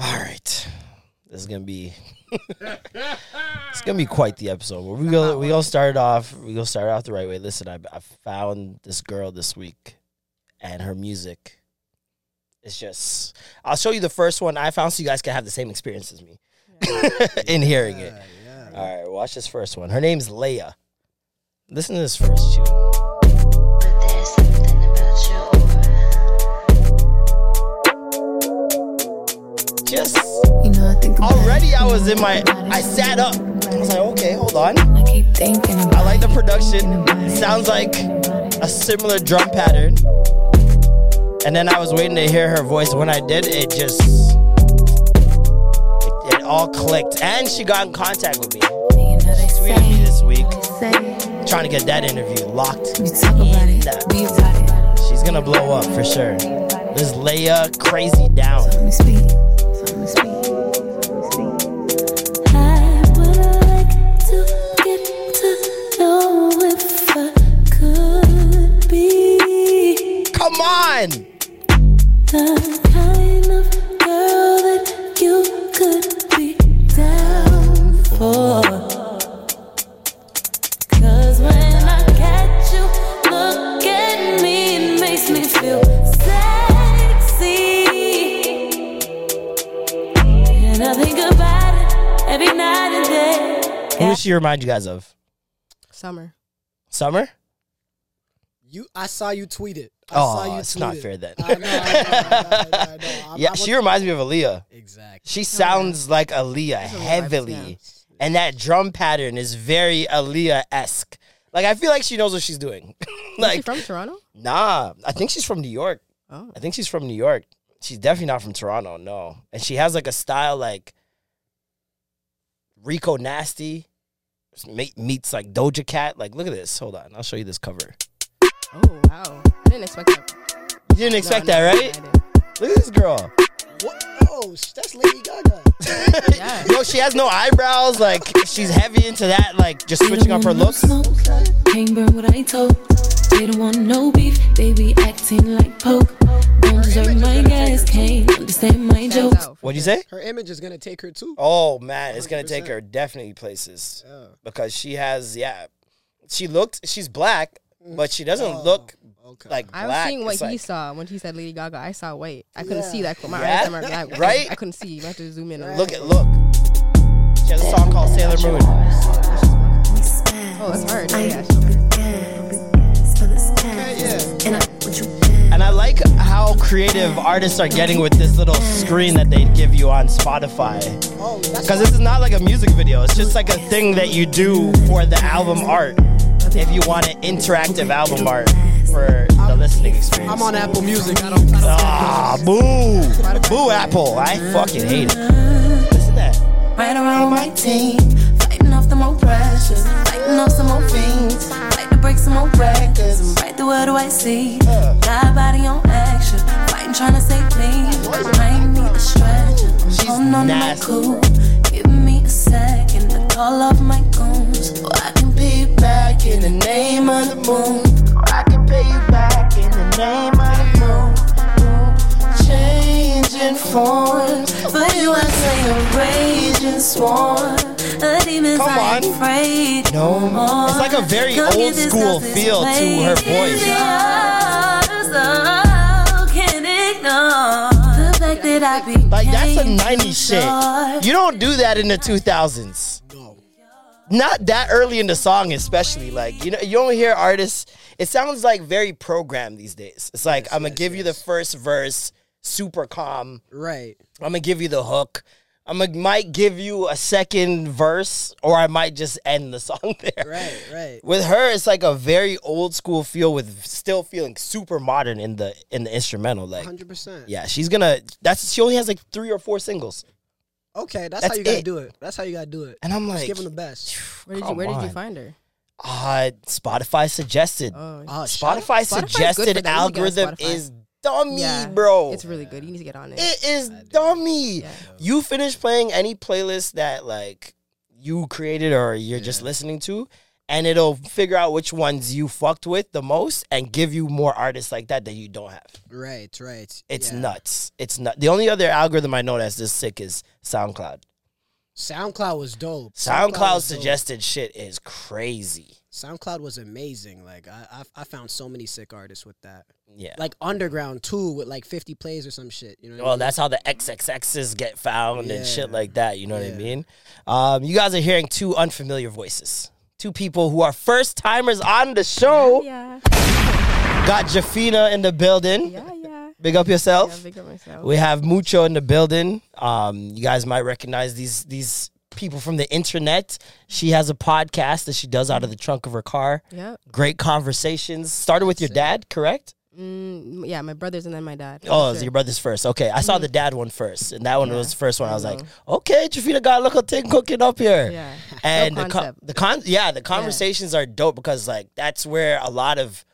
All right. This is going to be it's going to be quite the episode. We go start off the right way. Listen, I found this girl this week and her music. It's just, I'll show you the first one I found so you guys can have the same experience as me in hearing it. Yeah. All right, watch this first one. Her name's Leia. Listen to this first tune. Just already I was in my, I sat up. I was like, okay, hold on. I like the production. It sounds like a similar drum pattern. And then I was waiting to hear her voice. When I did, it just, it all clicked. And she got in contact with me. She tweeted me this week. Trying to get that interview locked. She's going to blow up for sure. This is Leia Crazy Down. Come on! The kind of girl that you could be down for. 'Cause when I catch you, look at me, it makes me feel sexy. And I think about it every night and day. Who does she remind you guys of? Summer. Summer? I saw you tweet it. It's not fair then. I know. Yeah, she reminds me of Aaliyah. Exactly. She sounds like Aaliyah heavily. And that drum pattern is very Aaliyah-esque. Like, I feel like she knows what she's doing. Like, is she from Toronto? Nah. I think she's from New York. Oh. I think she's from New York. She's definitely not from Toronto, no. And she has, like, a style, like, Rico Nasty meets, like, Doja Cat. Like, look at this. Hold on. I'll show you this cover. Oh, wow. I didn't expect that. You didn't expect that, right? No, look at this girl. What? Oh, that's Lady Gaga. Yeah. Yo, she has no eyebrows. Like, she's heavy into that, like, just switching up her looks. Can't burn what I told. They don't want no beef. They be acting like poke. Don't deserve my guys. Can't understand my jokes. What'd you say? Her image is going to take her, too. Oh, man. It's going to take her definitely places. Yeah. Because she has, she's black. But she doesn't look like black. I was seeing what he saw when he said Lady Gaga. I saw white. I couldn't see that. My eyes are black. Right? I couldn't see. You have to zoom in. Right. Look. She has a song called Sailor Moon. Oh, it's hard. And I like how creative artists are getting with this little screen that they give you on Spotify. Because this is not like a music video. It's just like a thing that you do for the album art. If you want an interactive album art for the listening experience. I'm on Apple Music. I don't. Boo. Boo, Apple. I fucking hate it. Listen to that. Right around my team. Fighting off the more pressures. Fighting off some more fiends. Fight to break some more records. Right through what do I see? Die body on action. Fighting trying to say please. I need a stretcher. Holding on to my cool. Give me a second to call off my goons. So I can pay you back in the name of the moon. I can pay you back in the name of the moon. Changing forms, but you are saying a raging sworn. Come on. No more. It's like a very old school feel to her voice. Like that's a 90s shit. You don't do that in the 2000s. Not that early in the song, especially. Like, you know, you don't hear artists. It sounds like very programmed these days. It's like, I'm going to give you the first verse, super calm. Right. I'm going to give you the hook. I might give you a second verse, or I might just end the song there. Right, right. With her, it's like a very old school feel with still feeling super modern in the instrumental. Like 100%. Yeah, she's gonna. She only has like 3 or 4 singles. Okay, that's how you gotta do it. That's how you gotta do it. And I'm like, give her the best. Where did you find her? Spotify suggested. Spotify suggested algorithm is. Dummy, yeah, bro. It's really good. You need to get on it. It is dummy. Yeah. You finish playing any playlist that like you created or you're just listening to, and it'll figure out which ones you fucked with the most and give you more artists like that you don't have. Right, right. It's nuts. It's nuts. The only other algorithm I know that's this sick is SoundCloud. SoundCloud was dope. SoundCloud suggested dope. Shit is crazy. SoundCloud was amazing. Like I found so many sick artists with that. Yeah, like underground too, with like 50 plays or some shit. You know. Well, I mean? That's how the XXXs get found and shit like that. You know what I mean? You guys are hearing 2 unfamiliar voices, 2 people who are first timers on the show. Yeah. Got Jafina in the building. Yeah, yeah. Big up yourself. Yeah, big up myself. We have Mucho in the building. You guys might recognize these. People from the internet. She has a podcast that she does out of the trunk of her car. Yeah, great conversations. Started with your dad, correct? Yeah, my brothers and then my dad. Oh, your brothers first. Okay, I saw the dad one first, and that one was the first one. I was like, okay, Jafina got a little thing cooking up here. Yeah, and the conversations are dope because like that's where a lot of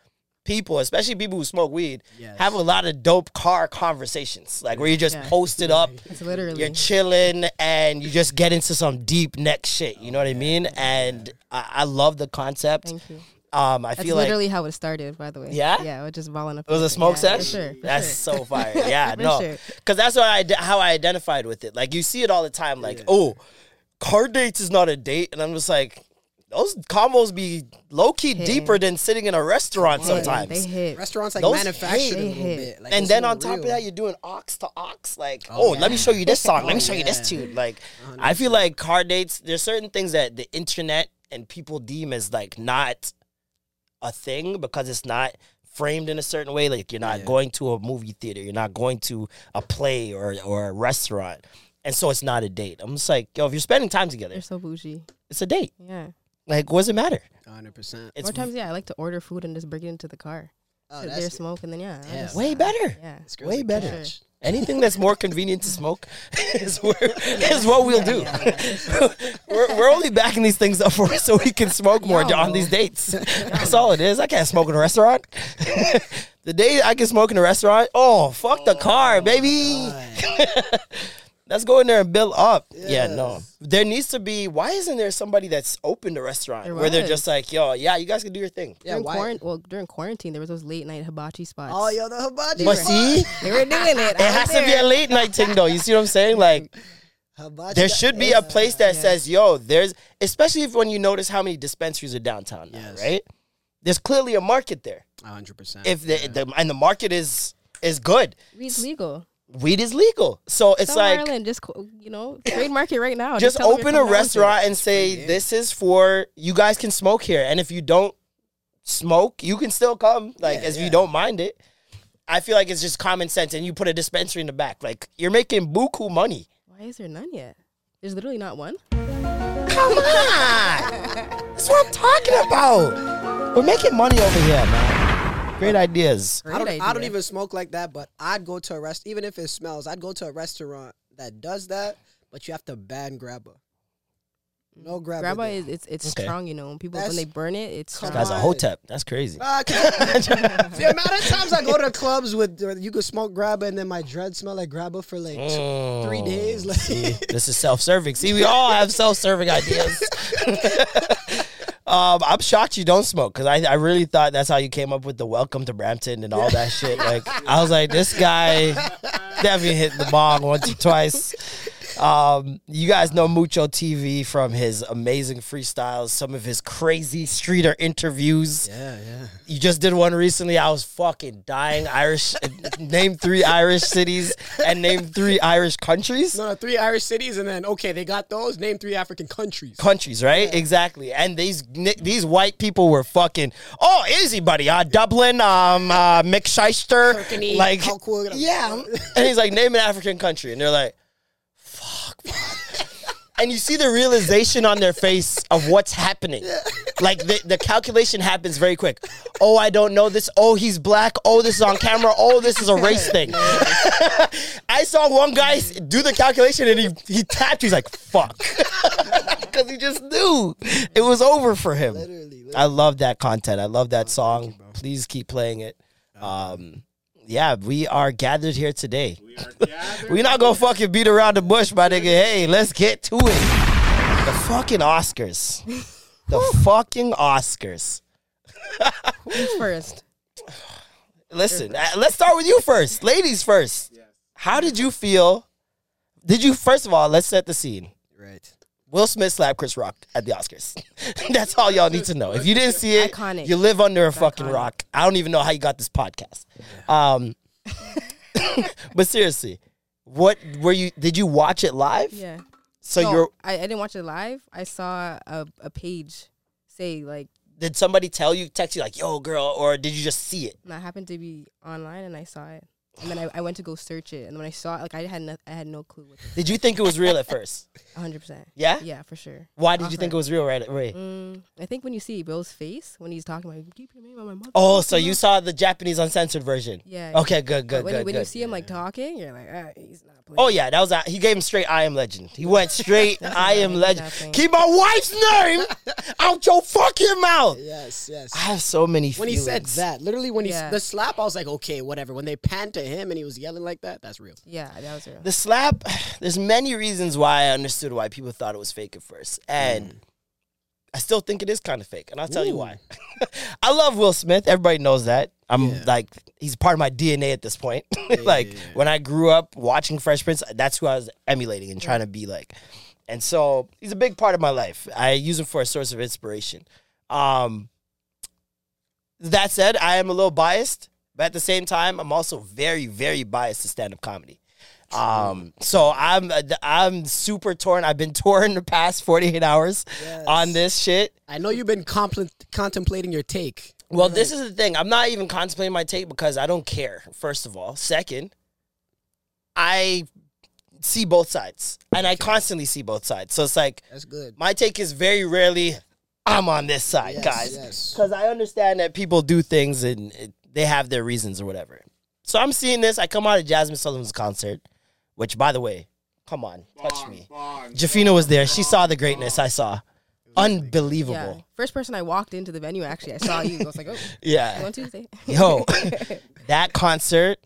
people, especially people who smoke weed, have a lot of dope car conversations. Like where you just post it up, it's literally you're chilling and you just get into some deep neck shit. You know what I mean? And I love the concept. Thank you. That's feel like that's literally how it started, by the way. Yeah? Yeah, it was just balling up. It was a smoke sesh? For sure. That's so fire. Yeah, no. Because that's what how I identified with it. Like you see it all the time. Like, oh, car dates is not a date. And I'm just like, those combos be low-key deeper than sitting in a restaurant sometimes. They hit. Restaurants like manufactured a little bit. Like, and then on top of that, you're doing ox to ox. Like, let me show you this song. Let me show you this tune. Like, 100%. I feel like car dates, there's certain things that the internet and people deem as, like, not a thing because it's not framed in a certain way. Like, you're not going to a movie theater. You're not going to a play or a restaurant. And so it's not a date. I'm just like, yo, if you're spending time together. You're so bougie. It's a date. Yeah. Like, what does it matter? 100%. More times, I like to order food and just bring it into the car. Oh, that's there's smoke, and then way better. Yeah, way better. Sure. Anything that's more convenient to smoke is what we'll do. We're only backing these things up for us so we can smoke more on these dates. That's all it is. I can't smoke in a restaurant. The day I can smoke in a restaurant, fuck the car, baby. Let's go in there and build up. Yes. Yeah, no. There needs to be... Why isn't there somebody that's opened a restaurant where they're just like, yo, you guys can do your thing? Yeah, during quarantine, there was those late-night hibachi spots. Oh, yo, the hibachi spots. See? They were doing it. It has to be a late-night thing, though. You see what I'm saying? Like, there should be a place that says, yo, there's... Especially if when you notice how many dispensaries are downtown now, right? There's clearly a market there. 100%. If the market is good. It's legal. Weed is legal. So it's like Ireland, just trade market right now. Just open a restaurant and say, this is for you guys can smoke here. And if you don't smoke, you can still come. Like as you don't mind it. I feel like it's just common sense and you put a dispensary in the back. Like you're making buku money. Why is there none yet? There's literally not one. Come on. That's what I'm talking about. We're making money over here, man. Great ideas. I don't even smoke like that, but I'd go to a restaurant, even if it smells, I'd go to a restaurant that does that, but you have to ban grabba. No grabba. Grabba is it's strong, People when they burn it, it's strong. This guy's a hotep. That's crazy. The amount of times I go to clubs where you could smoke grabba and then my dreads smell like grabba for like 3 days. Like see, this is self-serving. See, we all have self-serving ideas. I'm shocked you don't smoke because I really thought that's how you came up with the welcome to Brampton and all that shit. Like I was like, this guy definitely hit the bong once or twice. You guys know Mucho TV from his amazing freestyles, some of his crazy streeter interviews. Yeah. You just did one recently. I was fucking dying. Irish, name 3 Irish cities and name 3 Irish countries. No, 3 Irish cities and then they got those. Name 3 African countries. Countries, right? Yeah. Exactly. And these white people were fucking. Oh, easy, buddy. Dublin, McShyster, Kirkany, like, how cool. And he's like, name an African country, and they're like. Fuck. And you see the realization on their face of what's happening. Like, the calculation happens very quick. Oh, I don't know this. Oh, he's black. Oh, this is on camera. Oh, this is a race thing. I saw one guy do the calculation and he tapped. He's like, fuck. Because he just knew it was over for him. Literally. I love that content. I love that song. Please keep playing it. Yeah, we are gathered here today. We are gathered. We're not going to fucking beat around the bush, my nigga. Hey, let's get to it. The fucking Oscars. The fucking Oscars. Who's first? Listen, let's start with you first. Ladies first. Yeah. How did you feel? First of all, let's set the scene. Right. Will Smith slapped Chris Rock at the Oscars. That's all y'all need to know. If you didn't see it, iconic. You live under a fucking rock. I don't even know how you got this podcast. But seriously, what were you? Did you watch it live? Yeah. I didn't watch it live. I saw a page say like. Did somebody tell you, text you like, "Yo, girl," or did you just see it? And I happened to be online and I saw it, and then I went to go search it, and when I saw it, like I had no clue. What did you think it was real at first? 100%. Yeah. Yeah, for sure. Why did you think it was real right away? I think when you see Bill's face when he's talking about, keep your name on my mother. Oh, so you saw the Japanese uncensored version? Yeah. Okay, good. When you see him like talking, you're like, all right, he's not playing. Oh yeah, that was he gave him straight. I am legend. He went straight. I am legend. Keep my wife's name out your fucking mouth. Yes. I have so many. When feelings. He said that, literally when he the slap, I was like, okay, whatever. When they panned to him and he was yelling like that, that's real. Yeah, that was real. The slap. There's many reasons why I understood why people thought it was fake at first, and I still think it is kind of fake, and I'll tell you why. I love Will Smith. Everybody knows that. I'm like he's part of my DNA at this point. When I grew up watching Fresh Prince, that's who I was emulating and trying to be like. And so he's a big part of my life. I use him for a source of inspiration. That said, I am a little biased, but at the same time, I'm also very, very biased to stand-up comedy. So I'm super torn. I've been torn the past 48 hours on this shit. I know you've been contemplating your take. Well, this is the thing. I'm not even contemplating my take because I don't care, first of all. Second, I see both sides, and I constantly see both sides. So it's like, that's good. My take is very rarely, I'm on this side, guys. Because I understand that people do things and they have their reasons or whatever. So I'm seeing this. I come out of Jasmine Sullivan's concert. Which, by the way, come on, touch me. Jafina was there. She saw the greatness I saw. Unbelievable. Yeah. First person I walked into the venue, actually, I saw you. I was like, oh. Yeah. On Tuesday. Yo, that concert.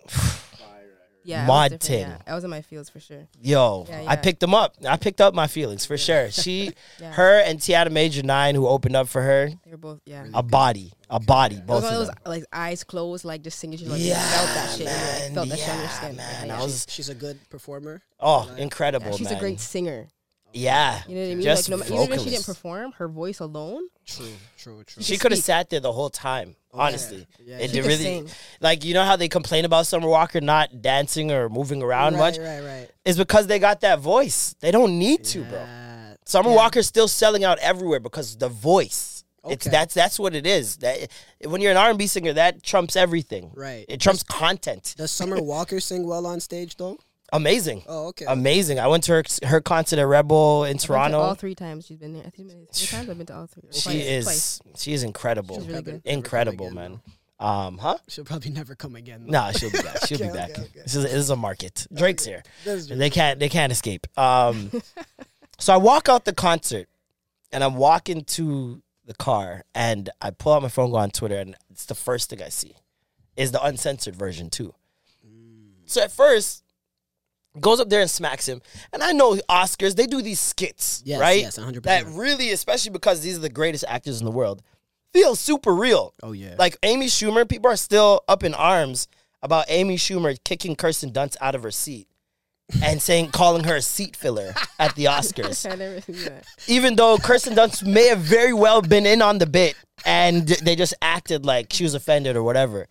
Yeah. Mod ting. Yeah. I was in my feels for sure. Yo, yeah. I picked them up. I picked up my feelings for sure. She, her and Tiana Major 9, who opened up for her. They were both, A body, both of them. Like eyes closed, like just singing. She like felt that shit. Like, felt that shit on your skin. Man, yeah. She's a good performer. Oh, incredible! Yeah, she's a great singer. Yeah, you know what I mean. Just like, even if she didn't perform, her voice alone. True. She could have sat there the whole time. Honestly, it really sing. Like, you know how they complain about Summer Walker not dancing or moving around much. Right. It's because they got that voice. They don't need to, bro. Summer Walker's still selling out everywhere because the voice. Okay. That's what it is. That when you're an R&B singer, that trumps everything. Right. It trumps content. Does Summer Walker sing well on stage though? Amazing. Oh, okay. Amazing. I went to her concert at Rebel in Toronto. All three times she's been there. I think 3 times I've been to all three. She is incredible. She's really good. Incredible, man. She'll probably never come again. No, she'll be back. She'll be back. Okay. This is a market. Drake's here. They can't escape. So I walk out the concert, and I'm walking to the car, and I pull out my phone, go on Twitter, and it's the first thing I see is the uncensored version too. So at first, goes up there and smacks him, and I know Oscars, they do these skits, right? Yes, 100%. That really, especially because these are the greatest actors in the world, feels super real. Oh yeah, like Amy Schumer, people are still up in arms about Amy Schumer kicking Kirsten Dunst out of her seat. And calling her a seat filler at the Oscars. I never seen that. Even though Kirsten Dunst may have very well been in on the bit, and they just acted like she was offended or whatever.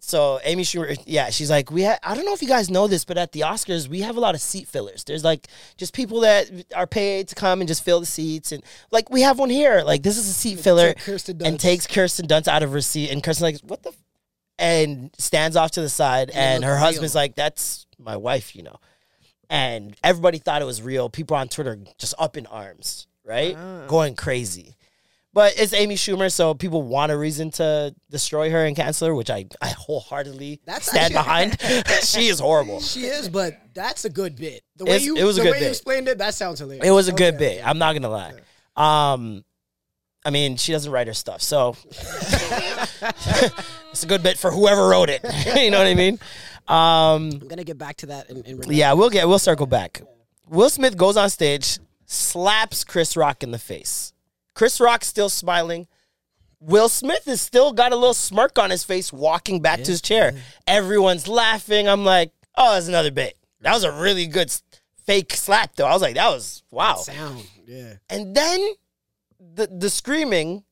So Amy Schumer, she's like, I don't know if you guys know this, but at the Oscars, we have a lot of seat fillers. There's like just people that are paid to come and just fill the seats, and like we have one here. Like this is a seat filler, and takes Kirsten Dunst out of her seat, and Kirsten's like, what the? And stands off to the side, and her husband's like, that's my wife, you know. And everybody thought it was real. People on Twitter just up in arms, right? Wow. Going crazy. But it's Amy Schumer, so people want a reason to destroy her and cancel her, which I wholeheartedly stand behind. She is horrible. She is, but that's a good bit. The way you explained it, that sounds hilarious. It was a good bit. I'm not going to lie. I mean, she doesn't write her stuff, so it's a good bit for whoever wrote it. You know what I mean? I'm going to get back to that. We'll circle back. Will Smith goes on stage, slaps Chris Rock in the face. Chris Rock's still smiling. Will Smith has still got a little smirk on his face walking back to his chair. Everyone's laughing. I'm like, oh, that's another bit. That was a really good fake slap, though. I was like, that was, wow. That sound, yeah. And then the screaming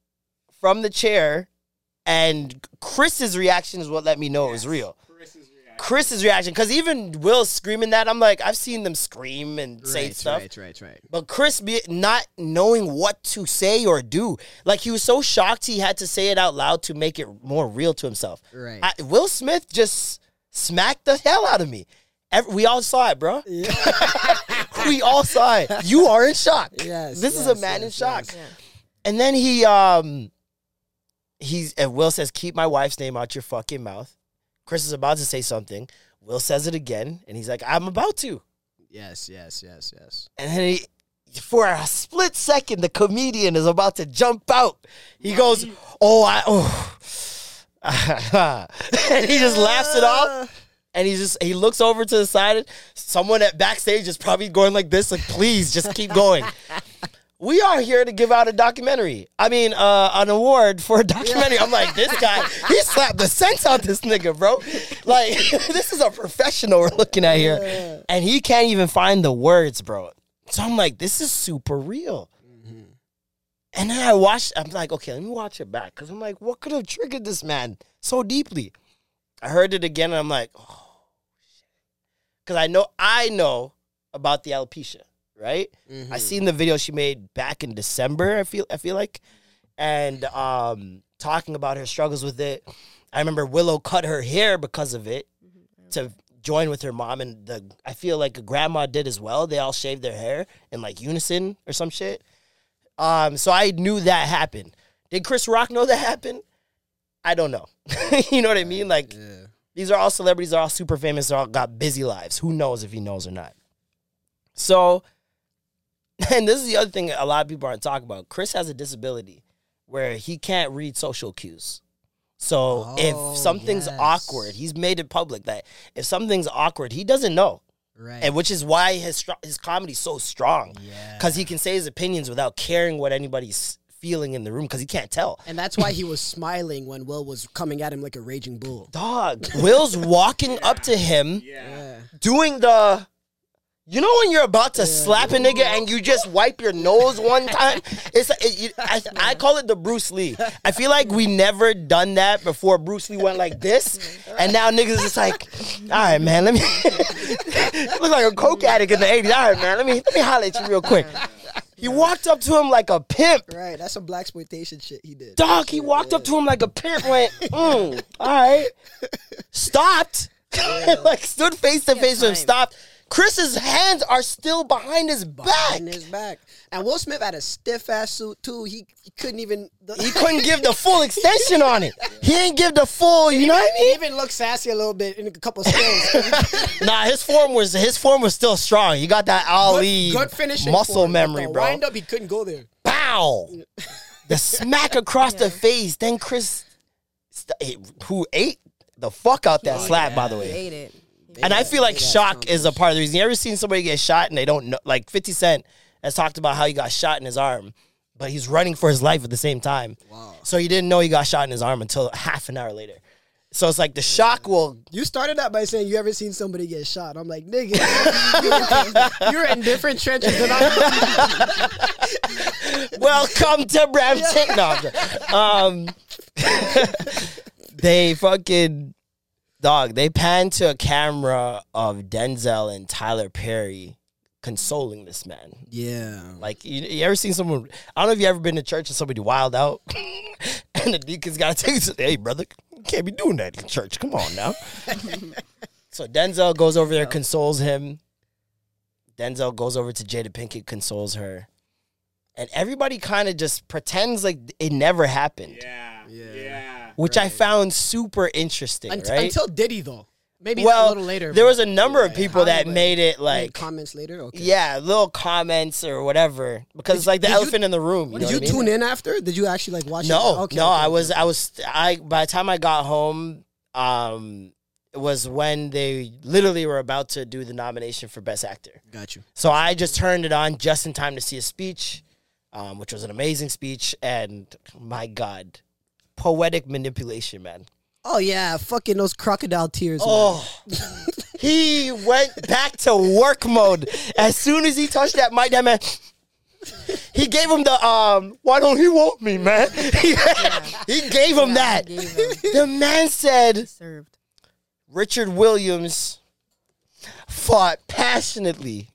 from the chair and Chris's reaction is what let me know it was real. Chris's reaction, because even Will screaming that, I'm like, I've seen them scream and say stuff. Right. But Chris not knowing what to say or do. Like, he was so shocked he had to say it out loud to make it more real to himself. Right. Will Smith just smacked the hell out of me. We all saw it, bro. Yeah. We all saw it. You are in shock. This is a man in shock. Yes, yes. And then Will says, keep my wife's name out your fucking mouth. Chris is about to say something. Will says it again, and he's like, I'm about to. Yes. And then for a split second, the comedian is about to jump out. He goes, and he just laughs it off. And he looks over to the side. Someone at backstage is probably going like this, like, please, just keep going. We are here to give out a documentary. I mean, an award for a documentary. Yeah. I'm like, this guy, he slapped the sense out this nigga, bro. Like, this is a professional we're looking at here. And he can't even find the words, bro. So I'm like, this is super real. Mm-hmm. And then I'm like, okay, let me watch it back. Because I'm like, what could have triggered this man so deeply? I heard it again, and I'm like, oh, shit. Because I know about the alopecia. Right, mm-hmm. I seen the video she made back in December. I feel like, and talking about her struggles with it. I remember Willow cut her hair because of it to join with her mom, and I feel like grandma did as well. They all shaved their hair in like unison or some shit. So I knew that happened. Did Chris Rock know that happened? I don't know. You know what I mean? Like These are all celebrities. They're all super famous. They all got busy lives. Who knows if he knows or not? So. And this is the other thing a lot of people aren't talking about. Chris has a disability where he can't read social cues. So if something's awkward, he's made it public that if something's awkward, he doesn't know. Right. And which is why his comedy is so strong. Because he can say his opinions without caring what anybody's feeling in the room because he can't tell. And that's why he was smiling when Will was coming at him like a raging bull. Dog. Will's walking up to him doing the... You know when you're about to slap a nigga and you just wipe your nose one time? I call it the Bruce Lee. I feel like we never done that before. Bruce Lee went like this, and now niggas just like, all right, man, let me... Look like a coke addict in the 80s. All right, man, let me holler at you real quick. He walked up to him like a pimp. Right, that's some blaxploitation shit he did. Dog, he walked up to him like a pimp, went, all right. Stopped. Like, stood face to face with him, stopped. Chris's hands are still behind his back. And Will Smith had a stiff-ass suit, too. He couldn't even... He couldn't give the full extension on it. He didn't give the full, you know what I mean? He even looked sassy a little bit in a couple of skills. Nah, his form was still strong. He got that Ali good muscle memory, bro. Wind up, he couldn't go there. Bow! The smack across the face. Then Chris, who ate the fuck out that slap, by the way. He ate it. And I feel like shock is a part of the reason. You ever seen somebody get shot and they don't know? Like 50 Cent has talked about how he got shot in his arm, but he's running for his life at the same time. Wow. So he didn't know he got shot in his arm until half an hour later. So it's like the shock will... You started out by saying you ever seen somebody get shot. I'm like, nigga, you're in different trenches than I am. Welcome to Brampton. They fucking... Dog, they panned to a camera of Denzel and Tyler Perry consoling this man. Yeah. Like, you ever seen someone... I don't know if you ever been to church and somebody wild out and the deacon's got to take it. Hey, brother, you can't be doing that in church. Come on now. So Denzel goes over there, consoles him. Denzel goes over to Jada Pinkett, consoles her. And everybody kind of just pretends like it never happened. Yeah. Which right. I found super interesting, right? Until Diddy, though. Maybe a little later. There was a number of people that made it like... Comments later? Okay. Yeah, little comments or whatever. Because it's like the elephant in the room. You know did you tune in after? Did you actually like watch it? No, okay. I was by the time I got home, it was when they literally were about to do the nomination for Best Actor. Got you. So I just turned it on just in time to see a speech, which was an amazing speech. And my God, poetic manipulation, man. Oh, yeah, fucking those crocodile tears. Oh, he went back to work mode. As soon as he touched that mic, that man, he gave him the, why don't he want me, man? He gave him that. The man said, Richard Williams fought passionately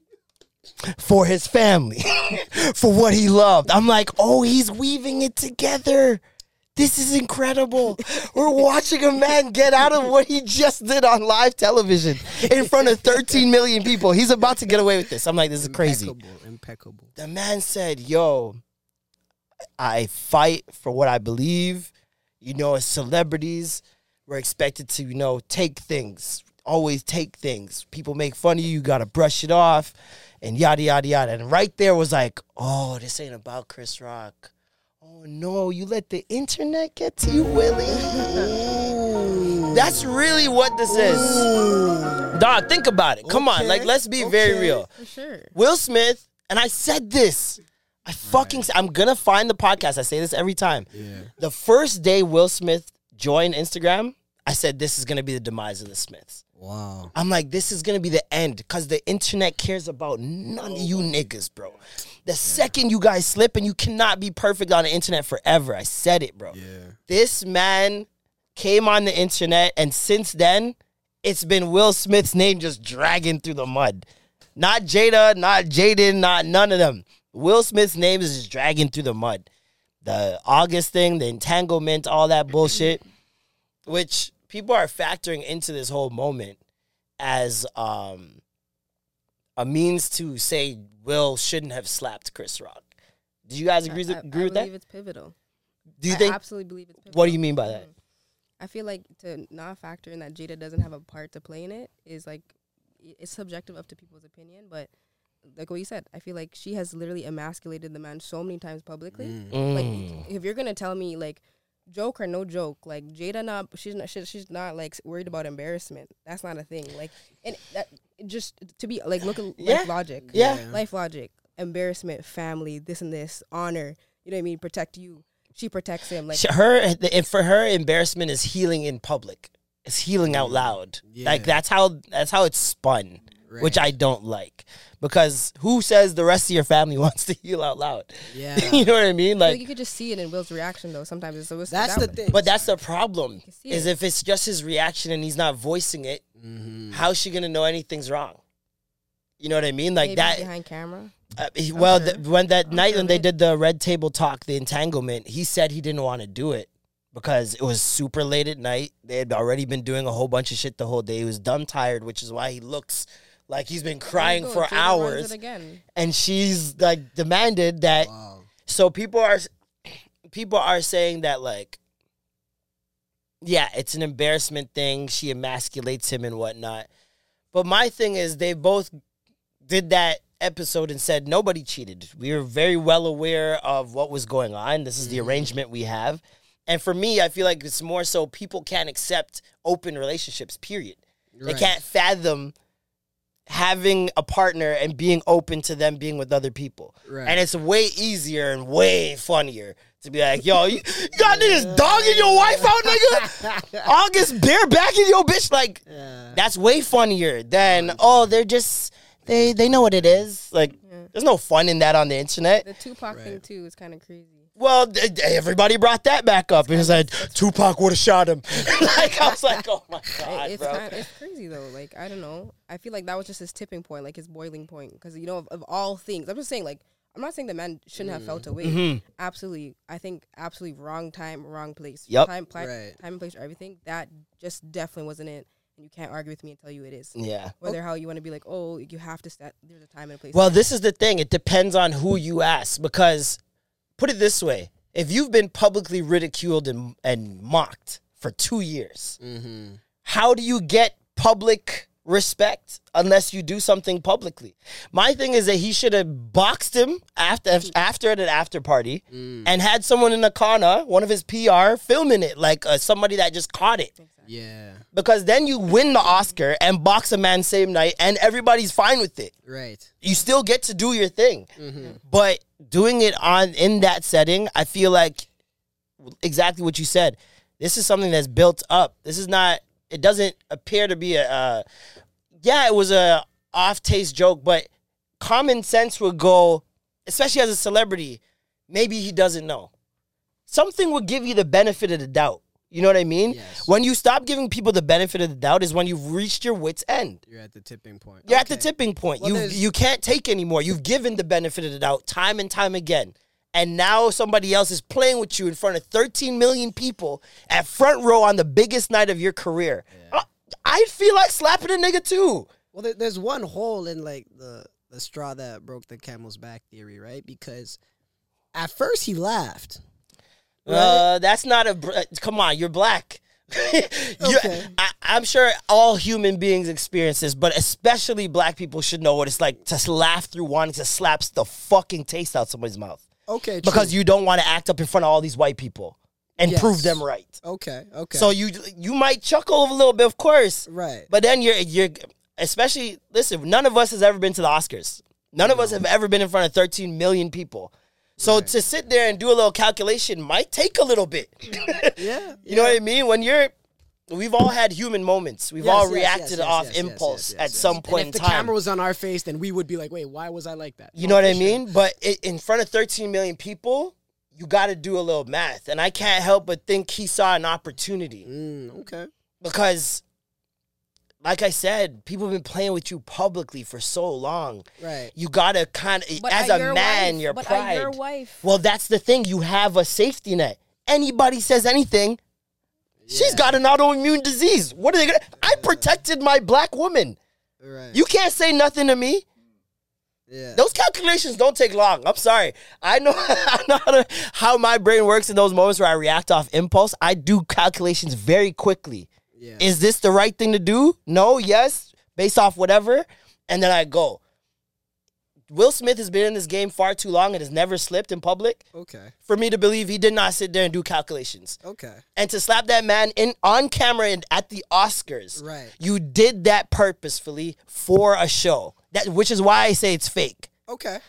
for his family, for what he loved. I'm like, oh, he's weaving it together. This is incredible. We're watching a man get out of what he just did on live television in front of 13 million people. He's about to get away with this. I'm like, this is crazy. Impeccable. The man said, yo, I fight for what I believe. You know, as celebrities, we're expected to, you know, take things. Always take things. People make fun of you. You got to brush it off and yada, yada, yada. And right there was like, oh, this ain't about Chris Rock. Oh, no, you let the internet get to you, Willie. Ooh. That's really what this is. Dog, think about it. Come on, like, let's be very real. For sure. Will Smith, and I said this. I'm going to find the podcast. I say this every time. Yeah. The first day Will Smith joined Instagram, I said this is going to be the demise of the Smiths. Wow. I'm like, this is going to be the end because the internet cares about none of you niggas, bro. The second you guys slip and you cannot be perfect on the internet forever. I said it, bro. Yeah. This man came on the internet and since then, it's been Will Smith's name just dragging through the mud. Not Jada, not Jaden, not none of them. Will Smith's name is just dragging through the mud. The August thing, the entanglement, all that bullshit, which... People are factoring into this whole moment as a means to say Will shouldn't have slapped Chris Rock. Do you guys agree with that? I believe it's pivotal. Do you think? I absolutely believe it's pivotal. What do you mean by that? I feel like to not factor in that Jada doesn't have a part to play in it is like, it's subjective up to people's opinion, but like what you said, I feel like she has literally emasculated the man so many times publicly. Like, if you're going to tell me like, joke or no joke, like Jada she's not like worried about embarrassment. That's not a thing. Like, and that, just to be like, look at life logic. Yeah. Life logic, embarrassment, family, this and this, honor. You know what I mean? Protect you. She protects him. Like for her, embarrassment is healing in public. It's healing out loud. Yeah. Like that's how it's spun, which I don't like. Because who says the rest of your family wants to heal out loud? Yeah. You know what I mean? Like you could just see it in Will's reaction, though. Sometimes it's always that's the thing. But that's the problem is if it's just his reaction and he's not voicing it, how's she gonna know anything's wrong? You know what I mean? Like maybe that behind camera. When they did the Red Table Talk, the entanglement, he said he didn't want to do it because it was super late at night. They had already been doing a whole bunch of shit the whole day. He was dumb tired, which is why he looks. Like, he's been crying for hours. And she's, like, demanded that. Wow. So people are saying that, like, yeah, it's an embarrassment thing. She emasculates him and whatnot. But my thing is they both did that episode and said nobody cheated. We were very well aware of what was going on. This is the arrangement we have. And for me, I feel like it's more so people can't accept open relationships, period. They can't fathom... having a partner and being open to them being with other people. Right. And it's way easier and way funnier to be like, yo, you got niggas dogging your wife out, nigga? August barebacking your bitch? Like, that's way funnier than, oh, they're just, they know what it is. Like, there's no fun in that on the internet. The Tupac thing, too, is kind of crazy. Well, everybody brought that back up. It was like, Tupac would have shot him. Like, I was like, oh, my God, it's bro. It's crazy, though. Like, I don't know. I feel like that was just his tipping point, like his boiling point. Because, you know, of all things. I'm just saying, like, I'm not saying the man shouldn't have felt away. Absolutely. I think absolutely wrong time, wrong place. Yep. Time and place, everything. That just definitely wasn't it. and you can't argue with me and tell you it is. Yeah. Whether how you want to be like, oh, you have to set, there's a time and a place. Well, this is the thing. It depends on who you ask, because put it this way. If you've been publicly ridiculed and mocked for 2 years, mm-hmm. how do you get public respect unless you do something publicly? My thing is that he should have boxed him after at an after party and had someone in Akana, one of his PR, filming it, like somebody that just caught it. Yeah. Because then you win the Oscar and box a man same night and everybody's fine with it. Right. You still get to do your thing. Mm-hmm. But doing it in that setting, I feel like exactly what you said. This is something that's built up. This is not, it doesn't appear to be it was a off-taste joke, but common sense would go, especially as a celebrity, maybe he doesn't know. Something would give you the benefit of the doubt. You know what I mean? Yes. When you stop giving people the benefit of the doubt is when you've reached your wit's end. You're at the tipping point. You're at the tipping point. Well, you can't take anymore. You've given the benefit of the doubt time and time again. And now somebody else is playing with you in front of 13 million people at front row on the biggest night of your career. Yeah. I'd feel like slapping a nigga too. Well, there's one hole in like the straw that broke the camel's back theory, right? Because at first he laughed. Right? That's not come on, you're black. Okay. I'm sure all human beings experience this, but especially black people should know what it's like to laugh through wanting to slap the fucking taste out somebody's mouth. Okay, true. Because you don't want to act up in front of all these white people and prove them right. Okay. So you might chuckle a little bit, of course. Right. But then you're especially, listen, none of us has ever been to the Oscars. None of us have ever been in front of 13 million people. So to sit there and do a little calculation might take a little bit. Yeah. You know what I mean? When we've all had human moments. We've all reacted off impulse at some point in time. If the camera was on our face, then we would be like, wait, why was I like that? You know what I mean? But in front of 13 million people, you got to do a little math. And I can't help but think he saw an opportunity. Okay. Because, like I said, people have been playing with you publicly for so long. Right. You got to kind of, as a man, your pride. But are your wife. Well, that's the thing. You have a safety net. Anybody says anything, she's got an autoimmune disease. What are they going to... I protected my black woman. Right. You can't say nothing to me. Yeah. Those calculations don't take long. I'm sorry. I know how my brain works in those moments where I react off impulse. I do calculations very quickly. Yeah. Is this the right thing to do? No, yes, based off whatever. And then I go. Will Smith has been in this game far too long and has never slipped in public. Okay. For me to believe he did not sit there and do calculations. Okay. And to slap that man on camera and at the Oscars. Right. You did that purposefully for a show. Which is why I say it's fake. Okay.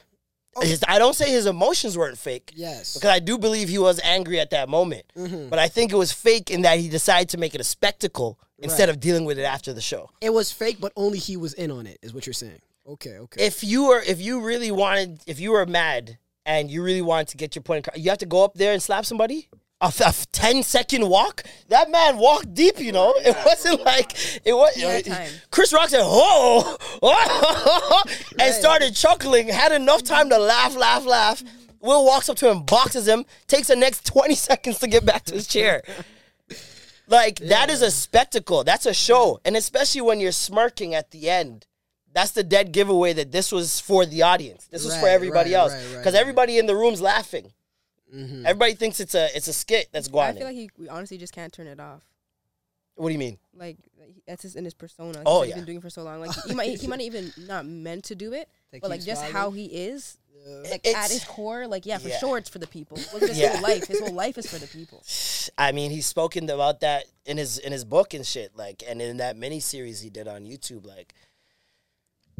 I don't say his emotions weren't fake. Yes. Because I do believe he was angry at that moment. Mm-hmm. But I think it was fake in that he decided to make it a spectacle instead of dealing with it after the show. It was fake, but only he was in on it, is what you're saying. Okay. If you were mad and you really wanted to get your point, you have to go up there and slap somebody? A 10-second walk? That man walked deep, you know? It wasn't like, it was. Chris Rock said, and started chuckling, had enough time to laugh. Will walks up to him, boxes him, takes the next 20 seconds to get back to his chair. Like, that is a spectacle. That's a show. And especially when you're smirking at the end. That's the dead giveaway that this was for the audience. This was for everybody else. Because everybody in the room's laughing. Mm-hmm. Everybody thinks it's a skit that's going on. I feel like we honestly just can't turn it off. What do you mean? Like, that's just in his persona. He's been doing it for so long. Like, he might even not meant to do it, but like just how he is, like at his core, like, for sure it's for the people. Well, his whole life is for the people. I mean, he's spoken about that in his book and shit, like, and in that miniseries he did on YouTube, like,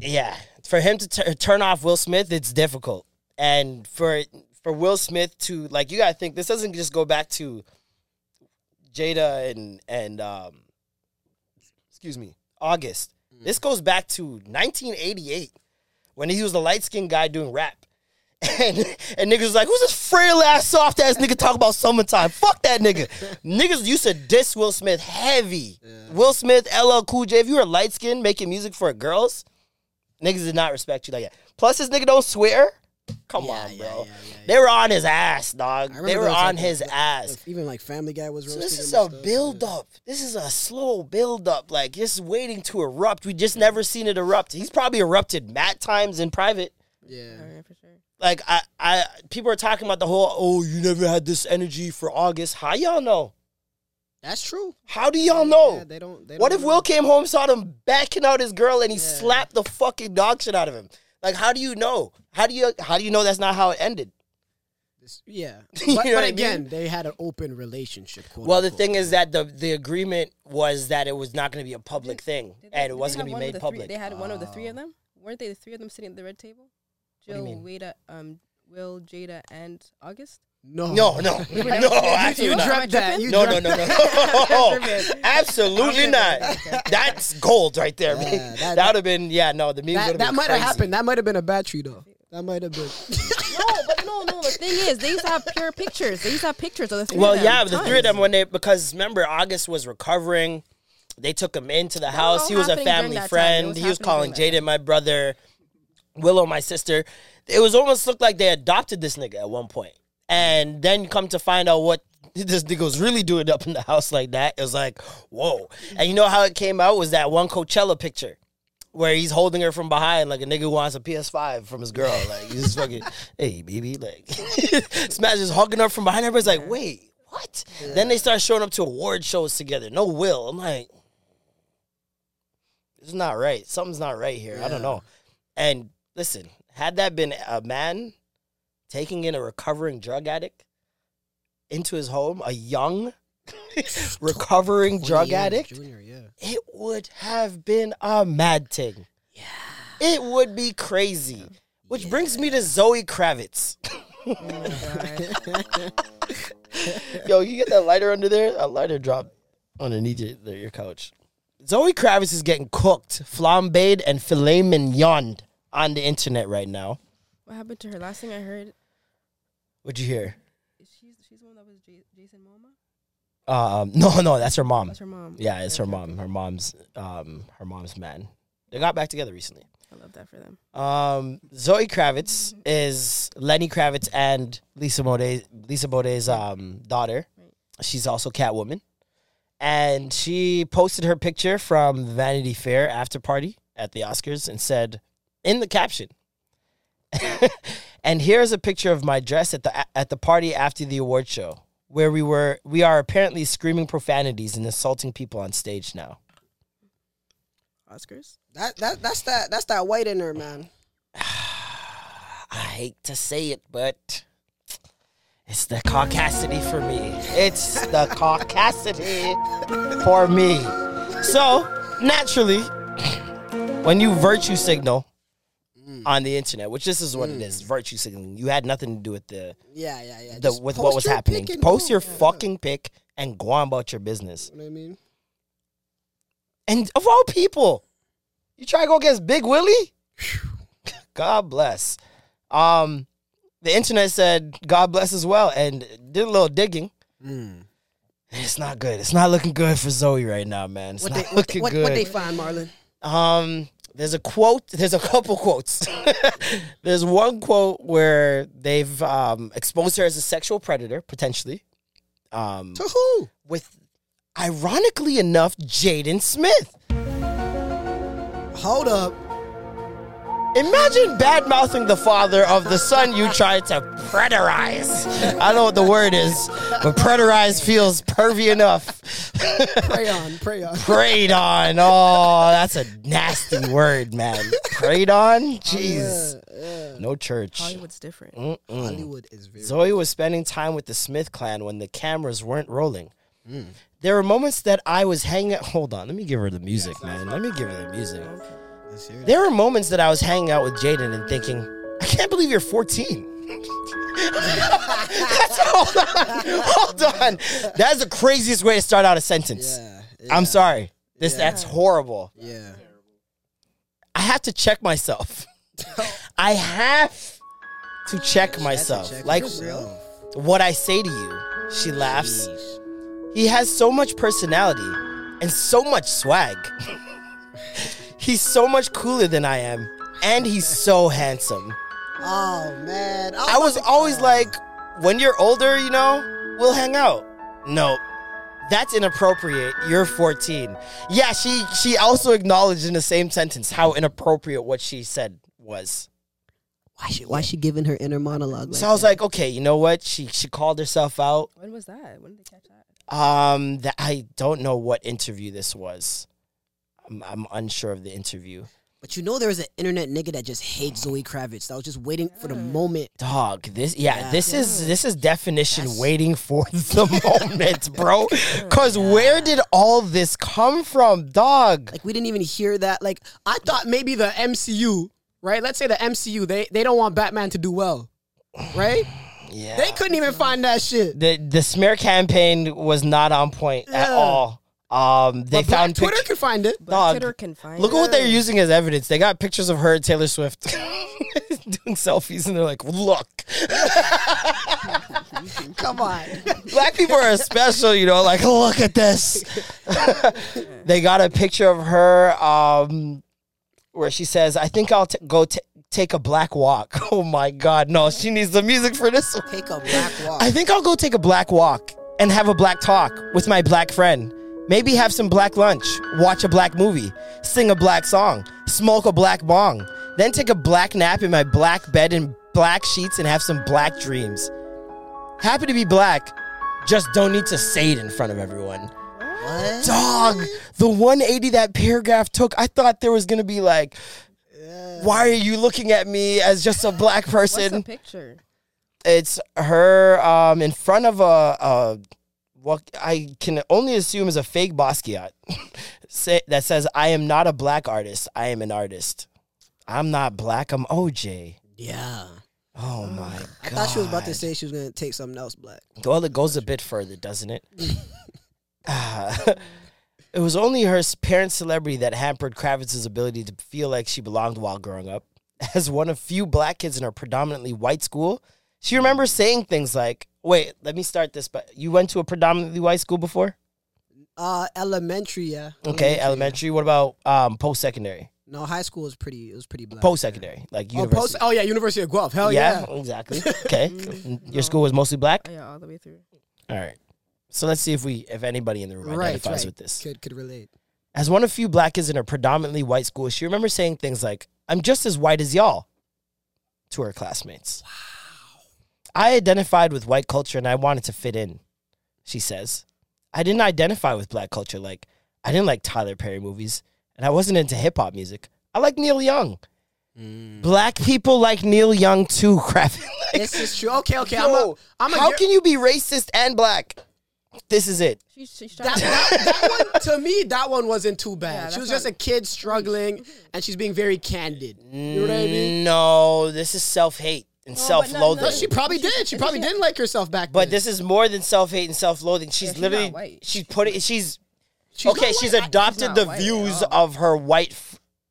yeah, for him to turn off Will Smith, it's difficult. And for Will Smith to, like, you got to think, this doesn't just go back to Jada and excuse me, August. Mm-hmm. This goes back to 1988 when he was the light-skinned guy doing rap. And niggas was like, who's this frail-ass, soft-ass nigga talking about summertime? Fuck that nigga. Niggas used to diss Will Smith heavy. Yeah. Will Smith, LL Cool J, if you were light-skinned making music for girls... Niggas did not respect you like that. Plus, this nigga don't swear. Come on, bro. Yeah. They were on his ass, dog. They were on his ass. Even like Family Guy was roasting. So this is a build-up. Yeah. This is a slow build-up. Like, just waiting to erupt. We just never seen it erupt. He's probably erupted mad times in private. Yeah. All right, for sure. Like, I people are talking about the whole, oh, you never had this energy for August. How y'all know? That's true. How do y'all know? Yeah, they don't what if know. Will came home, saw them backing out his girl, and he slapped the fucking dog shit out of him? Like, how do you know? How do you know that's not how it ended? Yeah. But again, I mean? They had an open relationship. Well, the thing is that the agreement was that it was not going to be a public thing, and it wasn't going to be made public. They had one of the three of them? Weren't they the three of them sitting at the red table? Will, Jada, and August? No. You dropped that. No. Absolutely not. That's gold right there. Yeah, that would have been, the meme would have been crazy. That might have happened. That might have been a battery, though. That might have been. No. The thing is, they used to have pure pictures. They used to have pictures of the three of them. Well, yeah, the three of them, because remember, August was recovering. They took him into the house. He was a family friend. Was he was calling Jada my brother, Willow my sister. It was almost looked like they adopted this nigga at one point. And then you come to find out what this nigga was really doing up in the house like that. It was like, whoa. And you know how it came out was that one Coachella picture where he's holding her from behind like a nigga who wants a PS5 from his girl. Like, he's just fucking, hey, baby. Like, Smash is hugging her from behind. Everybody's like, wait, what? Yeah. Then they start showing up to award shows together. No Will. I'm like, it's not right. Something's not right here. Yeah. I don't know. And listen, had that been a man... taking in a recovering drug addict into his home, a young recovering drug addict, it would have been a mad thing. Yeah. It would be crazy. Which brings me to Zoe Kravitz. Yo, you get that lighter under there? A lighter drop underneath your couch. Zoe Kravitz is getting cooked, flambéed, and filet mignoned on the internet right now. What happened to her? Last thing I heard... What'd you hear? She's the one that was Jason Momoa? No, that's her mom. That's her mom. Yeah, it's her mom. Her mom's man. They got back together recently. I love that for them. Zoe Kravitz is Lenny Kravitz and Lisa Bodé's daughter. Right. She's also Catwoman. And she posted her picture from Vanity Fair after party at the Oscars and said, in the caption... and here's a picture of my dress at the party after the award show, where we are apparently screaming profanities and insulting people on stage now. Oscars? That's that white in her, man. I hate to say it, but it's the caucasity for me. It's the caucasity for me. So naturally, when you virtue signal on the internet, which this is what it is, virtue signaling. You had nothing to do with the with what was happening. Post your fucking pic and go on about your business. You know what I mean? And of all people, you try to go against Big Willie? God bless. The internet said God bless as well and did a little digging. It's not good. It's not looking good for Zoe right now, man. It's not looking good. What they find, Marlon? There's a quote. There's a couple quotes. There's one quote where they've exposed her as a sexual predator, potentially. To who? With, ironically enough, Jaden Smith. Hold up. Imagine bad-mouthing the father of the son you tried to preterize. I don't know what the word is, but preterize feels pervy enough. Prey on. Preyed on. Oh, that's a nasty word, man. Preyed on? Jeez. Yeah. No church. Hollywood's different. Hollywood is very Zoe was spending time with the Smith clan when the cameras weren't rolling. There were moments that I was hanging out. Hold on. Let me give her the music, man. Let me give her the music. There were moments that I was hanging out with Jaden and thinking, I can't believe you're 14. Hold on. That's the craziest way to start out a sentence. Yeah. I'm sorry. That's horrible. Yeah. I have to check myself. Like, what I say to you. She laughs. Jeez. He has so much personality and so much swag. He's so much cooler than I am, and he's so handsome. Oh, man. I was always like, when you're older, you know, we'll hang out. No, that's inappropriate. You're 14. Yeah, she also acknowledged in the same sentence how inappropriate what she said was. Why she giving her inner monologue? So I was like, okay, you know what? She called herself out. When was that? When did they catch that? That I don't know what interview this was. I'm unsure of the interview. But you know, there was an internet nigga that just hates Zoe Kravitz. I was just waiting for the moment. Dog, this is definition waiting for the moment, bro. Because where did all this come from, dog? Like, we didn't even hear that. Like, I thought maybe the MCU, right? Let's say the MCU, they don't want Batman to do well, right? Yeah. They couldn't even find that shit. The smear campaign was not on point at all. They but found Twitter can find it. Dog, Twitter can find look it. Look at what they're using as evidence. They got pictures of her and Taylor Swift doing selfies, and they're like, "Look, come on, black people are special, you know. Like, look at this." They got a picture of her where she says, "I think I'll take a black walk." Oh my God, no! She needs the music for this. Take a black walk. I think I'll go take a black walk and have a black talk with my black friend. Maybe have some black lunch, watch a black movie, sing a black song, smoke a black bong, then take a black nap in my black bed and black sheets and have some black dreams. Happy to be black, just don't need to say it in front of everyone. What? Dog, the 180 that paragraph took, I thought there was going to be like, why are you looking at me as just a black person? What's the picture? It's her in front of a what I can only assume is a fake Basquiat that says, "I am not a black artist. I am an artist. I'm not black. I'm OJ." Yeah. Oh, my God. I thought she was about to say she was going to take something else black. Well, it goes a bit further, doesn't it? It was only her parents' celebrity that hampered Kravitz's ability to feel like she belonged while growing up. As one of few black kids in her predominantly white school, she remembers saying things like, wait, let me start this. But you went to a predominantly white school before? Elementary, yeah. Okay, elementary. What about post-secondary? No, high school was pretty black. Post-secondary, yeah. Like university. University of Guelph. Hell yeah. Yeah, exactly. Okay. Your school was mostly black? Yeah, all the way through. All right. So let's see if anybody in the room identifies with this. Could relate. As one of few black kids in a predominantly white school, she remembers saying things like, "I'm just as white as y'all," to her classmates. Wow. "I identified with white culture and I wanted to fit in," she says. "I didn't identify with black culture. Like, I didn't like Tyler Perry movies and I wasn't into hip-hop music. I like Neil Young." Black people like Neil Young too, crap. Like, this is true. Okay. Yo, how can you be racist and black? This is it. That one, to me, that one wasn't too bad. Yeah, she was just a kid struggling and she's being very candid. You know what I mean? No, this is self-hate. And self-loathing. No, She probably didn't like herself back then. But this is more than self-hate and self-loathing. She's literally... She's adopted the views of her white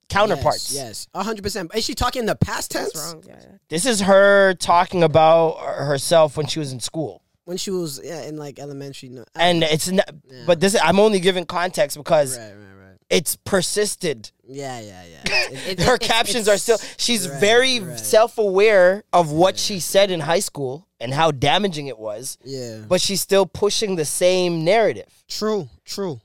counterparts. Yes, 100%. Is she talking in the past tense? That's wrong. Yeah. This is her talking about herself when she was in school. When she was in like elementary. No, and it's not... Yeah. But this, I'm only giving context because... Right. It's persisted. Yeah. Her captions are still... She's very self-aware of what she said in high school and how damaging it was. Yeah. But she's still pushing the same narrative. True.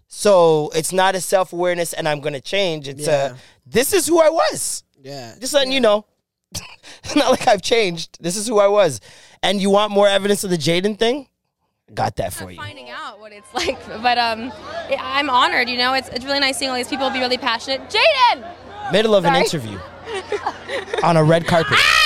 So it's not a self-awareness and I'm going to change. It's a, this is who I was. Yeah. Just letting you know. It's not like I've changed. This is who I was. And you want more evidence of the Jaden thing? Got that for you. I'm finding out what it's like, but I'm honored. You know, it's really nice seeing all these people be really passionate. Jaden, middle of an interview on a red carpet. Ah!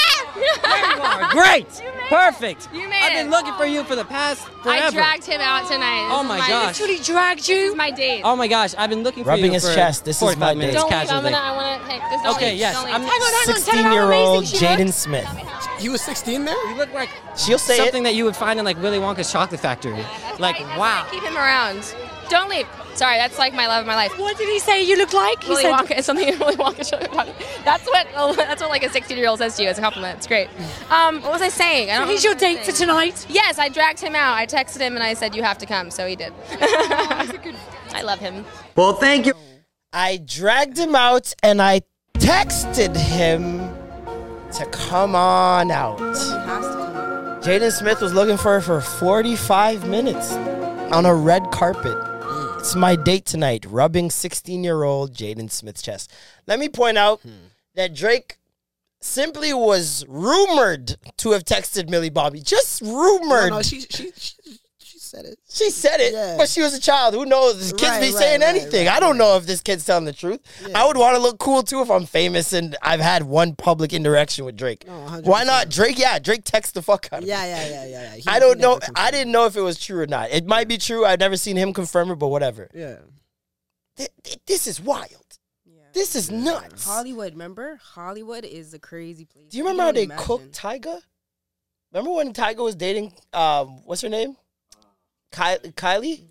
Great, perfect. You made it. I've been looking for you for the past forever. I dragged him out tonight. This gosh, he dragged you. This is my date. Oh my gosh, I've been looking for you. Rubbing his chest. This is my date. Don't leave. I'm 16-year-old Jaden Smith. You was 16 there? You look like something that you would find in like Willy Wonka's Chocolate Factory. Yeah, like, wow. Keep him around. Don't leave. Sorry, that's like my love of my life. What did he say you look like? Willy Wonka, something in Willy Wonka's Chocolate Factory. That's what like a 16-year-old says to you as a compliment. It's great. What was I saying? I don't know. He's your date for tonight? Yes, I dragged him out. I texted him and I said, "You have to come." So he did. I love him. Well, thank you. I dragged him out and I texted him to come on out. Jaden Smith was looking for her for 45 minutes on a red carpet. It's my date tonight, rubbing 16-year-old Jaden Smith's chest. Let me point out that Drake simply was rumored to have texted Millie Bobby. Just rumored. No, she said it. She said it, but she was a child. Who knows? This kid's saying anything. I don't know if this kid's telling the truth. Yeah. I would want to look cool, too, if I'm famous and I've had one public interaction with Drake. No, 100%. Why not? Drake, Drake texts the fuck out of me. Yeah. I don't know. I didn't know if it was true or not. It might be true. I've never seen him confirm it, but whatever. Yeah. This is wild. This is nuts. Hollywood, remember? Hollywood is a crazy place. Do you remember how they cooked Tyga? Remember when Tyga was dating, what's her name? Kylie? Yeah.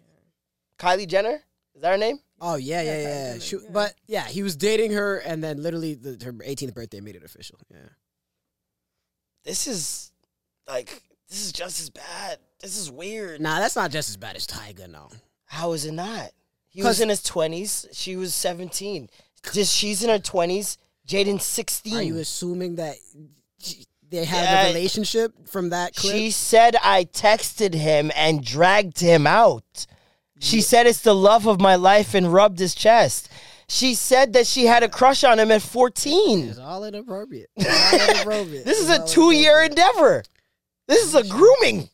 Kylie Jenner? Is that her name? Oh, yeah. But, he was dating her, and then literally her 18th birthday made it official. Yeah. This is just as bad. This is weird. Nah, that's not just as bad as Tyga, no. How is it not? He was in his 20s. She was 17. She's in her 20s. Jaden's 16. Are you assuming that they had a relationship from that clip? She said, I texted him and dragged him out. She said, it's the love of my life, and rubbed his chest. She said that she had a crush on him at 14. It's all inappropriate. This is a 2-year endeavor. This is a grooming.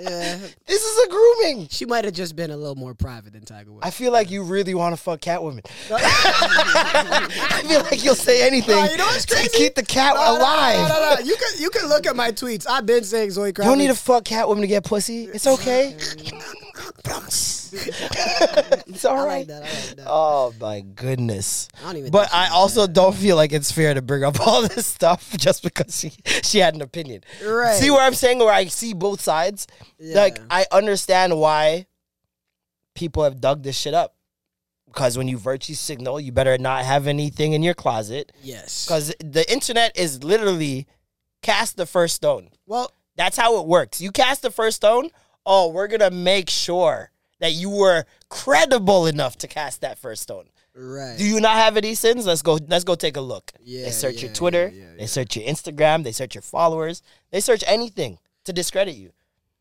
Yeah. This is a grooming. She might have just been a little more private than Tiger Woods. I feel like you really want to fuck Catwoman. I feel like you'll say anything to keep the cat alive. No. You can look at my tweets. I've been saying Zoe Kravitz. You don't need to fuck Catwoman to get pussy. It's okay. It's all right. I like that. Oh my goodness. I also don't feel like it's fair to bring up all this stuff just because she had an opinion. Right. See where I'm saying, where I see both sides? Yeah. I understand why people have dug this shit up. Because when you virtue signal, you better not have anything in your closet. Yes. Because the internet is literally cast the first stone. Well, that's how it works. You cast the first stone, we're going to make sure that you were credible enough to cast that first stone. Right. Do you not have any sins? Let's go take a look. Yeah, they search your Twitter. Yeah. They search your Instagram. They search your followers. They search anything to discredit you.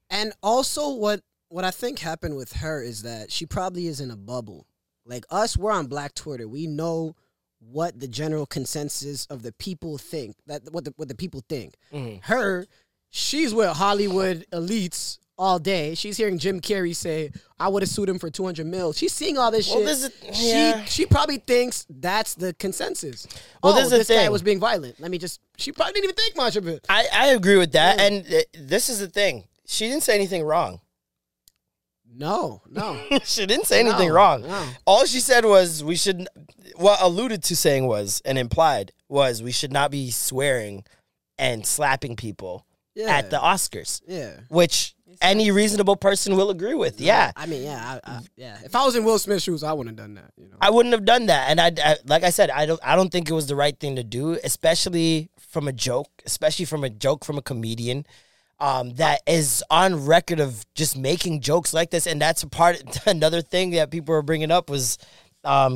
And also what I think happened with her is that she probably is in a bubble. Like us, we're on Black Twitter. We know what the general consensus of the people think. What the people think. Mm-hmm. Her, she's with Hollywood elites all day. She's hearing Jim Carrey say, I would have sued him for 200 mil. She's seeing all this shit. She probably thinks that's the consensus. Well, this guy was being violent. She probably didn't even think much of it. I agree with that. Yeah. And this is the thing. She didn't say anything wrong. No. She didn't say anything wrong. No. All she said was alluded to saying was, and implied was, we should not be swearing and slapping people at the Oscars. Yeah. Which any reasonable person will agree with. Yeah. I mean, if I was in Will Smith's shoes, I wouldn't have done that. You know? I wouldn't have done that. And I like I said, I don't think it was the right thing to do, especially from a joke from a comedian that is on record of just making jokes like this. And that's another thing that people were bringing up was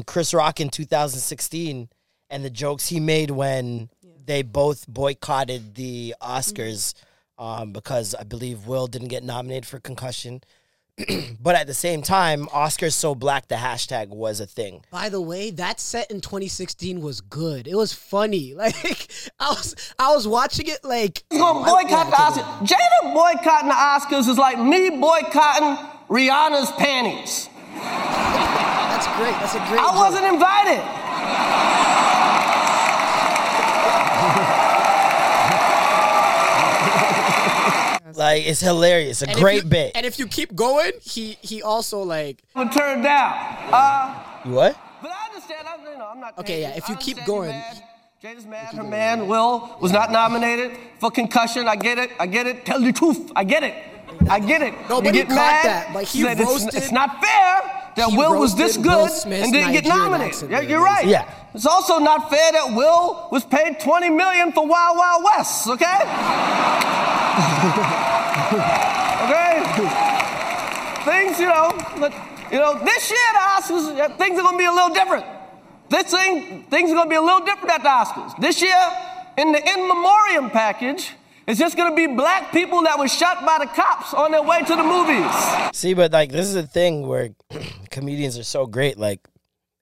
Chris Rock in 2016 and the jokes he made when they both boycotted the Oscars. Mm-hmm. Because I believe Will didn't get nominated for Concussion. But at the same time, Oscars So Black, the hashtag, was a thing. By the way, that set in 2016 was good. It was funny. I was watching it like... You gonna boycott the Oscars? Jada boycotting the Oscars is like me boycotting Rihanna's panties. That's great. That's a great joke. I wasn't invited. It's hilarious. A great bit. And if you keep going, he also I'm turned down. What? But I understand. I'm not. Okay, yeah. If you keep going, Jada's mad. Her man Will was not nominated for Concussion. I get it. Tell the truth. I get it. Nobody caught that. But he roasted. It's not fair that Will was this good and didn't get nominated. Yeah, you're right. Yeah. It's also not fair that Will was paid $20 million for Wild Wild West. Okay. Okay? Things, this year the Oscars, things are going to be a little different. Things are going to be a little different at the Oscars. This year, in the in memoriam package, it's just going to be black people that were shot by the cops on their way to the movies. See, but, like, this is the thing where comedians are so great. Like,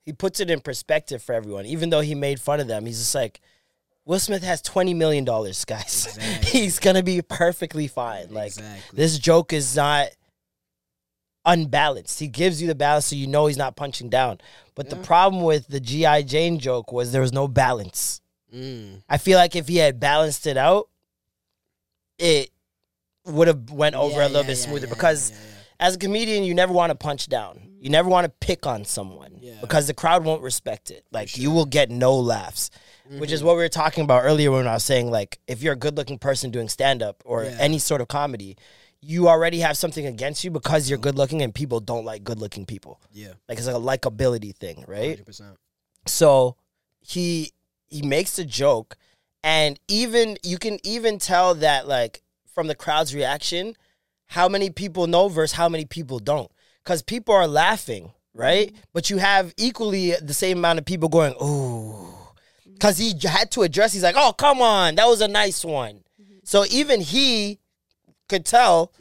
he puts it in perspective for everyone. Even though he made fun of them, he's just like, Will Smith has $20 million, guys. Exactly. He's going to be perfectly fine. Like, exactly. This joke is not unbalanced. He gives you the balance so you know he's not punching down. But The problem with the G.I. Jane joke was there was no balance. Mm. I feel like if he had balanced it out, it would have went over a little bit smoother because as a comedian, you never want to punch down. You never want to pick on someone because the crowd won't respect it. Like, you will get no laughs, which is what we were talking about earlier when I was saying, like, if you're a good-looking person doing stand-up or any sort of comedy, you already have something against you because you're good-looking and people don't like good-looking people. Yeah. Like, it's like a likability thing, right? 100%. So he makes the joke. And you can tell that, like, from the crowd's reaction, how many people know versus how many people don't. Because people are laughing, right? But you have equally the same amount of people going, ooh. Because he had to address, he's like, oh, come on, that was a nice one. Mm-hmm. So even he could tell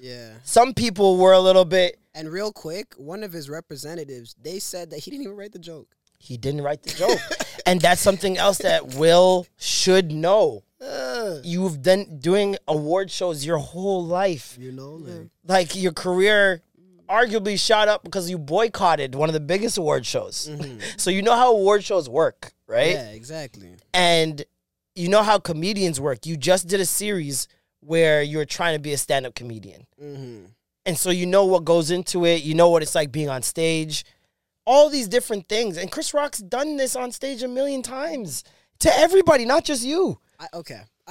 some people were a little bit. And real quick, one of his representatives, they said that he didn't even write the joke. He didn't write the joke. And that's something else that Will should know. You've been doing award shows your whole life. You know, like your career arguably shot up because you boycotted one of the biggest award shows. Mm-hmm. So you know how award shows work, right? Yeah, exactly. And you know how comedians work. You just did a series where you were trying to be a stand-up comedian. Mm-hmm. And so you know what goes into it. You know what it's like being on stage. All these different things. And Chris Rock's done this on stage a million times to everybody, not just you. I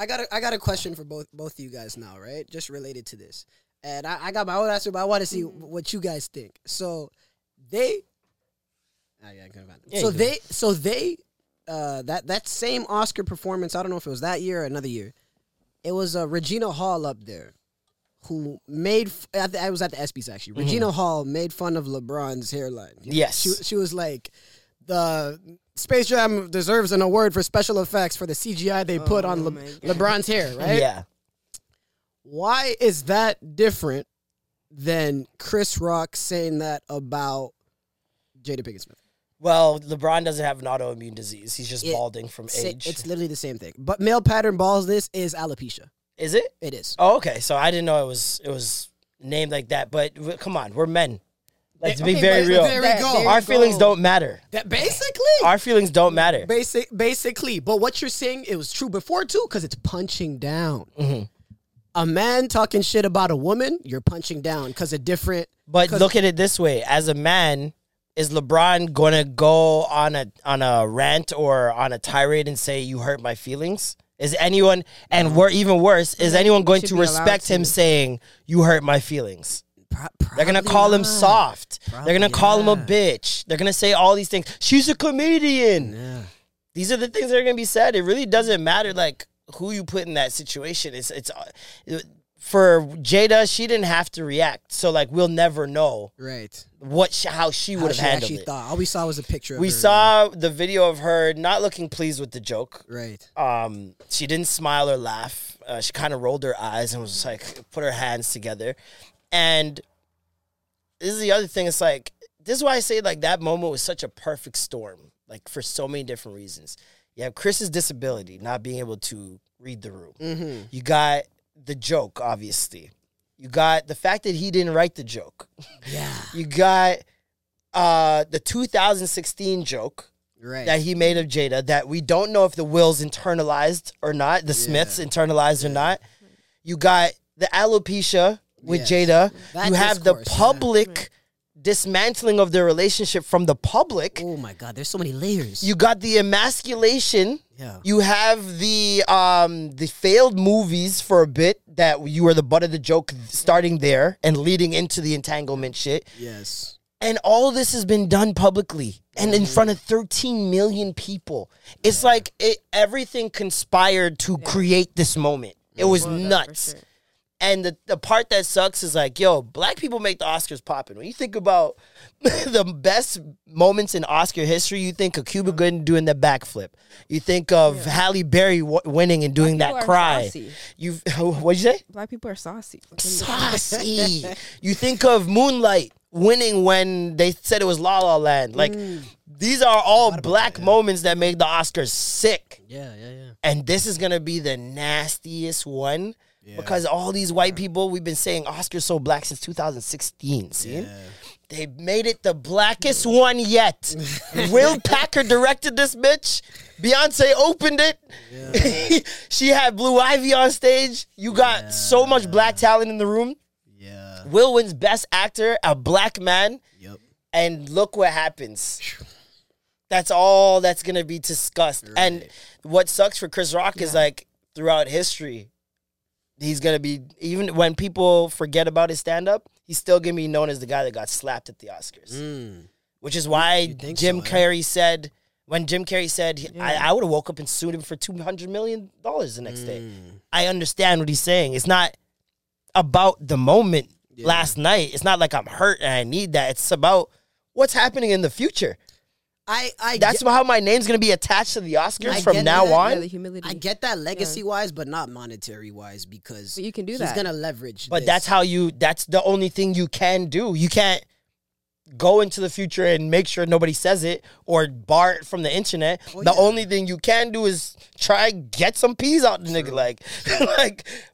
got a question for both of you guys now, right? Just related to this. And I got my own answer, but I want to see what you guys think. So they... that same Oscar performance, I don't know if it was that year or another year, it was Regina Hall up there. Who made? I was at the ESPYs actually. Mm-hmm. Regina Hall made fun of LeBron's hairline. Yes, she was like, the Space Jam deserves an award for special effects for the CGI they put on LeBron's hair. Right? Yeah. Why is that different than Chris Rock saying that about Jada Pinkett Smith? Well, LeBron doesn't have an autoimmune disease. He's just balding from age. It's literally the same thing. But male pattern baldness is alopecia. Is it? It is. Oh, okay. So I didn't know it was named like that. But come on, we're men. Let's be very real. Our feelings don't matter. Basically. But what you're saying, it was true before too, because it's punching down. Mm-hmm. A man talking shit about a woman, you're punching down because a different. But look at it this way: as a man, is LeBron gonna go on a rant or on a tirade and say you hurt my feelings? Is anyone, and even worse, is anyone going to respect him saying, you hurt my feelings? They're going to call him soft. They're going to call him a bitch. They're going to say all these things. She's a comedian. Yeah. These are the things that are going to be said. It really doesn't matter, like, who you put in that situation. It's for Jada, she didn't have to react. So, like, we'll never know how she would have handled it. Thought. All we saw was a picture of her. We saw the video of her not looking pleased with the joke. Right. She didn't smile or laugh. She kind of rolled her eyes and was just like, put her hands together. And this is the other thing. It's like, this is why I say, like, that moment was such a perfect storm, like, for so many different reasons. You have Chris's disability, not being able to read the room. Mm-hmm. You got the joke, obviously. You got the fact that he didn't write the joke. Yeah. You got the 2016 joke that he made of Jada that we don't know if the Wills internalized or not, the Smiths internalized or not. You got the alopecia with Jada. That you have the public dismantling of their relationship from the public. Oh, my God. There's so many layers. You got the emasculation. Yeah. You have the failed movies for a bit that you were the butt of the joke starting there and leading into the entanglement shit. Yes. And all this has been done publicly and in front of 13 million people. It's like everything conspired to create this moment. It was nuts. Sure. And the part that sucks is like, yo, black people make the Oscars popping. When you think about the best moments in Oscar history, you think of Cuba Gooding doing the backflip. You think of Halle Berry winning and doing black that cry. What'd you say? Black people are saucy. Saucy. You think of Moonlight winning when they said it was La La Land. Like, these are all black moments that make the Oscars sick. Yeah. And this is going to be the nastiest one. Yeah. Because all these white people, we've been saying Oscars so black since 2016. See? Yeah. They made it the blackest one yet. Will Packard directed this bitch. Beyonce opened it. Yeah. She had Blue Ivy on stage. You got so much black talent in the room. Yeah. Will wins Best Actor, a black man. Yep. And look what happens. That's all that's going to be discussed. Right. And what sucks for Chris Rock is like throughout history, he's going to be, even when people forget about his stand-up, he's still going to be known as the guy that got slapped at the Oscars. Which is why Jim Carrey said, when Jim Carrey said, I would have woke up and sued him for $200 million the next day. I understand what he's saying. It's not about the moment last night. It's not like I'm hurt and I need that. It's about what's happening in the future. That's how my name's going to be attached to the Oscars from now on. I get that legacy-wise, but not monetary-wise because you can do he's going to leverage But this. That's the only thing you can do. You can't go into the future and make sure nobody says it or bar it from the internet. The only thing you can do is try get some peas out the nigga. Like,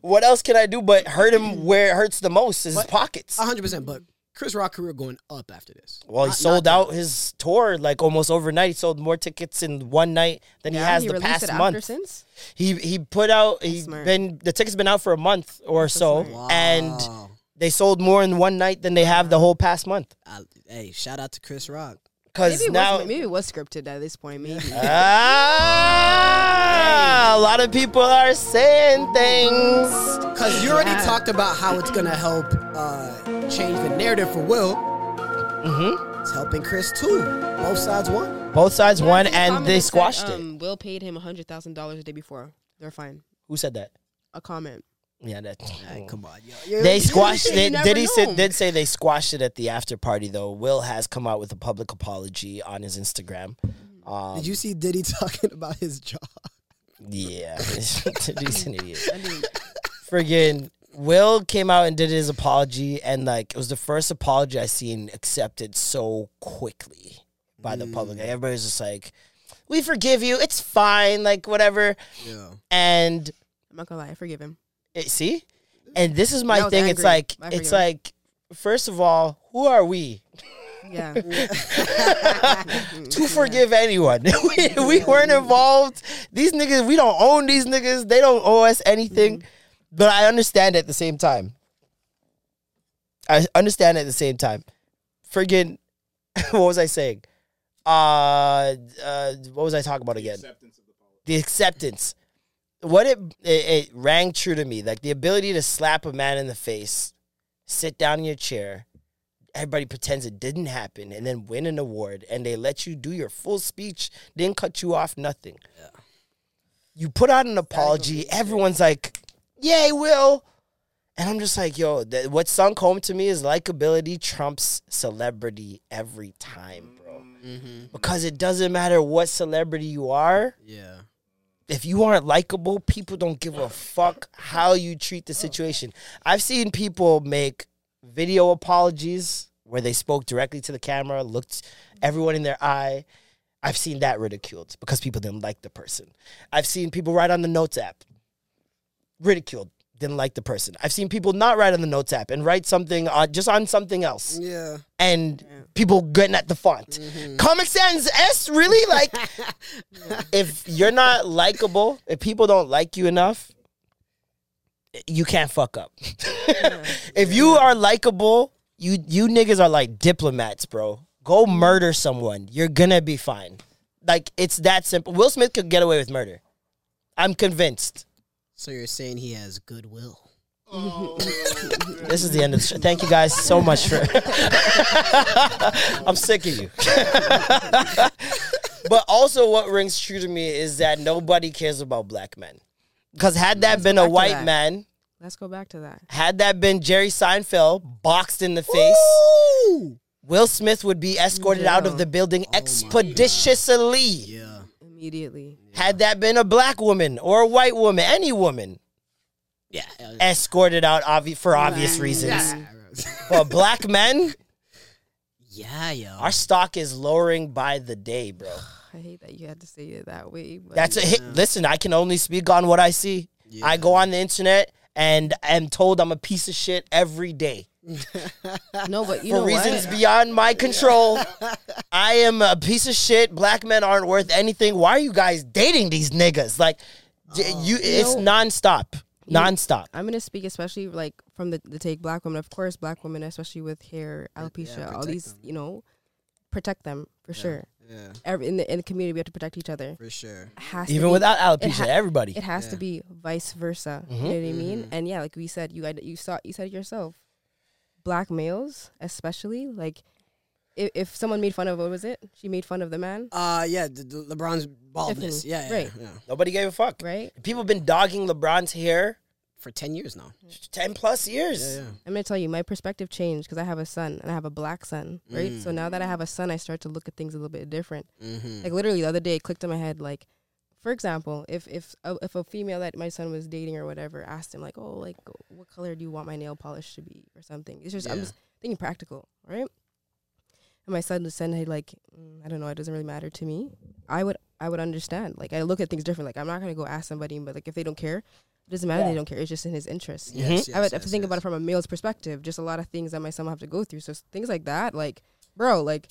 what else can I do but hurt him where it hurts the most is his pockets. 100%, but Chris Rock career going up after this. Well, he sold out his tour like almost overnight. He sold more tickets in one night than he has the past month. Since? He put out the tickets been out for a month or so, and they sold more in one night than they have the whole past month. Hey, shout out to Chris Rock. Maybe it was scripted at this point. Maybe a lot of people are saying things because you already talked about how it's gonna help change the narrative for Will. It's helping Chris too. Both sides won. And they squashed it. Will paid him $100,000 the day before. They're fine. Who said that? A comment. Yeah, come on. Yo. They squashed it. Did say they squashed it at the after party though. Will has come out with a public apology on his Instagram. Did you see Diddy talking about his job? Yeah, Diddy's an idiot. Friggin' Will came out and did his apology, and like it was the first apology I seen accepted so quickly by the public. Everybody's just like, "We forgive you. It's fine. Like whatever." Yeah. And I'm not gonna lie, I forgive him. See? And this is my thing. It's like, first of all, who are we? Yeah. To forgive anyone. We weren't involved. These niggas, we don't own these niggas. They don't owe us anything. But I understand at the same time. Friggin', what was I saying? What was I talking about again? The acceptance. What it rang true to me, like the ability to slap a man in the face, sit down in your chair, everybody pretends it didn't happen, and then win an award, and they let you do your full speech, didn't cut you off, nothing. Yeah. You put out an apology, everyone's like, yay, Will. And I'm just like, yo, what sunk home to me is likability trumps celebrity every time, bro. Because it doesn't matter what celebrity you are. Yeah. If you aren't likable, people don't give a fuck how you treat the situation. I've seen people make video apologies where they spoke directly to the camera, looked everyone in their eye. I've seen that ridiculed because people didn't like the person. I've seen people write on the notes app, ridiculed, didn't like the person. I've seen people not write on the notes app and write something just on something else. Yeah. And people getting at the font. Comic Sans S, really? Like, if you're not likable, if people don't like you enough, you can't fuck up. If you are likable, you niggas are like diplomats, bro. Go murder someone. You're gonna be fine. Like, it's that simple. Will Smith could get away with murder. I'm convinced. So you're saying he has goodwill. Oh. This is the end of the show. Thank you guys so much for I'm sick of you. But also what rings true to me is that nobody cares about black men. Because had that been a white man, Let's go back to that. Had that been Jerry Seinfeld boxed in the face, ooh, Will Smith would be escorted out of the building expeditiously. Yeah. Immediately. Yeah. Had that been a black woman or a white woman, any woman, yeah, escorted out for obvious reasons. Yeah. But black men, yeah, yo, our stock is lowering by the day, bro. I hate that you had to say it that way. But that's a hit. Listen, I can only speak on what I see. Yeah. I go on the internet and am told I'm a piece of shit every day. No, but you know, for reasons beyond my control, I am a piece of shit. Black men aren't worth anything. Why are you guys dating these niggas? Like, it's nonstop. Nonstop. I'm gonna speak especially like from the take black women. Of course, black women, especially with hair alopecia, all these them. You know, protect them for sure. Yeah. In the community, we have to protect each other for sure. Without alopecia, everybody. It has to be vice versa. Mm-hmm. You know what I mean? Mm-hmm. And yeah, like we said, you said it yourself. Black males, especially, like if someone made fun of what was it? She made fun of the man. The LeBron's baldness. Yeah, right. Yeah. Nobody gave a fuck. Right. People have been dogging LeBron's hair for 10 years now. 10+ years. Yeah. I'm gonna tell you, my perspective changed because I have a son and I have a black son. Right. Mm. So now that I have a son, I start to look at things a little bit different. Mm-hmm. Like literally the other day, it clicked in my head. Like, for example, if a female that my son was dating or whatever asked him like, oh, like what color do you want my nail polish to be or something? It's just I'm just thinking practical, right? And my son would send, like, I don't know, it doesn't really matter to me. I would understand. Like, I look at things different. Like, I'm not going to go ask somebody, but, like, if they don't care, it doesn't matter. Yeah. They don't care. It's just in his interest. Yes, mm-hmm. I would have to think about it from a male's perspective. Just a lot of things that my son will have to go through. So things like that, like, bro, like,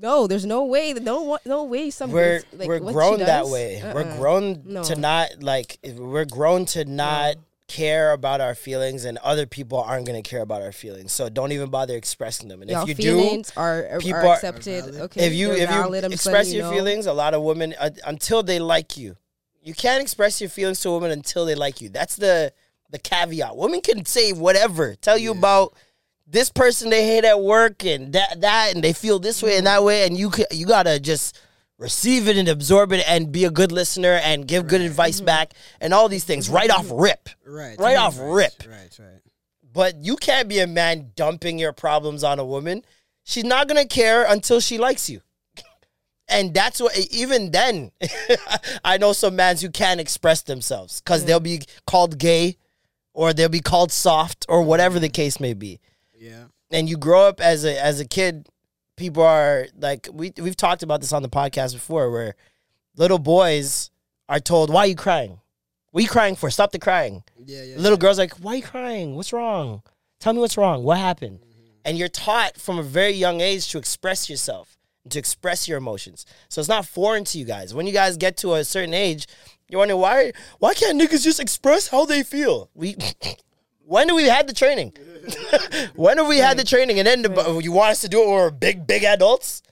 no, there's no way. No way. We're grown that way. We're grown to not, like, care about our feelings, and other people aren't going to care about our feelings, so don't even bother expressing them. And if you do, people are accepted. Okay, if you express your feelings, a lot of women until they like you. You can't express your feelings to a woman until they like you. That's the caveat. Women can say whatever, tell you about this person they hate at work and that and they feel this way and that way, and you gotta just receive it and absorb it and be a good listener and give good advice back and all these things right off rip. Right. But you can't be a man dumping your problems on a woman. She's not going to care until she likes you. And that's what, even then, I know some mans who can't express themselves because they'll be called gay or they'll be called soft or whatever the case may be. Yeah. And you grow up as a kid. People are like, we've talked about this on the podcast before, where little boys are told, why are you crying? What are you crying for? Stop the crying. Little girls are like, why are you crying? What's wrong? Tell me what's wrong. What happened? Mm-hmm. And you're taught from a very young age to express yourself and to express your emotions. So it's not foreign to you guys. When you guys get to a certain age, you're wondering, why can't niggas just express how they feel? When do we have the training? When have we had the training? And then you want us to do it when we're big adults?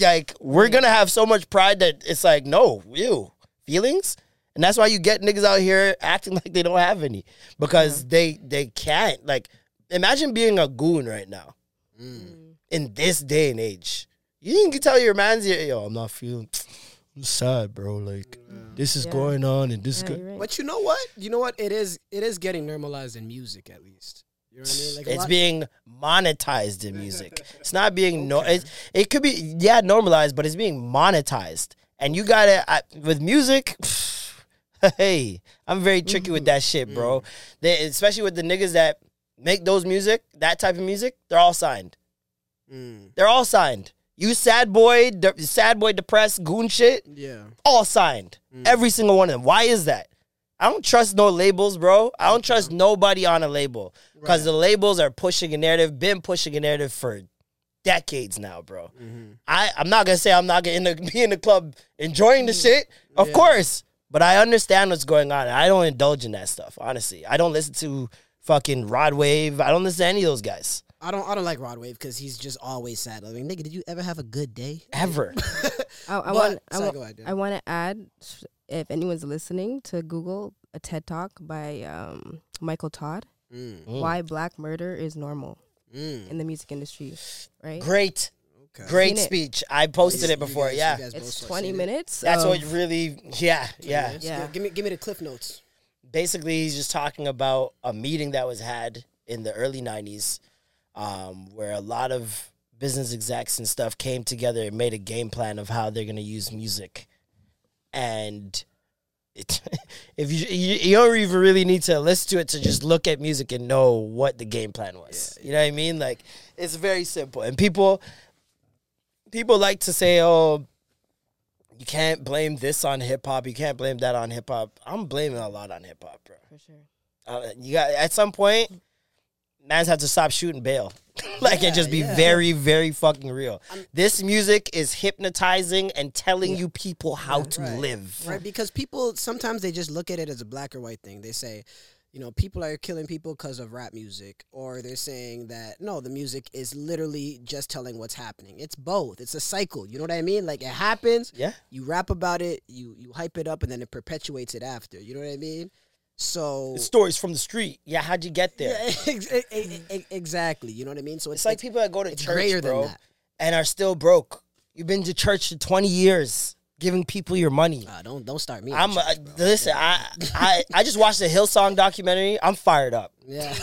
Like, we're going to have so much pride that it's like, no, ew, feelings? And that's why you get niggas out here acting like they don't have any. Because they can't. Like, imagine being a goon right now. Mm. In this day and age. You can tell your man's here, yo, I'm not feeling... I'm sad, bro. Like, this is going on, and this is good. Right. But you know what? It is getting normalized in music, at least. You know what I mean? Like, it's being monetized in music. It's not being it could be normalized, but it's being monetized. And you gotta with music. Hey, I'm very tricky with that shit, bro. They, especially with the niggas that make that type of music, they're all signed. Mm. They're all signed. You sad boy, depressed, goon shit. Yeah. All signed. Every single one of them. Why is that? I don't trust no labels, bro. I don't trust nobody on a label. Because the labels are pushing a narrative, been pushing a narrative for decades now, bro. Mm-hmm. I'm not going to say I'm not going to be in the club enjoying the shit. Of course. But I understand what's going on. I don't indulge in that stuff, honestly. I don't listen to fucking Rod Wave. I don't listen to any of those guys. I don't like Rod Wave because he's just always sad. I mean, nigga, did you ever have a good day? Ever. I want to add, if anyone's listening, to Google a TED Talk by Michael Todd. Why Black Murder is Normal in the Music Industry, right? Great. Okay. Great speech. I posted it before, It's 20 minutes. That's what really, yeah. Give me the cliff notes. basically, he's just talking about a meeting that was had in the early 90s where a lot of business execs and stuff came together and made a game plan of how they're going to use music. And it, if you don't even really need to listen to it to just look at music and know what the game plan was. Yeah. You know what I mean? Like, it's very simple. And people like to say, oh, you can't blame this on hip-hop. You can't blame that on hip-hop. I'm blaming a lot on hip-hop, bro. For sure. You got, at some point, man's had to stop shooting bail. Like, and just be very, very fucking real. This music is hypnotizing and telling you people how to live. Right, because people, sometimes they just look at it as a black or white thing. They say, you know, people are killing people because of rap music. Or they're saying that, no, the music is literally just telling what's happening. It's both. It's a cycle. You know what I mean? Like, it happens. Yeah. You rap about it. You hype it up, and then it perpetuates it after. You know what I mean? So it's stories from the street. Yeah, how'd you get there? Yeah, exactly. You know what I mean? So it's like people that go to church, bro, and are still broke. You've been to church for 20 years, giving people your money. Don't start me. Listen. Yeah. I just watched the Hillsong documentary. I'm fired up. Yeah,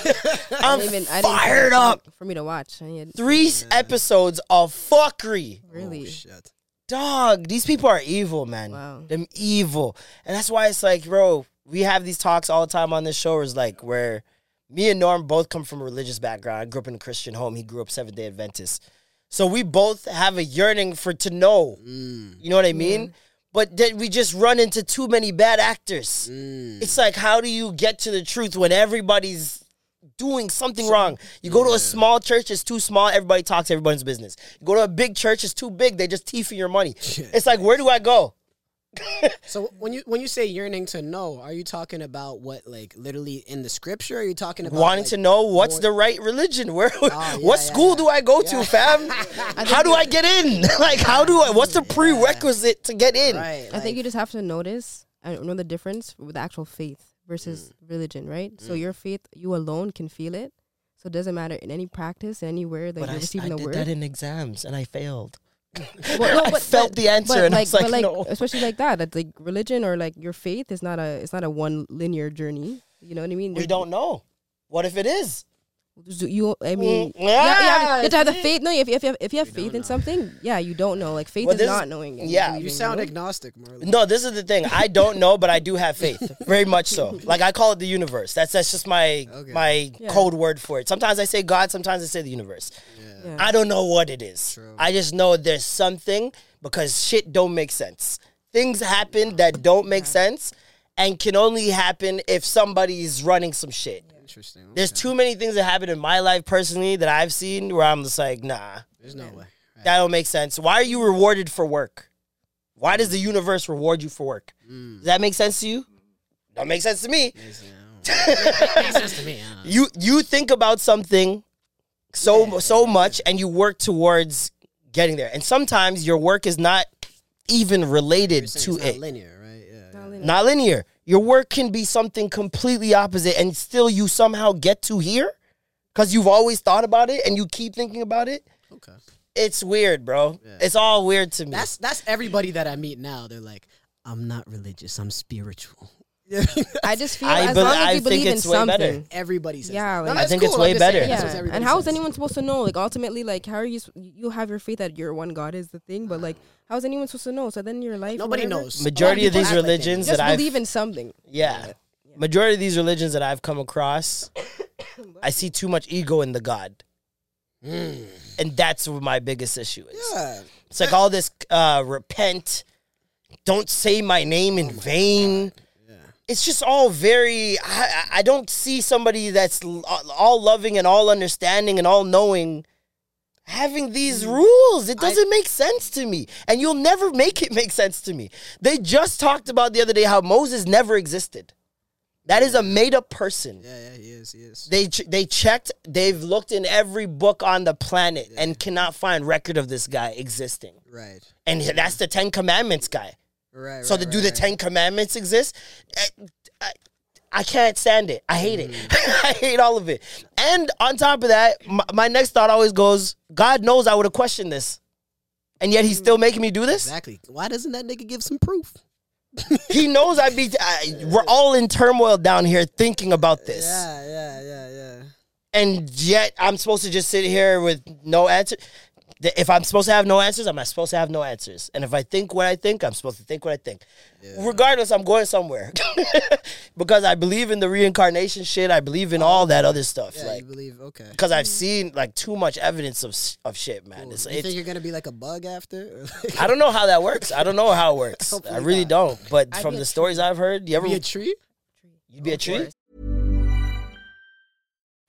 I'm fired up for me to watch. 3 episodes of fuckery. Really? Oh, shit. Dog, these people are evil, man. Wow. Them evil, and that's why it's like, bro. We have these talks all the time on this show is like where me and Norm both come from a religious background. I grew up in a Christian home. He grew up Seventh-day Adventist. So we both have a yearning to know. Mm. You know what I mean? Mm. But then we just run into too many bad actors. Mm. It's like, how do you get to the truth when everybody's doing something wrong? You go to a small church, it's too small. Everybody talks everybody's business. You go to a big church, it's too big. They just thiefing your money. It's like, where do I go? So when you say yearning to know, are you talking about what, like, literally in the scripture? Are you talking about wanting to know what's the right religion? Where, what school do I go to, fam? How do I get in? Like, what's the prerequisite to get in? Right, like, I think you just have to notice and know the difference with the actual faith versus religion, right? Mm. So your faith, you alone can feel it. So it doesn't matter in any practice, anywhere that you're receiving the word. I did that in exams and I failed. Well, no, but, I felt the answer, and like, I was like, no. Especially like that like religion or like your faith is not a one linear journey. You know what I mean? We don't know. What if it is? You have to have the faith. No, if you have faith in something, you don't know. Like faith is not knowing. Yeah, you sound agnostic, Marley. No, this is the thing. I don't know, but I do have faith, very much so. Like I call it the universe. That's just my code word for it. Sometimes I say God, sometimes I say the universe. Yeah. Yeah. I don't know what it is. True. I just know there's something because shit don't make sense. Things happen that don't make sense, and can only happen if somebody's running some shit. Interesting. Okay. There's too many things that happen in my life personally that I've seen where I'm just like, nah. There's no way. Right. That don't make sense. Why are you rewarded for work? Why does the universe reward you for work? Mm. Does that make sense to you? Don't make sense to me. Makes sense to me. You think about something so much and you work towards getting there. And sometimes your work is not even related to it. Not linear, right? Yeah, not linear. Not linear. Your work can be something completely opposite and still you somehow get to here because you've always thought about it and you keep thinking about it. Okay. It's weird, bro. Yeah. It's all weird to me. That's everybody that I meet now. They're like, I'm not religious. I'm spiritual. I just feel as long as you believe in something. Better. Everybody says that. Like, I think it's way better. Yeah. And how is anyone supposed to know? Like, ultimately, like, how are you have your faith that your one God is the thing, but like, how is anyone supposed to know? So then your life... Nobody knows. Majority of these religions that I... just believe in something. Yeah. Majority of these religions that I've come across, I see too much ego in the God. Mm. And that's where my biggest issue is. Yeah. It's like all this repent, don't say my name in vain... It's just all very, I don't see somebody that's all loving and all understanding and all knowing having these rules. It doesn't make sense to me. And you'll never make it make sense to me. They just talked about the other day how Moses never existed. That is a made-up person. Yeah, he is. They checked, they've looked in every book on the planet and cannot find record of this guy existing. Right. And that's the 10 Commandments guy. Right, so do the 10 Commandments exist? I can't stand it. I hate it. I hate all of it. And on top of that, my next thought always goes, God knows I would have questioned this. And yet he's still making me do this? Exactly. Why doesn't that nigga give some proof? He knows I be. We're all in turmoil down here thinking about this. Yeah. And yet I'm supposed to just sit here with no answer. If I'm supposed to have no answers, I'm supposed to have no answers. And if I think what I think, I'm supposed to think what I think. Yeah. Regardless, I'm going somewhere. Because I believe in the reincarnation shit. I believe in all that other stuff. Yeah, like, you believe, okay. Because I've seen, like, too much evidence of shit, man. Cool. You think you're going to be like a bug after? I don't know how that works. I don't know how it works. I really don't. But I'd from the stories I've heard, you ever... Be a tree? You'd be a tree?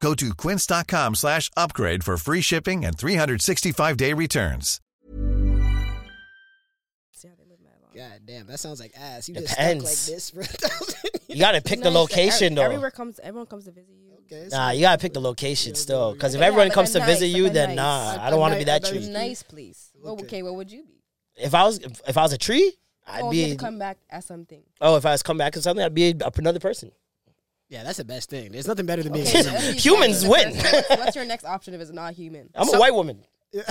Go to quince.com/upgrade for free shipping and 365-day returns. God damn, that sounds like ass. You just stuck like this for 1,000 years. You gotta pick the location, though. Everyone comes to visit you. Okay, nah, you gotta pick the location still. Because if everyone comes to visit you, then nah, I don't want to be that tree. Nice, please. Okay, what would you be? If I was a tree, I'd be... come back as something. Oh, if I was come back as something, I'd be another person. Yeah, that's the best thing. There's nothing better than being human. Humans win. What's your next option if it's not human? I'm a white woman. Yeah.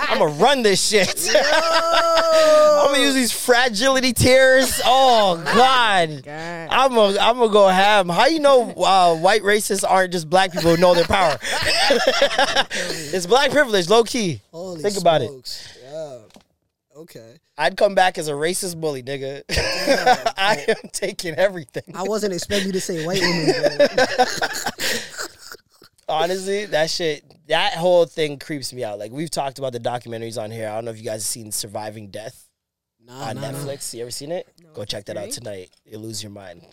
I'm gonna run this shit. I'm gonna use these fragility tears. Oh God. I'm gonna go ham. How you know white racists aren't just black people who know their power? It's black privilege, low key. Holy Think smokes. About it. Yeah. Okay. I'd come back as a racist bully, nigga. Yeah. I am taking everything. I wasn't expecting you to say white women. Honestly, that whole thing creeps me out. Like, we've talked about the documentaries on here. I don't know if you guys have seen Surviving Death on Netflix. No. You ever seen it? No, go check that out tonight. You'll lose your mind.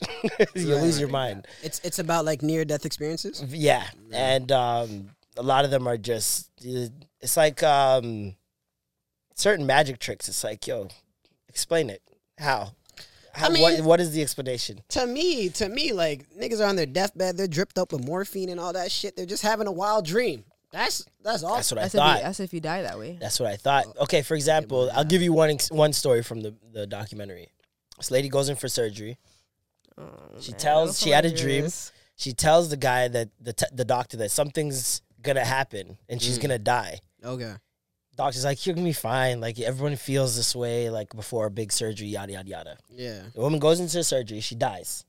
You'll lose your mind. It's about, like, near-death experiences? Yeah. And a lot of them are just... It's like certain magic tricks. It's like, yo, explain it. How? I mean, what is the explanation? To me, like, niggas are on their deathbed. They're dripped up with morphine and all that shit. They're just having a wild dream. That's awesome. That's what I thought. That's if you die that way. That's what I thought. Okay, for example, I'll give you one story from the documentary. This lady goes in for surgery. Oh, she had a dream. She tells the guy that the doctor that something's gonna happen and she's gonna die. Okay. Doctor's like, you're gonna be fine. Like, everyone feels this way, like, before a big surgery, yada, yada, yada. Yeah. The woman goes into the surgery. She dies,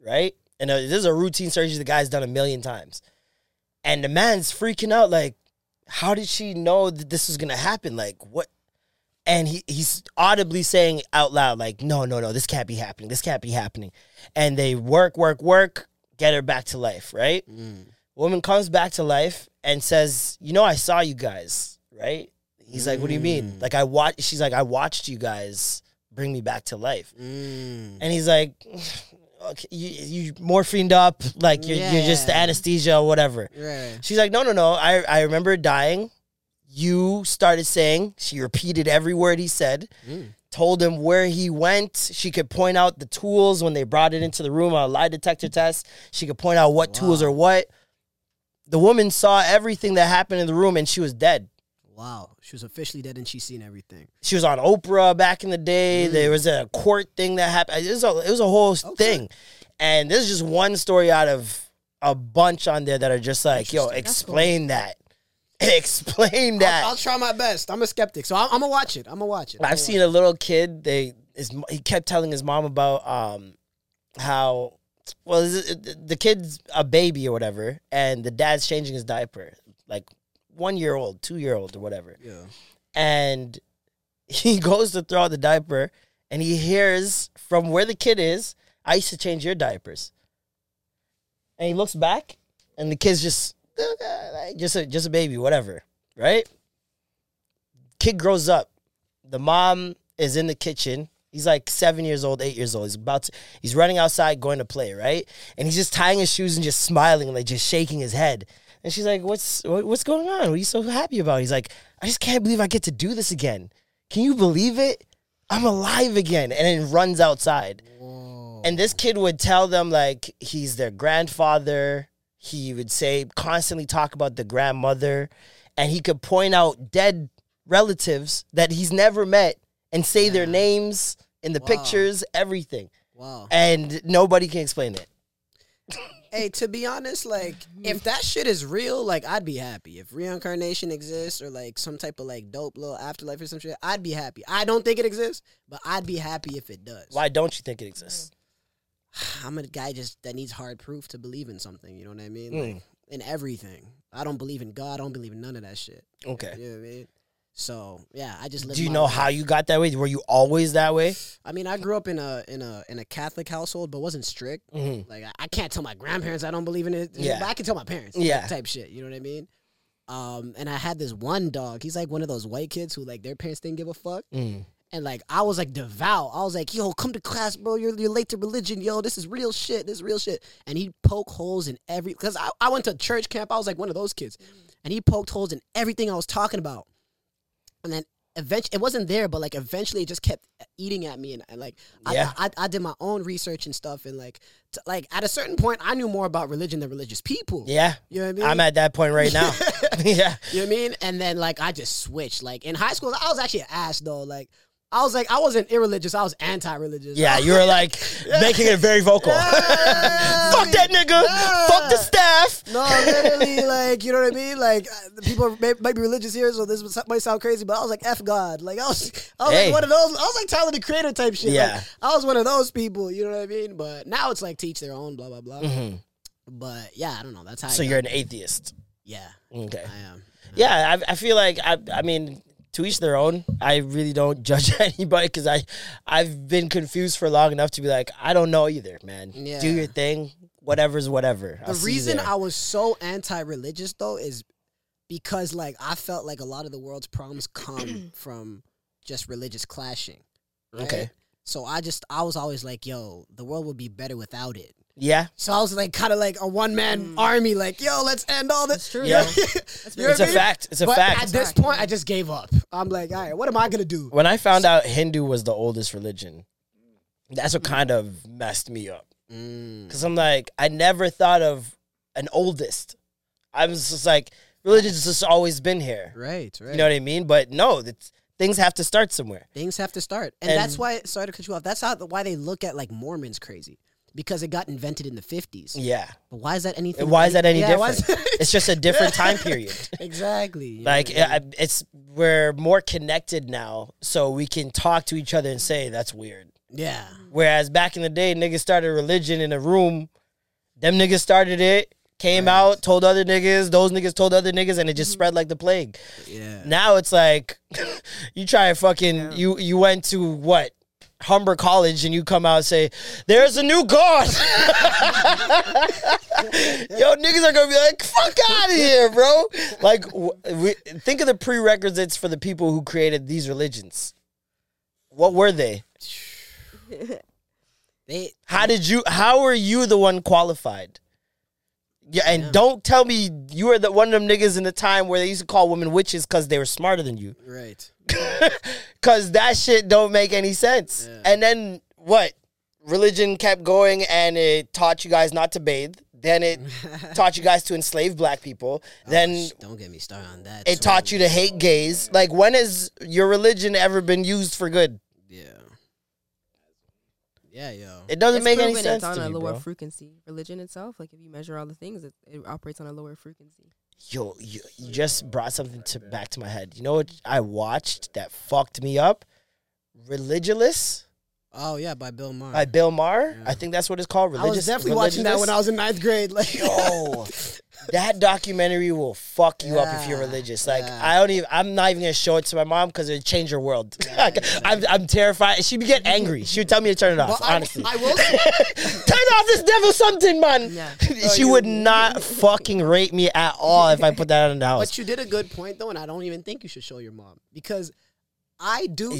right? And this is a routine surgery the guy's done 1,000,000 times. And the man's freaking out, like, how did she know that this was gonna happen? Like, what? And he's audibly saying out loud, like, no, this can't be happening. This can't be happening. And they work, get her back to life, right? Mm. Woman comes back to life and says, you know, I saw you guys, right? He's like, what do you mean? Like, she's like, I watched you guys bring me back to life. Mm. And he's like, okay, you morphined up, like, you're just the anesthesia or whatever. Yeah. She's like, no, I remember dying. You started saying, she repeated every word he said, told him where he went. She could point out the tools when they brought it into the room on a lie detector test. She could point out what tools are what. The woman saw everything that happened in the room and she was dead. Wow, she was officially dead and she's seen everything. She was on Oprah back in the day. Mm. There was a court thing that happened. It was a whole thing. And this is just one story out of a bunch on there that are just like, yo, explain that. Explain that. I'll try my best. I'm a skeptic, so I'm going to watch it. I've seen a little kid. He kept telling his mom about how, well, the kid's a baby or whatever, and the dad's changing his diaper, like, 1-year-old, 2-year-old, or whatever. Yeah. And he goes to throw out the diaper, and he hears from where the kid is, I used to change your diapers. and he looks back, and the kid's just a baby, whatever, right? Kid grows up. The mom is in the kitchen. He's like 7 years old, 8 years old. He's running outside, going to play, right? And he's just tying his shoes and just smiling, like just shaking his head. And she's like, what's going on? What are you so happy about? He's like, I just can't believe I get to do this again. Can you believe it? I'm alive again. And then runs outside. Whoa. And this kid would tell them, like, he's their grandfather. He would say, constantly talk about the grandmother. And he could point out dead relatives that he's never met and say their names in the pictures, everything. Wow. And nobody can explain it. Hey, to be honest, like, if that shit is real, like, I'd be happy. If reincarnation exists or, like, some type of, like, dope little afterlife or some shit, I'd be happy. I don't think it exists, but I'd be happy if it does. Why don't you think it exists? I'm a guy just that needs hard proof to believe in something, you know what I mean? Like, in everything. I don't believe in God. I don't believe in none of that shit. Okay. You know what I mean? So, yeah, I just live. Do you know life. How you got that way? Were you always that way? I mean, I grew up in a Catholic household, but wasn't strict. Mm-hmm. Like, I can't tell my grandparents I don't believe in it. Yeah. But I can tell my parents. Yeah. Like, type shit. You know what I mean? And I had this one dog. He's like one of those white kids who, like, their parents didn't give a fuck. Mm. And, like, I was, like, devout. I was like, yo, come to class, bro. You're late to religion. Yo, this is real shit. This is real shit. And he'd poke holes in every... Because I went to church camp. I was, like, one of those kids. And he poked holes in everything I was talking about. And then eventually, it wasn't there, but, like, eventually it just kept eating at me. And like, yeah. I did my own research and stuff. And, like, at a certain point, I knew more about religion than religious people. Yeah. You know what I mean? I'm at that point right now. Yeah. You know what I mean? And then, like, I just switched. Like, in high school, I was actually an ass, though. Like, I wasn't irreligious. I was anti-religious. Yeah, you were, like, making it very vocal. Yeah, fuck that nigga. Yeah. Fuck the staff. No, literally, like, you know what I mean? Like, the people might be religious here, so this might sound crazy, but I was like, F God. Like, I was like one of those. I was like Tyler, the Creator type shit. Yeah. Like, I was one of those people, you know what I mean? But now it's like teach their own, blah, blah, blah. Mm-hmm. But, yeah, I don't know. That's how. So you're an atheist? Yeah. Okay. I am. Yeah, I feel like, I mean... To each their own. I really don't judge anybody because I've been confused for long enough to be like, I don't know either, man. Yeah. Do your thing. Whatever's whatever. The reason I was so anti-religious, though, is because, like, I felt like a lot of the world's problems come from just religious clashing. Right? Okay. So I was always like, yo, the world would be better without it. Yeah. So I was like, kind of like a one-man army, like, yo, let's end all this. That's true. Yeah. That's it's a fact. It's a fact. At this point, I just gave up. I'm like, all right, what am I going to do? When I found out Hindu was the oldest religion, that's what kind of messed me up. Because I'm like, I never thought of an oldest. I was just like, religion's just always been here. Right. You know what I mean? But no, things have to start somewhere. Things have to start. And that's why, sorry to cut you off, that's why they look at, like, Mormons crazy. Because it got invented in the 50s. Yeah. But why is that anything? Why is that any different? It's just a different time period. Exactly. You like, we're more connected now, so we can talk to each other and say, that's weird. Yeah. Whereas back in the day, niggas started religion in a room. Them niggas started it, came out, told other niggas, those niggas told other niggas, and it just spread like the plague. Yeah. Now it's like, you try and fucking, you went to what? Humber College, and you come out and say, there's a new God. Yo, niggas are going to be like, fuck out of here, bro. Like, think of the prerequisites for the people who created these religions. What were they? How were you the one qualified? Yeah, and don't tell me you were the one of them niggas in the time where they used to call women witches because they were smarter than you. Right. Because that shit don't make any sense. Yeah. And then what? Religion kept going, and it taught you guys not to bathe. Then it taught you guys to enslave black people. Then don't get me started on that. It taught you to hate gays. Like, when has your religion ever been used for good? Yeah, yo. It doesn't make any sense. It's on a lower frequency. Religion itself, like, if you measure all the things, it operates on a lower frequency. Yo, you just brought something back to my head. You know what I watched that fucked me up? Religious Oh, yeah, by Bill Maher. By Bill Maher? Yeah. I think that's what it's called, Religious. I was definitely watching that when I was in ninth grade. Like, oh, that documentary will fuck you up if you're religious. Like, I don't even, I'm not even going to show it to my mom because it'll change her world. I'm terrified. She'd get angry. She would tell me to turn it off, honestly. I will say. Turn off this devil something, man. Yeah. She would not fucking rape me at all if I put that on the house. But you did a good point, though, and I don't even think you should show your mom because... I do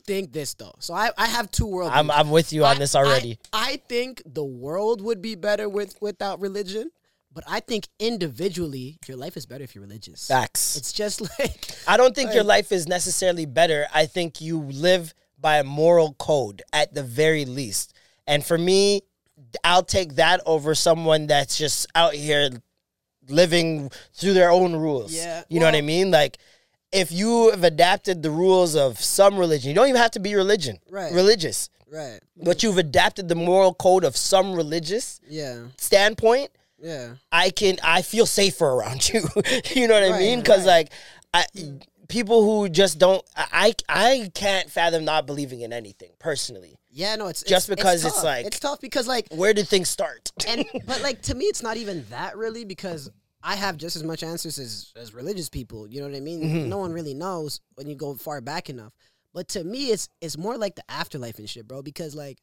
think this, though. So I have two world views. I'm with you on this already. I think the world would be better without religion, but I think individually, your life is better if you're religious. Facts. It's just like... I don't think your life is necessarily better. I think you live by a moral code at the very least. And for me, I'll take that over someone that's just out here living through their own rules. Yeah. You know what I mean? Like... If you have adapted the rules of some religion, you don't even have to be religious. Right. But you've adapted the moral code of some religious standpoint. Yeah. I feel safer around you. You know what I mean? Because people who just don't, I can't fathom not believing in anything personally. Yeah, no, it's just because it's like, it's tough because like, where did things start? But like, to me, it's not even that really because I have just as much answers as religious people. You know what I mean? Mm-hmm. No one really knows when you go far back enough. But to me, it's more like the afterlife and shit, bro. Because, like,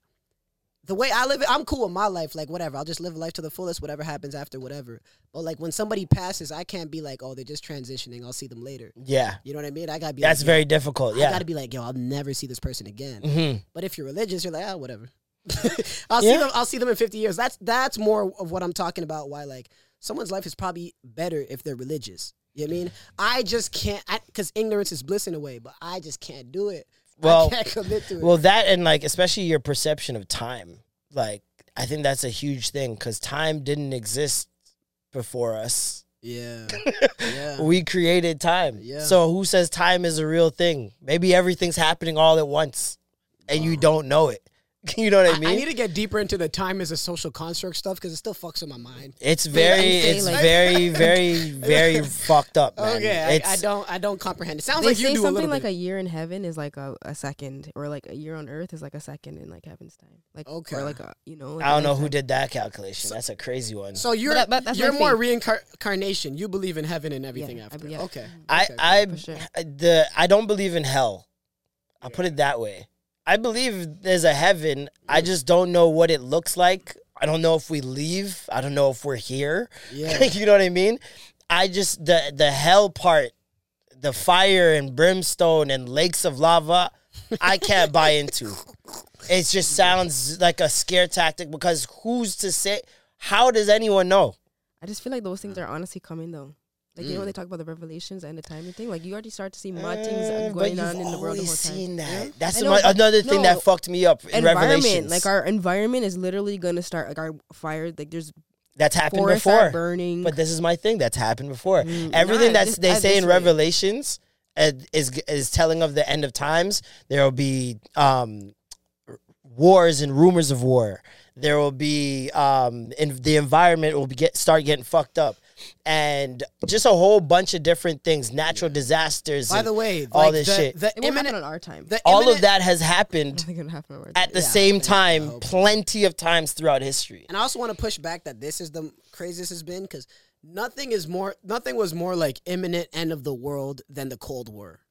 the way I live, I'm cool with my life. Like, whatever. I'll just live life to the fullest, whatever happens after, whatever. But, like, when somebody passes, I can't be like, oh, they're just transitioning. I'll see them later. Yeah. You know what I mean? I got to be That's like, very difficult, yeah. I got to be like, yo, I'll never see this person again. Mm-hmm. But if you're religious, you're like, oh, whatever. I'll see them in 50 years. That's more of what I'm talking about, why, like, someone's life is probably better if they're religious. You know what I mean? I just can't, because ignorance is bliss in a way, but I just can't do it. Well, I can't commit to it. Well, that and, like, especially your perception of time. Like, I think that's a huge thing, because time didn't exist before us. Yeah. We created time. Yeah. So who says time is a real thing? Maybe everything's happening all at once, and you don't know it. You know what I mean? I need to get deeper into the time as a social construct stuff because it still fucks with my mind. It's very, very fucked up, man. Okay, I don't comprehend. It sounds like you do a little bit. They say something like a year in heaven is like a second, or like a year on earth is like a second in like heaven's time. Like, okay, or like a, you know. Like I don't know who did that calculation. So, that's a crazy one. So you're more reincarnation. You believe in heaven and everything after. Yeah. Okay, I don't believe in hell. I'll put it that way. I believe there's a heaven. I just don't know what it looks like. I don't know if we leave. I don't know if we're here. Yeah. You know what I mean? I just, the hell part, the fire and brimstone and lakes of lava, I can't buy into. It just sounds like a scare tactic because who's to say, how does anyone know? I just feel like those things are honestly coming though. Like, you know when they talk about the revelations and the timing thing? Like, you already start to see more things going on in the world the whole time. Seen that. Yeah? That's another thing that fucked me up in Revelations. Like, our environment is literally going to start, like, our fire, like, there's... That's happened before. Burning. But this is my thing. That's happened before. Everything that they say in Revelations is telling of the end of times. There will be wars and rumors of war. There will be... and the environment will start getting fucked up. And just a whole bunch of different things, natural disasters. By the way, all like this shit. It won't happen on our time. All of that has happened at the same time, plenty of times throughout history. And I also want to push back that this is the craziest it's been because nothing was more like imminent end of the world than the Cold War.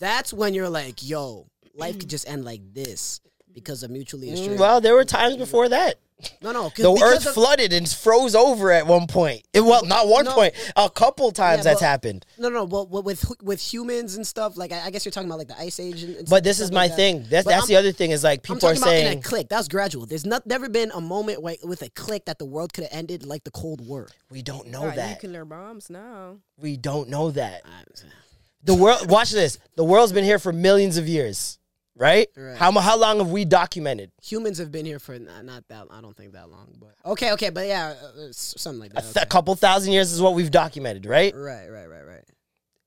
That's when you're like, yo, life could just end like this because of mutually assured. Well, there were times before that. No. The earth flooded and froze over at one point. Not one point. A couple times that's happened. No. Well, with humans and stuff, like I guess you're talking about like the Ice Age. And but this is my thing. That's the other thing is like people are saying in a click. That was gradual. There's never been a moment with a click that the world could have ended like the Cold War. We don't know that. Nuclear bombs now. We don't know that. The world. Watch this. The world's been here for millions of years. Right? How long have we documented? Humans have been here for not that. I don't think that long, but okay, but yeah, something like that. A couple thousand years is what we've documented, right? Right.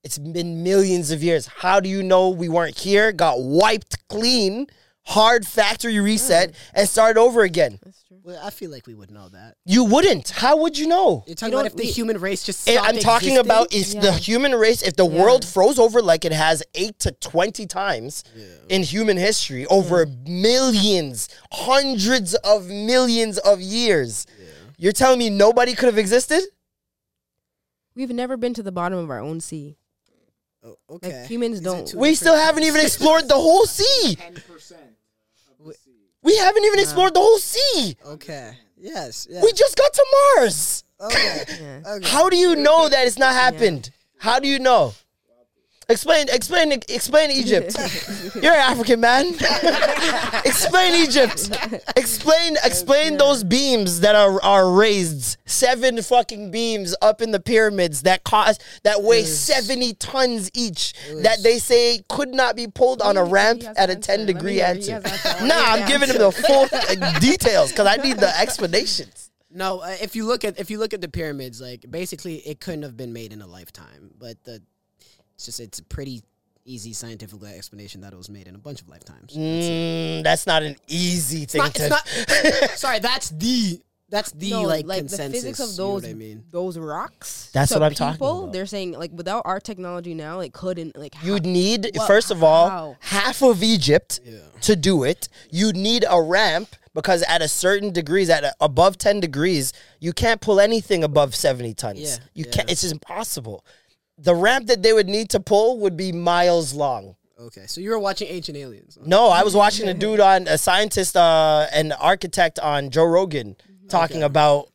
It's been millions of years. How do you know we weren't here? Got wiped clean, hard factory reset, and started over again. That's true. Well, I feel like we would know that. You wouldn't. How would you know? You're talking about if the human race just stopped existing? I'm talking about is the human race, if the world froze over like it has 8 to 20 times in human history over millions, hundreds of millions of years. Yeah. You're telling me nobody could have existed? We've never been to the bottom of our own sea. Oh, okay. Like, humans don't. We still haven't even explored the whole sea. 10%. We haven't even explored the whole sea. Okay. Yes. Yeah. We just got to Mars. Okay. Okay. How do you know that it's not happened? Yeah. How do you know? Explain Egypt. You're an African man. Explain Egypt. Explain those beams that are raised. 7 fucking beams up in the pyramids that weigh 70 tons each that they say could not be pulled on a ramp at a 10-degree answer. I'm giving him the full details because I need the explanations. No, if you look at the pyramids, like basically it couldn't have been made in a lifetime, but it's a pretty easy scientific explanation that it was made in a bunch of lifetimes. That's not an easy thing sorry, that's the consensus. The physics of those, you know what I mean? Those rocks. That's what I'm talking about. They're saying like without our technology now, it couldn't like. You'd need half of Egypt to do it. You'd need a ramp because at a certain degrees, above 10 degrees, you can't pull anything above 70 tons. Yeah. You can't. It's just impossible. The ramp that they would need to pull would be miles long. Okay, so you were watching Ancient Aliens. Okay. No, I was watching a scientist and architect on Joe Rogan talking about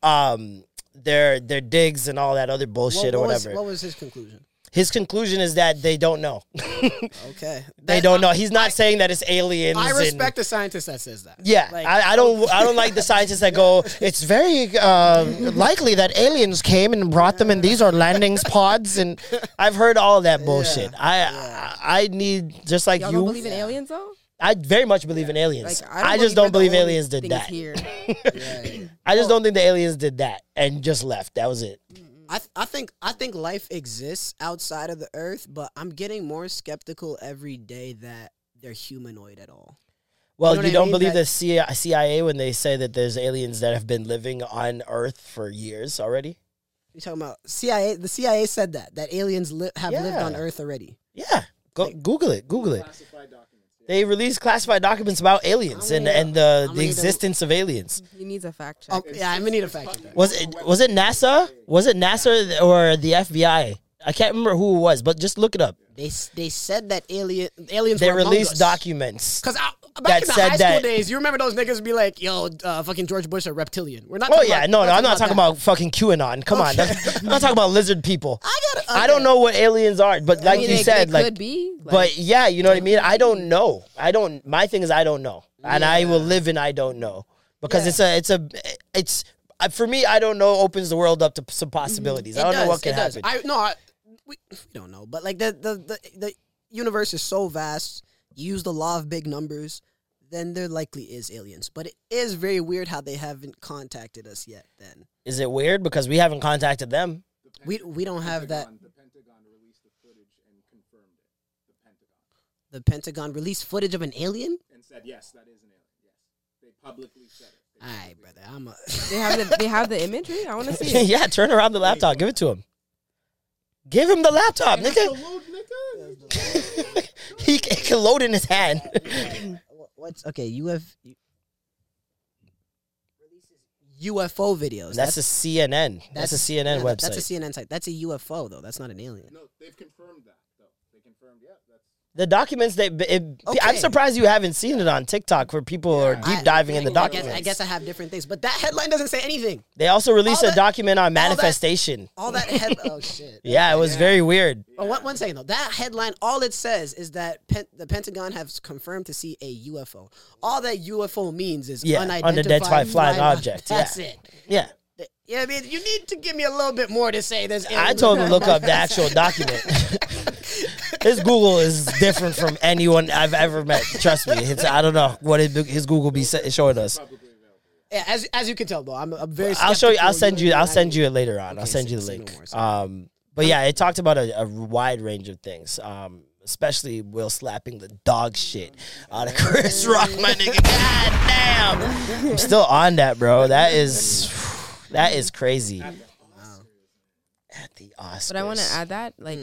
their digs and all that other bullshit or whatever. What was his conclusion? His conclusion is that they don't know. Okay. They don't know. He's not saying that it's aliens. I respect the scientist that says that. Yeah. Like, I don't like the scientists that go, it's very likely that aliens came and brought them and these are landing pods. And I've heard all that bullshit. I need, just like y'all you. You don't believe in aliens though? I very much believe in aliens. Like, I just don't believe aliens did that. I just don't think the aliens did that and just left. That was it. Mm. I think life exists outside of the Earth, but I'm getting more skeptical every day that they're humanoid at all. Well, you don't believe the CIA when they say that there's aliens that have been living on Earth for years already? You're talking about CIA? The CIA said that aliens have lived on Earth already. Yeah. Google it. They released classified documents about aliens and the existence of aliens. He needs a fact check. I'm gonna need a fact check. Was it NASA? Was it NASA or the FBI? I can't remember who it was, but just look it up. They said that aliens. They released documents because back in the high school days, you remember those niggas be like, "Yo, fucking George Bush a reptilian." We're not. I'm not talking about fucking QAnon. Come on, I'm not talking about lizard people. I don't know what aliens are, but like you said, like, could be, but yeah, you know what I mean? I don't know. My thing is I don't know. And I will live in I don't know. Because it's for me, I don't know opens the world up to some possibilities. I don't know what can happen. We don't know, but like the universe is so vast, you use the law of big numbers, then there likely is aliens. But it is very weird how they haven't contacted us yet then. Is it weird? Because we haven't contacted them. We don't have that. The Pentagon released the footage and confirmed it. The Pentagon released footage of an alien? And said, yes, that is an alien. Yes. They publicly said it. All right, brother. They have the imagery? I want to see it. Yeah, turn around the laptop. Give it to him. Give him the laptop, nigga. He can load in his hand. You have... UFO videos. That's a CNN. That's a CNN website. That's a CNN site. That's a UFO though. That's not an alien. No, they've confirmed that though. They confirmed, that's the documents. I'm surprised you haven't seen it on TikTok where people are deep diving in the documents. I guess I have different things, but that headline doesn't say anything. They also released a document on manifestation. Oh shit. Yeah, it was very weird. Yeah. Oh, one second though. That headline, all it says is that the Pentagon has confirmed to see a UFO. All that UFO means is unidentified flying object. That's it. Yeah. Yeah, I mean, you need to give me a little bit more to say this. I told him to look up the actual document. His Google is different from anyone I've ever met. Trust me, I don't know what his Google be showing us. Yeah, as you can tell, though, I'm very. I'll show you. I'll send you it later on. Okay, I'll send you the link. It talked about a wide range of things. especially Will slapping the dog shit out of Chris Rock, my nigga. God damn. I'm still on that, bro. That is crazy. At the Oscars. But I want to add that, like,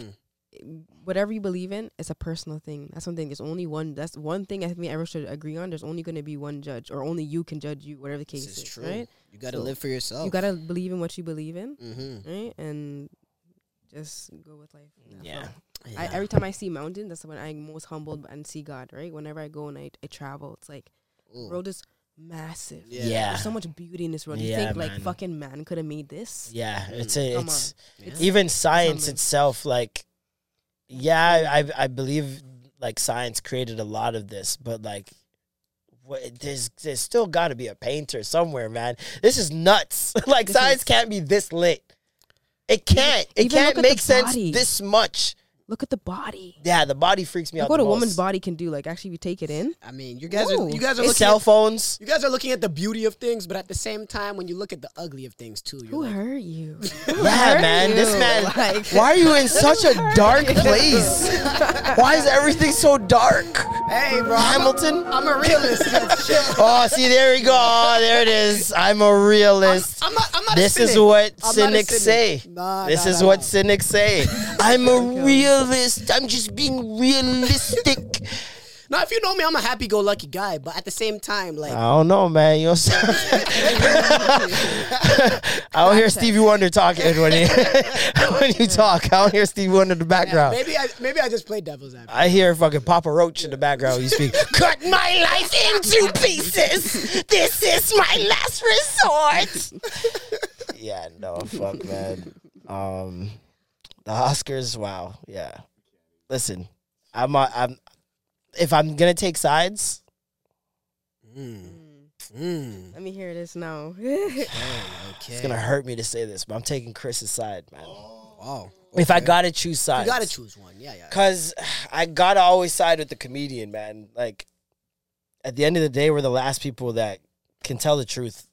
whatever you believe in, it's a personal thing. That's one thing. There's only one. That's one thing I think everyone should agree on. There's only going to be one judge, or only you can judge you, whatever the case is. True. Right? You got to live for yourself. You got to believe in what you believe in, right? And just go with life. Yeah. Every time I see mountain, that's when I'm most humbled and see God, right? Whenever I go and I travel, it's like, world is massive. Yeah. There's so much beauty in this world. You think, man, like, fucking man could have made this? Yeah. It's even science itself, like, I believe, like, science created a lot of this, but, like, there's still got to be a painter somewhere, man. This is nuts. Like, science can't be this lit. It can't. It can't make sense this much. Look at the body. Yeah, the body freaks me out. What a woman's body can do, like, actually, we take it in. I mean, you guys are looking at cell phones. You guys are looking at the beauty of things, but at the same time, when you look at the ugly of things too, you're like, who hurt you? Yeah, man, this man. Like, why are you in such a dark place? Why is everything so dark? Hey, bro, Hamilton. I'm a realist. Oh, see, there we go. Oh, there it is. I'm a realist. I'm not. This is what cynics say. This is what cynics say. I'm a realist. I'm just being realistic. Now, if you know me, I'm a happy-go-lucky guy, but at the same time, like, I don't know, man. You know what I'm saying? I don't hear Stevie Wonder talking when you talk. I don't hear Stevie Wonder in the background. Yeah, maybe I just play devil's advocate. I hear fucking Papa Roach in the background. You speak. Cut my life into pieces. This is my last resort. Yeah, no, fuck, man. The Oscars, wow, yeah. Listen, if I'm gonna take sides, let me hear this now. Okay. It's gonna hurt me to say this, but I'm taking Chris's side, man. Oh, wow. Okay. If I gotta choose sides, you gotta choose one, yeah. Cause I gotta always side with the comedian, man. Like, at the end of the day, we're the last people that can tell the truth.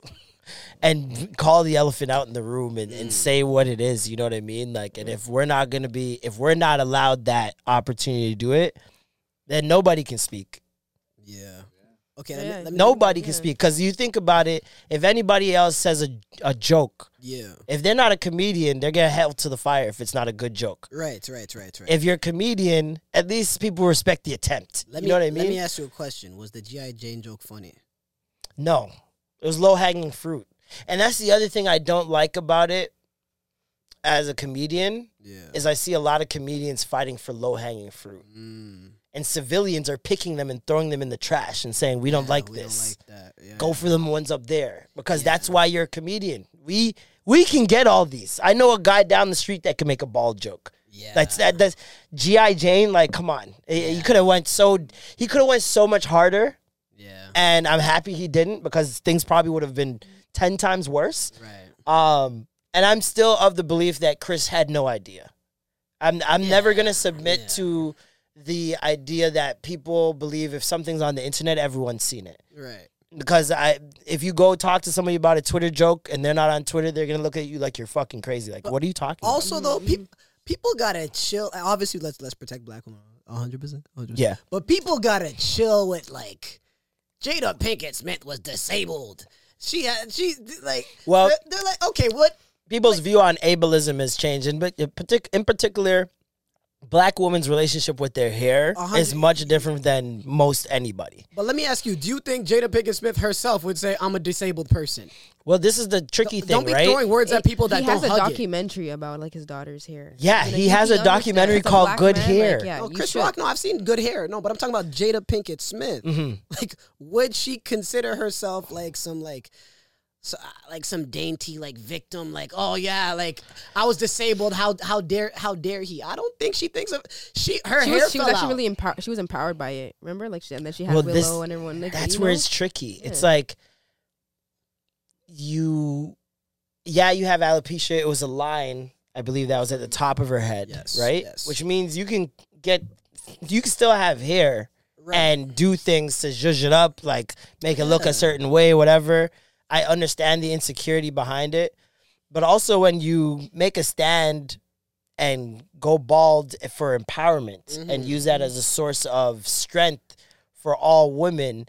And call the elephant out in the room and say what it is, you know what I mean? Like, and if we're not allowed that opportunity to do it, then nobody can speak. Yeah. Okay. Yeah. Nobody can speak. Because you think about it, if anybody else says a joke, if they're not a comedian, they're getting held to the fire if it's not a good joke. Right. If you're a comedian, at least people respect the attempt. You know what I mean? Let me ask you a question. Was the G.I. Jane joke funny? No. It was low-hanging fruit. And that's the other thing I don't like about it as a comedian is I see a lot of comedians fighting for low-hanging fruit. And civilians are picking them and throwing them in the trash and saying, we don't like this. Don't like that. Yeah. Go for them ones up there because that's why you're a comedian. We can get all these. I know a guy down the street that can make a ball joke. Yeah. That's G.I. Jane, like, come on. Yeah. He could have went so much harder. Yeah. And I'm happy he didn't because things probably would have been 10 times worse. Right. And I'm still of the belief that Chris had no idea. I'm never going to submit to the idea that people believe if something's on the internet, everyone's seen it. Right. Because if you go talk to somebody about a Twitter joke and they're not on Twitter, they're going to look at you like you're fucking crazy. Like, but what are you talking about? Also, though, people got to chill. Obviously, let's protect black women 100%. Yeah. But people got to chill with, like, Jada Pinkett Smith was disabled. They're like, okay, what? People's view on ableism is changing, but in particular, black women's relationship with their hair is much different than most anybody. But let me ask you, do you think Jada Pinkett Smith herself would say, I'm a disabled person? Well, this is the tricky thing, right? Don't be throwing words at people that don't hug it. He has a documentary about, like, his daughter's hair. Yeah, he has a documentary called Good Hair. Chris Rock, no, I've seen Good Hair. No, but I'm talking about Jada Pinkett Smith. Mm-hmm. Like, would she consider herself, like, some dainty, like, victim, like, oh yeah, like, I was disabled. How dare he? I don't think she thinks of she was empowered by it. Remember, like, and then she had Willow and everyone. Like, that's where it's tricky. Yeah. It's like you have alopecia. It was a line, I believe, that was at the top of her head, right? Yes. Which means you can still have hair and do things to zhuzh it up, like make it look a certain way, whatever. I understand the insecurity behind it, but also when you make a stand and go bald for empowerment and use that as a source of strength for all women.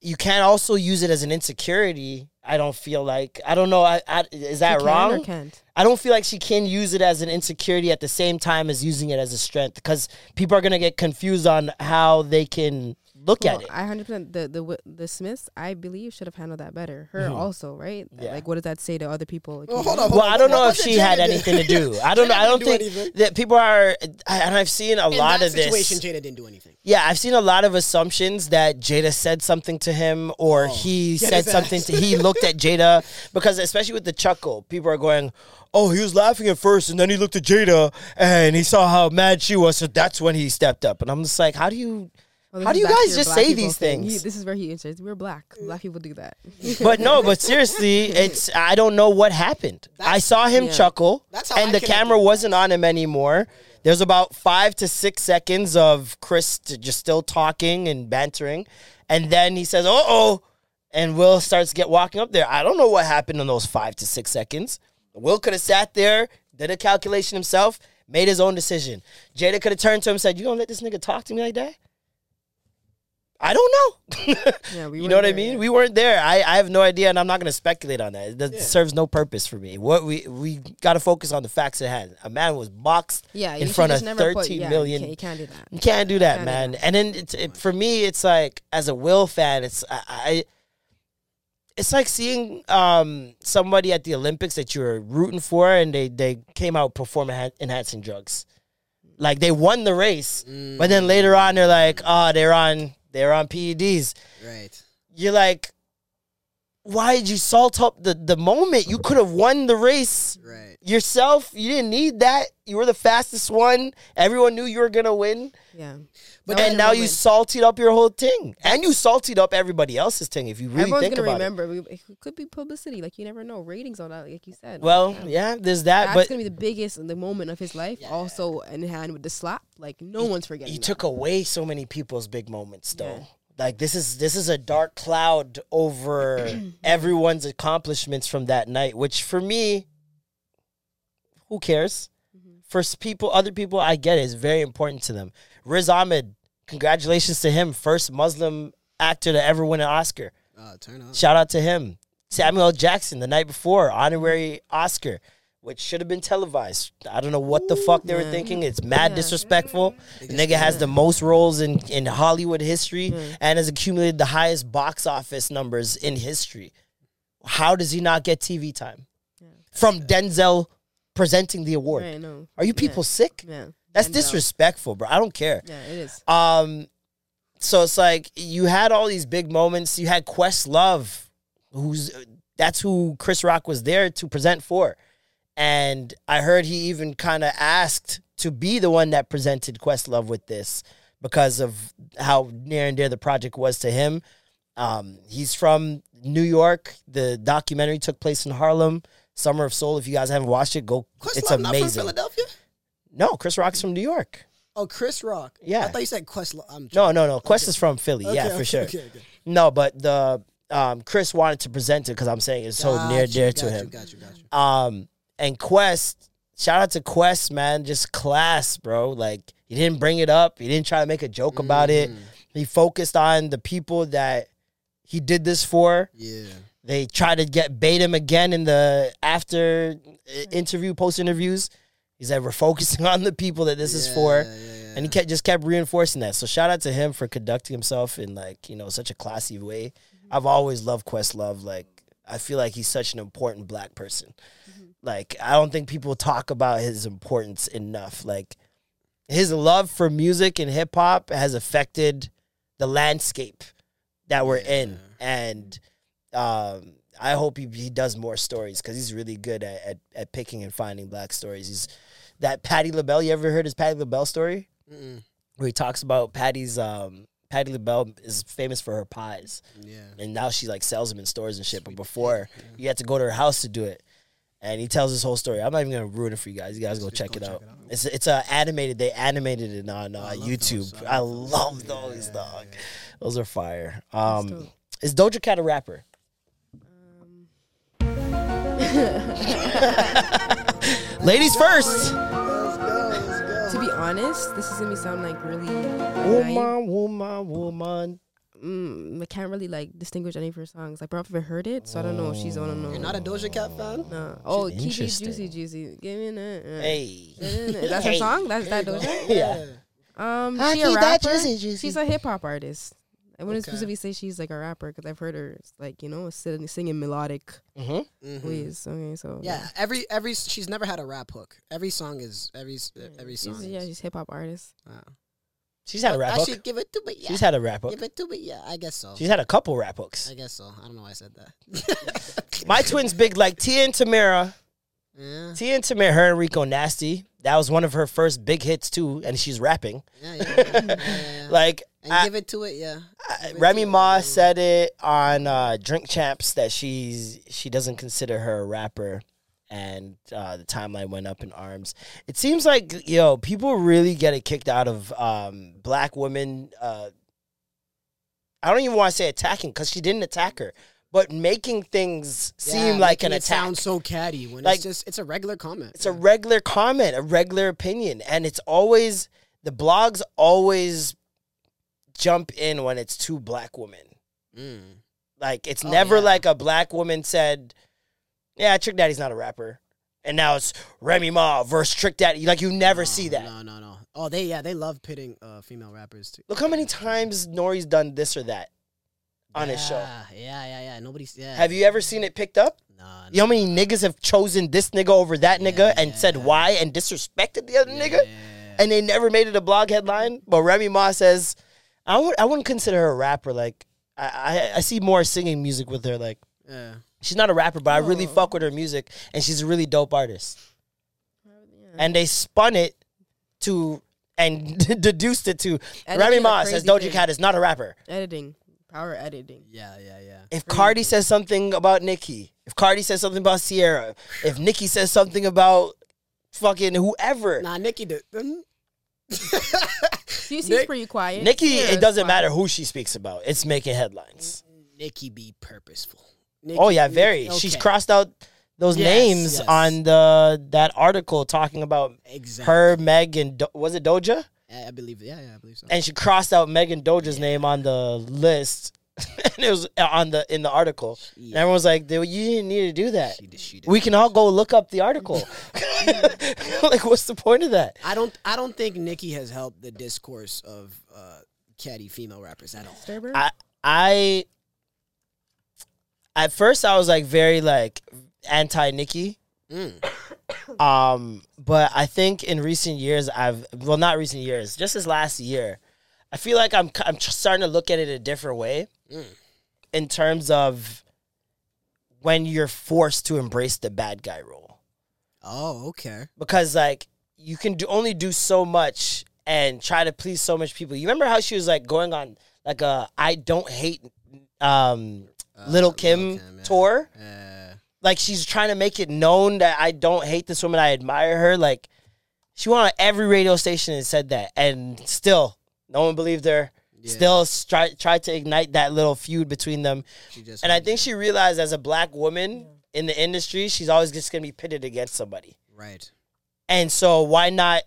You can also use it as an insecurity. I don't feel like, I don't know. Is that wrong? Or can't? I don't feel like she can use it as an insecurity at the same time as using it as a strength, because people are going to get confused on how they can look at it. I 100% the Smiths, I believe, should have handled that better. Her also, right? Yeah. Like, what does that say to other people? Like, well, hold on, I don't know if she had anything to do. I don't know. I don't think that people are, and I've seen a lot of this. In that situation, Jada didn't do anything. Yeah, I've seen a lot of assumptions that Jada said something to him, or he said something to, he looked at Jada, because especially with the chuckle, people are going, oh, he was laughing at first, and then he looked at Jada, and he saw how mad she was, so that's when he stepped up. And I'm just like, how do you guys just say these things? This is where he insists. We're black. Black people do that. But seriously, it's, I don't know what happened. I saw him chuckle, and the camera wasn't on him anymore. There's about 5 to 6 seconds of Chris just still talking and bantering, and then he says, "Uh-oh," and Will starts walking up there. I don't know what happened in those 5 to 6 seconds. Will could have sat there, did a calculation himself, made his own decision. Jada could have turned to him and said, "You gonna let this nigga talk to me like that?" I don't know. You know what I mean? Yeah. We weren't there. I have no idea, and I'm not going to speculate on that. It serves no purpose for me. What we got to focus on the facts at hand. A man was boxed in front of 13 million. You can't do that. You can't do that, man. And then for me, it's like, as a Will fan, it's it's like seeing somebody at the Olympics that you were rooting for, and they came out performance-enhancing drugs. Like, they won the race, but then later on they're like, oh, they're on PEDs. Right. You're like, why did you salt up the moment? You could have won the race yourself. You didn't need that. You were the fastest one. Everyone knew you were going to win. Yeah. And now you salted up your whole thing. And you salted up everybody else's thing, if you really think about it. Everyone's going to remember. It could be publicity. Like, you never know. Ratings on that, like you said. Well, yeah, there's that. That's going to be the biggest the moment of his life. Yeah. Also, in hand with the slap. Like, no one's forgetting that. He took away so many people's big moments, though. Yeah. Like, this is a dark cloud over everyone's accomplishments from that night, which for me, who cares? For other people, I get it. It's very important to them. Riz Ahmed, congratulations to him. First Muslim actor to ever win an Oscar. Turn up. Shout out to him. Samuel L. Jackson, the night before, honorary Oscar, which should have been televised. I don't know what the fuck they were thinking. It's mad disrespectful. The nigga has the most roles in Hollywood history and has accumulated the highest box office numbers in history. How does he not get TV time? Yeah. From Denzel presenting the award. Right, no. Are you people sick? Yeah. That's disrespectful, bro. I don't care. Yeah, it is. So it's like, you had all these big moments. You had Questlove, that's who Chris Rock was there to present for. And I heard he even kind of asked to be the one that presented Questlove with this because of how near and dear the project was to him. He's from New York. The documentary took place in Harlem, Summer of Soul. If you guys haven't watched it, go. It's amazing. Not from Philadelphia? No, Chris Rock's from New York. Oh, Chris Rock. Yeah. I thought you said Questlove. No. Quest is from Philly. Okay, for sure. Okay. No, but the Chris wanted to present it because I'm saying it's so near and dear to him. Got you. And Quest, shout out to Quest, man. Just class, bro. Like, he didn't bring it up. He didn't try to make a joke about it. He focused on the people that he did this for. Yeah. They tried to bait him again in the after interview, post interviews. He said, we're focusing on the people that this is for. Yeah. And he kept reinforcing that. So shout out to him for conducting himself in, like, you know, such a classy way. I've always loved Questlove. Like, I feel like he's such an important black person. Like, I don't think people talk about his importance enough. Like, his love for music and hip-hop has affected the landscape that we're in. And I hope he does more stories, because he's really good at picking and finding black stories. He's that Patti LaBelle. You ever heard his Patti LaBelle story? Mm-mm. Where he talks about Patti LaBelle is famous for her pies. Yeah. And now she, like, sells them in stores and shit. But before, you had to go to her house to do it. And he tells his whole story. I'm not even going to ruin it for you guys. You guys go check it out. It's animated. They animated it on YouTube. I love those, dog. Yeah. Those are fire. Is Doja Cat a rapper? Ladies first. honest, this is gonna sound like really woman. I can't really like distinguish any of her songs. Like, probably heard it, so I don't know if she's on or no. You're not a Doja Cat fan? No. Oh, Kiki's Juicy. Give me that. Hey. That's her song? That's that Doja? Yeah. She's a rapper. She's a hip hop artist. I wouldn't specifically say she's like a rapper because I've heard her like, you know, singing melodic ways. Okay, so every she's never had a rap hook. Every song is every song. She's a hip hop artist. Wow. She's had a rap hook. Give it to me, yeah. She's had a rap hook. Give it to me, yeah. I guess so. She's had a couple rap hooks. I guess so. I don't know why I said that. My twins big like Tia and Tamera. Yeah. Tia and Tamera, her and Rico Nasty. That was one of her first big hits too, and she's rapping. Yeah. Like, and give it to it, yeah. Remy Ma said it on Drink Champs that she doesn't consider her a rapper. And the timeline went up in arms. It seems like, people really get it kicked out of black women. I don't even want to say attacking because she didn't attack her, but making things seem like an attack. It sounds so catty when like, it's a regular comment. It's a regular comment, a regular opinion. And it's always, the blogs always jump in when it's two black women. Mm. Like, it's never like a black woman said, yeah, Trick Daddy's not a rapper. And now it's Remy Ma versus Trick Daddy. Like, you never see that. No. Oh, they love pitting female rappers too. Look how many times Nori's done this or that on his show. Yeah. Nobody's, Have you ever seen it picked up? No. You know how many niggas have chosen this nigga over that nigga and said why and disrespected the other nigga? Yeah. And they never made it a blog headline? But Remy Ma says, I wouldn't consider her a rapper. Like, I see more singing music with her, like. Yeah. She's not a rapper, but I really fuck with her music, and she's a really dope artist. Yeah. And they spun it to and deduced it to Remy Ma says Doja Cat is not a rapper. Editing. Power editing. Yeah. If Cardi says something about Nicki, if Cardi says something about Sierra, if Nicki says something about fucking whoever. Nah, Nicki did. She's pretty quiet. Nicki, it doesn't matter who she speaks about. It's making headlines. Nicki be purposeful. Nicki, very. Okay. She's crossed out those names on that article talking about her, Meg, and was it Doja? I believe, I believe so. And she crossed out Meg and Doja's name on the list, and it was in the article. Yeah. And everyone's like, "You didn't need to do that. She did. We can all go look up the article." Like, what's the point of that? I don't think Nicki has helped the discourse of catty female rappers at all. At first, I was, like, very, like, anti-Nicki. Mm. But I think in recent years, not recent years, just this last year, I feel like I'm starting to look at it a different way in terms of when you're forced to embrace the bad guy role. Oh, okay. Because, like, you can only do so much and try to please so much people. You remember how she was, like, going on, like, a I don't hate... Little Kim tour. Yeah. Like, she's trying to make it known that I don't hate this woman. I admire her. Like, she went on every radio station and said that. And still, no one believed her. Yeah. Still tried to ignite that little feud between them. And I think she realized as a black woman in the industry, she's always just going to be pitted against somebody. Right. And so why not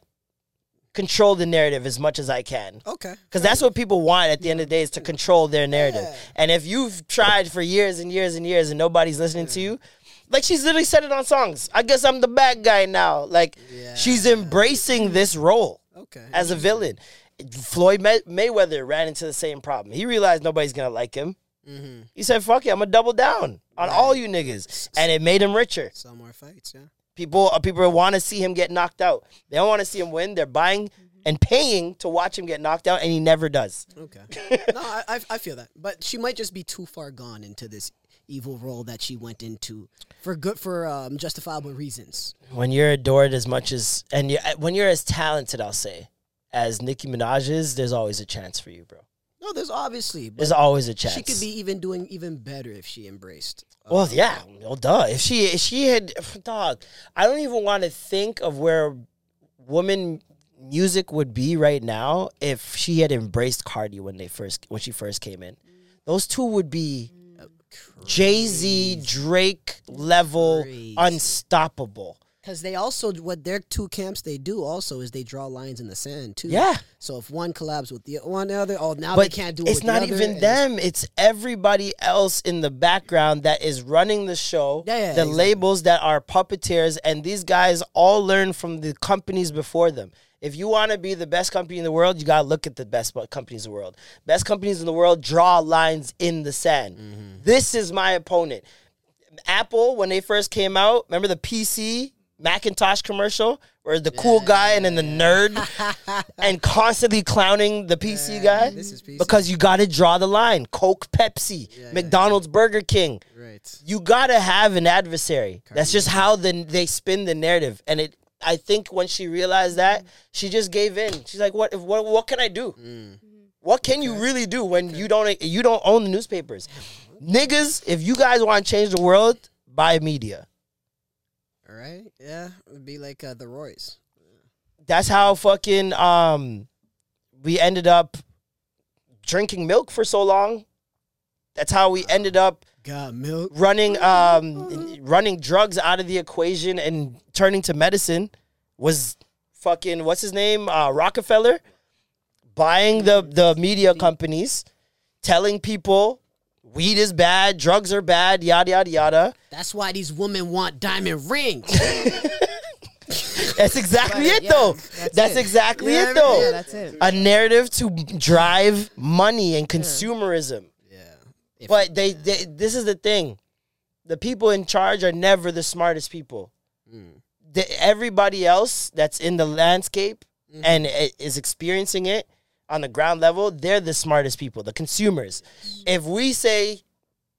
control the narrative as much as I can. Okay. Because that's what people want at the end of the day is to control their narrative. Yeah. And if you've tried for years and years and years and nobody's listening to you, like she's literally said it on songs. I guess I'm the bad guy now. Like she's embracing this role as a villain. Floyd Mayweather ran into the same problem. He realized nobody's going to like him. Mm-hmm. He said, fuck it, I'm going to double down on all you niggas. And it made him richer. Some more fights, yeah. People want to see him get knocked out. They don't want to see him win. They're buying and paying to watch him get knocked out, and he never does. Okay. No, I feel that. But she might just be too far gone into this evil role that she went into for justifiable reasons. When you're adored as much as, and when you're as talented, I'll say, as Nicki Minaj is, there's always a chance for you, bro. No, there's obviously. There's always a chance. She could be even doing even better if she embraced. Well, yeah. Well, duh. If she had... Dog, I don't even want to think of where woman music would be right now if she had embraced Cardi when she first came in. Those two would be Jay-Z, Drake level, unstoppable. Because they also, what their two camps they do also is they draw lines in the sand too. Yeah. So if one collabs with the one other, oh, now but they can't do it. It's not even them. It's everybody else in the background that is running the show. Yeah, yeah, the exactly. labels that are puppeteers, and these guys all learn from the companies before them. If you want to be the best company in the world, you got to look at the best companies in the world. Best companies in the world draw lines in the sand. Mm-hmm. This is my opponent. Apple, when they first came out, remember the PC Macintosh commercial where the cool guy and then the nerd and constantly clowning the PC guy? This is PC. Because you got to draw the line. Coke, Pepsi, McDonald's, Burger King. Right. You got to have an adversary. That's just how they spin the narrative. And I think when she realized that, she just gave in. She's like, what can I do? Mm. What can you really do when you don't own the newspapers? Niggas, if you guys want to change the world, buy media. All right? Yeah. It would be like the Roy's. That's how fucking we ended up drinking milk for so long. That's how we ended up running drugs out of the equation and turning to medicine. Was fucking, what's his name? Rockefeller buying the media companies, telling people weed is bad, drugs are bad, yada, yada, yada. That's why these women want diamond rings. That's exactly it, though. That's exactly it, though. Yeah, that's it. A narrative to drive money and consumerism. But this is the thing. The people in charge are never the smartest people. Mm. Everybody else that's in the landscape and is experiencing it on the ground level, they're the smartest people, the consumers. If we say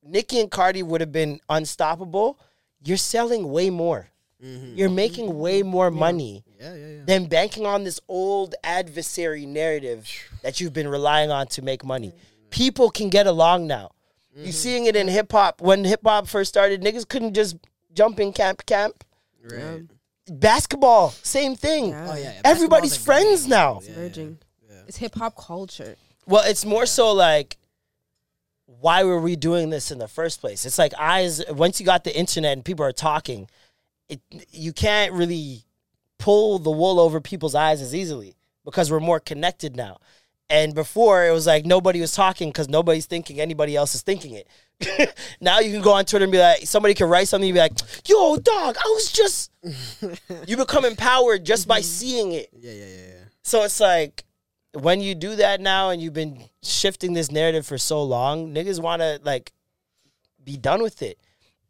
Nicki and Cardi would have been unstoppable, you're selling way more. Mm-hmm. You're making way more money than banking on this old adversary narrative that you've been relying on to make money. Mm-hmm. People can get along now. Mm-hmm. You're seeing it in hip-hop. When hip-hop first started, niggas couldn't just jump in camp. Right. Basketball, same thing. Yeah. Oh, yeah. Everybody's friends now. It's merging. Yeah. It's hip-hop culture. Well, it's more so like, why were we doing this in the first place? It's like, once you got the internet and people are talking, you can't really pull the wool over people's eyes as easily because we're more connected now. And before, it was like nobody was talking because nobody's thinking anybody else is thinking it. Now you can go on Twitter and be like, somebody can write something and be like, yo, dog, I was just... You become empowered just by seeing it. Yeah. So it's like, when you do that now and you've been shifting this narrative for so long, niggas want to, like, be done with it.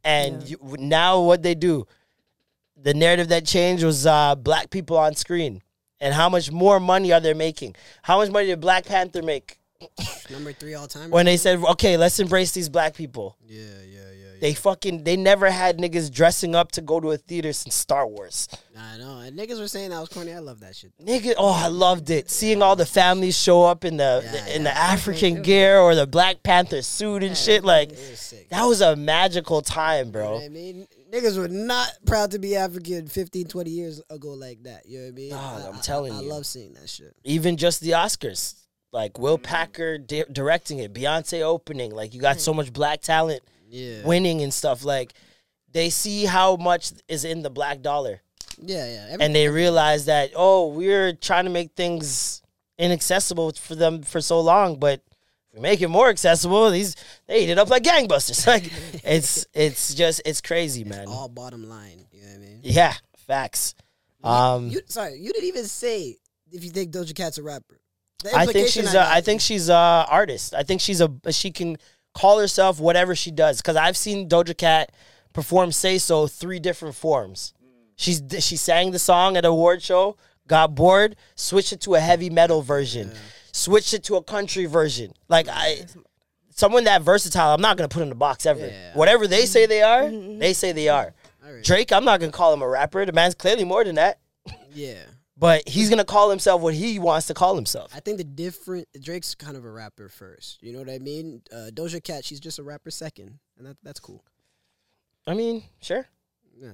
And now what they do, the narrative that changed was black people on screen. And how much more money are they making? How much money did Black Panther make? Number 3 all time. When they said, okay, let's embrace these black people. Yeah. They never had niggas dressing up to go to a theater since Star Wars. I know. And niggas were saying that was corny. I love that shit. Nigga, oh, I loved it. Seeing all the families show up in the African gear or the Black Panther suit and shit. Like, that was a magical time, bro. You know what I mean? Niggas were not proud to be African 15, 20 years ago like that. You know what I mean? God, I'm telling you. I love seeing that shit. Even just the Oscars. Like, Will Packer directing it. Beyonce opening. Like, you got so much black talent winning and stuff. Like, they see how much is in the black dollar. Yeah. And they realize that, oh, we're trying to make things inaccessible for them for so long, but we make it more accessible. They eat it up like gangbusters. Like it's crazy, man. It's all bottom line. You know what I mean? Yeah, facts. You didn't even say if you think Doja Cat's a rapper. I think she's a artist. I think she can call herself whatever she does. Because I've seen Doja Cat perform "Say So" 3 different forms. She sang the song at an award show, got bored, switched it to a heavy metal version. Yeah. Switched it to a country version. Like, someone that versatile, I'm not going to put in the box ever. Yeah. Whatever they say they are, they say they are. Right. Drake, I'm not going to call him a rapper. The man's clearly more than that. Yeah. But he's going to call himself what he wants to call himself. I think Drake's kind of a rapper first. You know what I mean? Doja Cat, she's just a rapper second. And that's cool. I mean, sure. Yeah.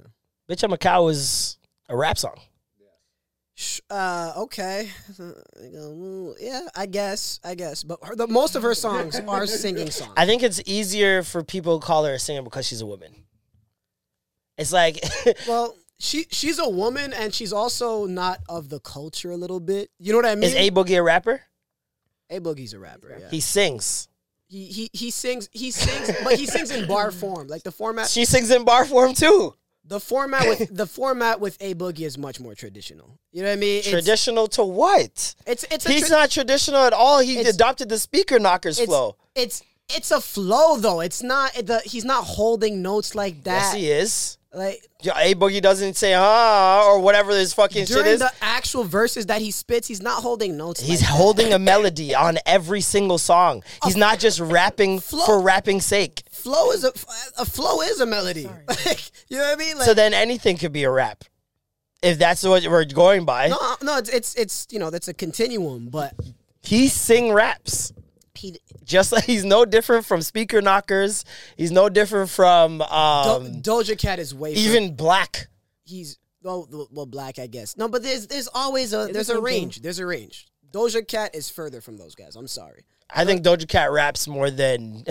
Bitch, I'm a Cow is a rap song. Okay. Yeah, I guess. But most of her songs are singing songs. I think it's easier for people to call her a singer because she's a woman. It's like... well, she's a woman and she's also not of the culture a little bit. You know what I mean? Is A Boogie a rapper? A Boogie's a rapper. Yeah. He sings. He sings, but he sings in bar form. Like the format. She sings in bar form too. The format with A Boogie is much more traditional. You know what I mean? Traditional to what? He's not traditional at all. He adopted the speaker knockers flow. It's a flow though. It's not he's not holding notes like that. Yes, he is. Like A Boogie doesn't say or whatever this fucking shit is. During the actual verses that he spits, he's not holding notes. He's like holding a melody on every single song. He's not just rapping for rapping's sake. Flow is a melody. Like, you know what I mean? Like, so then anything could be a rap, if that's what we're going by. No, it's you know, that's a continuum. But he sing raps. Just like he's no different from speaker knockers. He's no different from Doja Cat is way even Black. He's Black, I guess. No, but there's always a range. There's a range. Doja Cat is further from those guys. I'm sorry. I think Doja Cat raps more than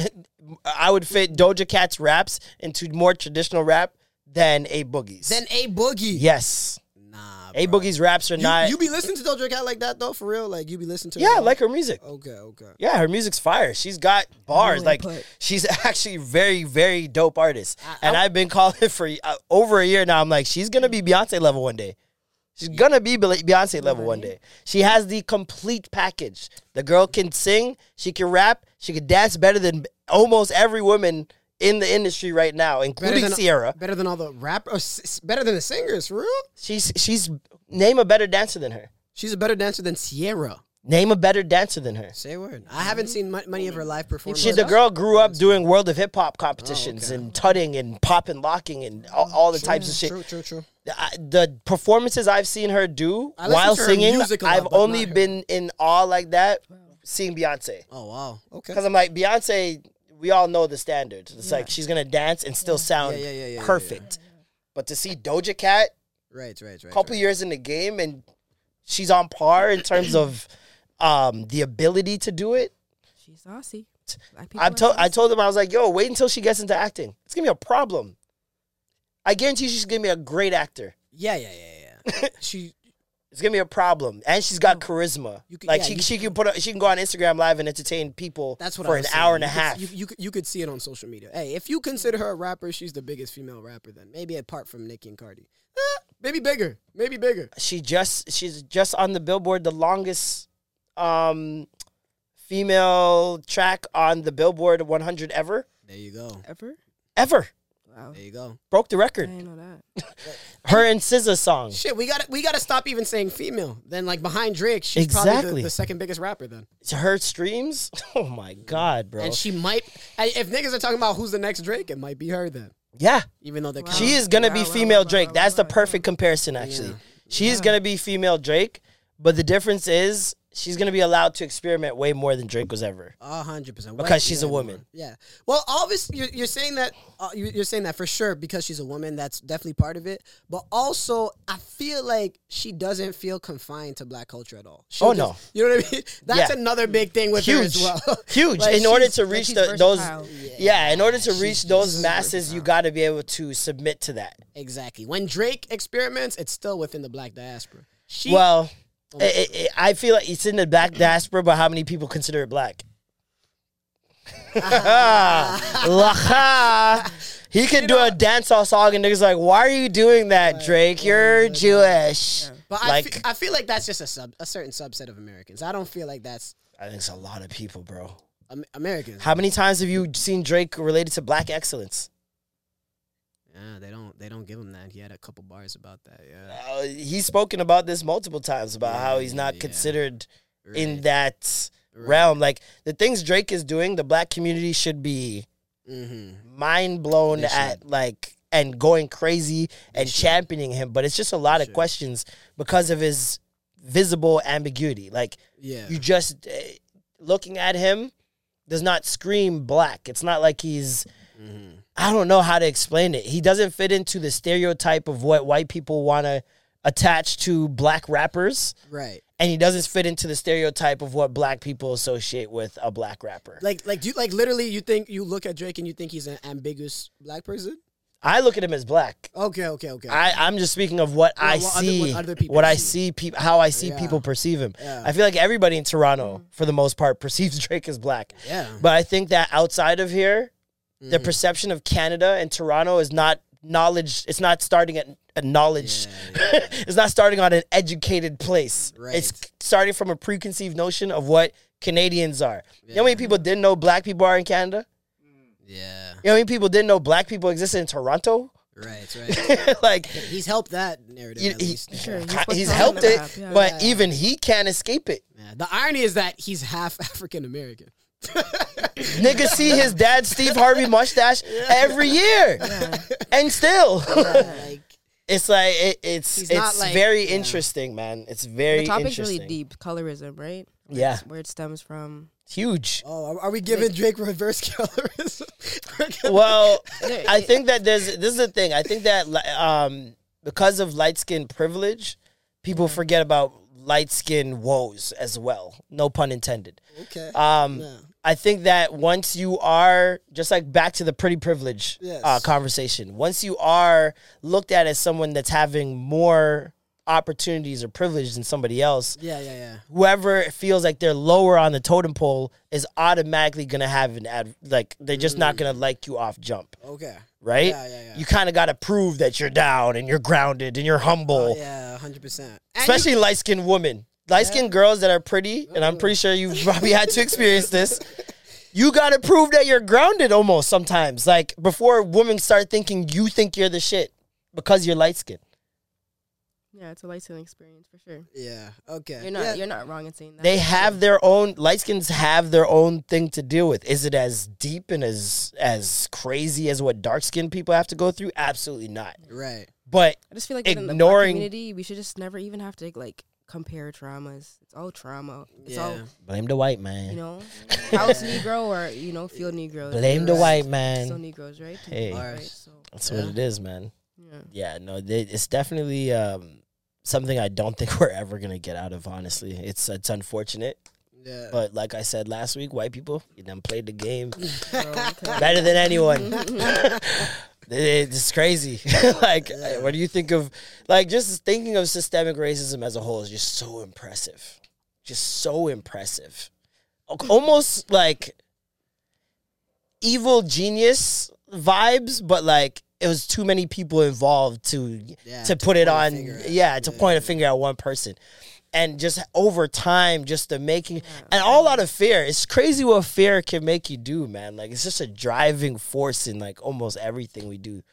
I would fit Doja Cat's raps into more traditional rap than A Boogie's. Than A Boogie. Yes. Nah, A Boogie's raps are not. You be listening to Doja Cat like that though, for real? Like you be listening to? Yeah, like her music. Okay. Yeah, her music's fire. She's got bars. Like she's actually very, very dope artist. And I've been calling for over a year now. I'm like, she's gonna be Beyonce level one day. She's gonna be Beyonce level one day. She has the complete package. The girl can sing. She can rap. She can dance better than almost every woman in the industry right now, including Ciara. Better than all the rappers, better than the singers, for real? She's name a better dancer than her. She's a better dancer than Ciara. Name a better dancer than her. Say a word. I haven't seen many of her live performances. The girl grew up doing World of Hip Hop competitions and tutting and pop and locking and all the types of shit. True. The performances I've seen her do while singing, I've only been in awe like that seeing Beyonce. Oh, wow. Okay. Because I'm like, Beyonce, we all know the standards. It's like she's going to dance and still sound perfect. Yeah. But to see Doja Cat, right, couple years in the game, and she's on par in terms of the ability to do it. She's saucy. I told them, I was like, yo, wait until she gets into acting. It's going to be a problem. I guarantee she's going to be a great actor. Yeah. It's going to be a problem. And she's got charisma. She can go on Instagram Live and entertain people for an hour and a half. You could see it on social media. Hey, if you consider her a rapper, she's the biggest female rapper then. Maybe apart from Nicki and Cardi. Maybe bigger. She's just on the Billboard, the longest female track on the Billboard 100 ever. There you go. Ever. Wow. There you go. Broke the record. I didn't know that. Her and SZA song. Shit, we gotta stop even saying female. Then like behind Drake, she's probably the second biggest rapper then. Her streams? Oh my God, bro. And she might, if niggas are talking about who's the next Drake, it might be her then. Yeah. Even though she is gonna be female Drake. That's the perfect comparison actually. Yeah. She is gonna be female Drake, but the difference is she's going to be allowed to experiment way more than Drake was ever. 100%. Because she's a woman. Yeah. Well, obviously, you're saying that for sure because she's a woman. That's definitely part of it. But also, I feel like she doesn't feel confined to Black culture at all. No. You know what I mean? That's another big thing with her as well. Huge. Like in order to reach those... in order to reach those masses, you got to be able to submit to that. Exactly. When Drake experiments, it's still within the Black diaspora. I feel like it's in the Black diaspora, but how many people consider it Black? He can do a dancehall song, and niggas like, "Why are you doing that, Drake? You're Jewish." But I feel like that's just a certain subset of Americans. I don't feel like that's. I think it's a lot of people, bro. Americans. How many times have you seen Drake related to Black excellence? They don't give him that. He had a couple bars about that. Yeah, he's spoken about this multiple times about how he's not considered in that realm. Like the things Drake is doing, the Black community should be mind blown at, like, and going crazy and championing him. But it's just a lot of questions because of his visible ambiguity. Like you just looking at him does not scream Black. It's not like he's. Mm-hmm. I don't know how to explain it. He doesn't fit into the stereotype of what white people want to attach to Black rappers. Right. And he doesn't fit into the stereotype of what Black people associate with a Black rapper. Like do you literally you think you look at Drake and you think he's an ambiguous Black person? I look at him as black. Okay. I'm just speaking of what I see, how I see people perceive him. Yeah. I feel like everybody in Toronto, for the most part, perceives Drake as black. Yeah. But I think that outside of here, the perception of Canada and Toronto is not knowledge. It's not starting at a knowledge. Yeah. It's not starting on an educated place. Right. It's starting from a preconceived notion of what Canadians are. Yeah. You know how many people didn't know black people are in Canada? Yeah. You know how many people didn't know black people existed in Toronto? Right. Like, he's helped that narrative, at least. Sure, he's helped it, but even he can't escape it. Yeah. The irony is that he's half African-American. Niggas see his dad, Steve Harvey mustache every year. Yeah. And still. Yeah, like, it's like, it's very interesting, man. It's very interesting. The topic's really deep, colorism, right? Like, yeah. Where it stems from. Huge. Oh, are we giving Drake reverse colorism? Well, I think that this is the thing. I think that because of light skin privilege, people forget about light skin woes as well. No pun intended. Okay. I think that once you are, just like back to the pretty privilege conversation, once you are looked at as someone that's having more opportunities or privilege than somebody else, whoever feels like they're lower on the totem pole is automatically gonna have an they're just not gonna like you off jump. Okay. Right? You kind of gotta prove that you're down and you're grounded and you're humble. 100%. Especially light-skinned women. Light-skinned girls that are pretty, and I'm pretty sure you've probably had to experience this. You gotta prove that you're grounded almost sometimes. Like, before women start thinking you think you're the shit because you're light-skinned. Yeah, it's a light-skinned experience for sure. Yeah, okay. You're not wrong in saying that. They have their own, light-skins have their own thing to deal with. Is it as deep and as crazy as what dark-skinned people have to go through? Absolutely not. Right. But I just feel like in the black community, we should just never even have to, like, compare traumas. It's all trauma. It's all blame the white man. You know, house Negro or, you know, field Negro. Blame the white man. So Negroes, right? Hey, right, so. That's what it is, man. Yeah, no, it's definitely... something I don't think we're ever gonna get out of. Honestly, it's unfortunate. Yeah. But like I said last week, white people, you done played the game better than anyone. It's crazy. Like, what do you think of? Like, just thinking of systemic racism as a whole is just so impressive. Almost like evil genius vibes, but like. It was too many people involved to put it on, point a finger at one person. And just over time, just the making, and all out of fear. It's crazy what fear can make you do, man. Like, it's just a driving force in, like, almost everything we do.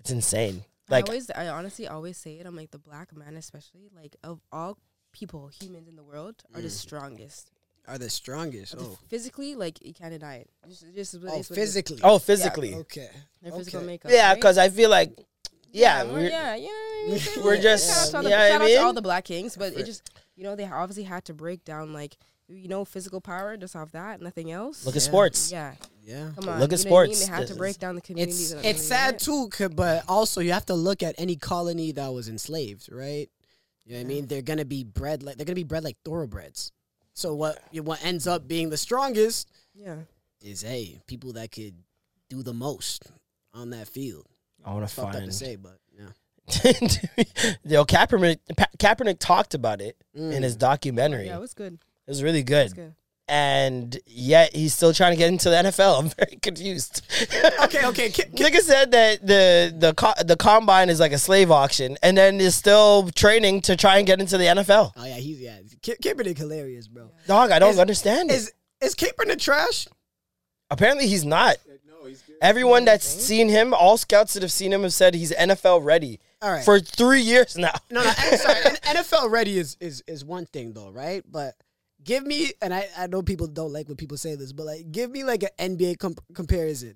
It's insane. Like, I honestly always say it. I'm like, the black man especially, like, of all people, humans in the world, are the strongest. Physically, like, you can't deny it. Physically. Oh, physically. Yeah. Okay. Their physical makeup. Yeah, because I feel like, we're just, shout out to all the black kings, but it just, you know, they obviously had to break down, like, you know, physical power, just off that, nothing else. Look at sports. Yeah. Come on. Look at sports. I mean? They had to break down the communities. It's sad, too, but also you have to look at any colony that was enslaved, right? You know what I mean? They're going to be bred like thoroughbreds. So what ends up being the strongest is, hey, people that could do the most on that field. I want to find... Fucked up to say, but, Yo, Kaepernick talked about it in his documentary. Yeah, it was good. It was really good. And yet he's still trying to get into the NFL. I'm very confused. Okay. Nigga said that the combine is like a slave auction, and then is still training to try and get into the NFL. Oh yeah, he's Kaepernick hilarious, bro. Dog, I don't understand it. Is Kaepernick trash? Apparently he's not. No, he's good. Everyone that's seen him, all scouts that have seen him have said he's NFL ready. All right. For 3 years now. No, I'm sorry. NFL ready is one thing though, right? But give me, and I know people don't like when people say this, but, like, give me, like, an NBA comparison.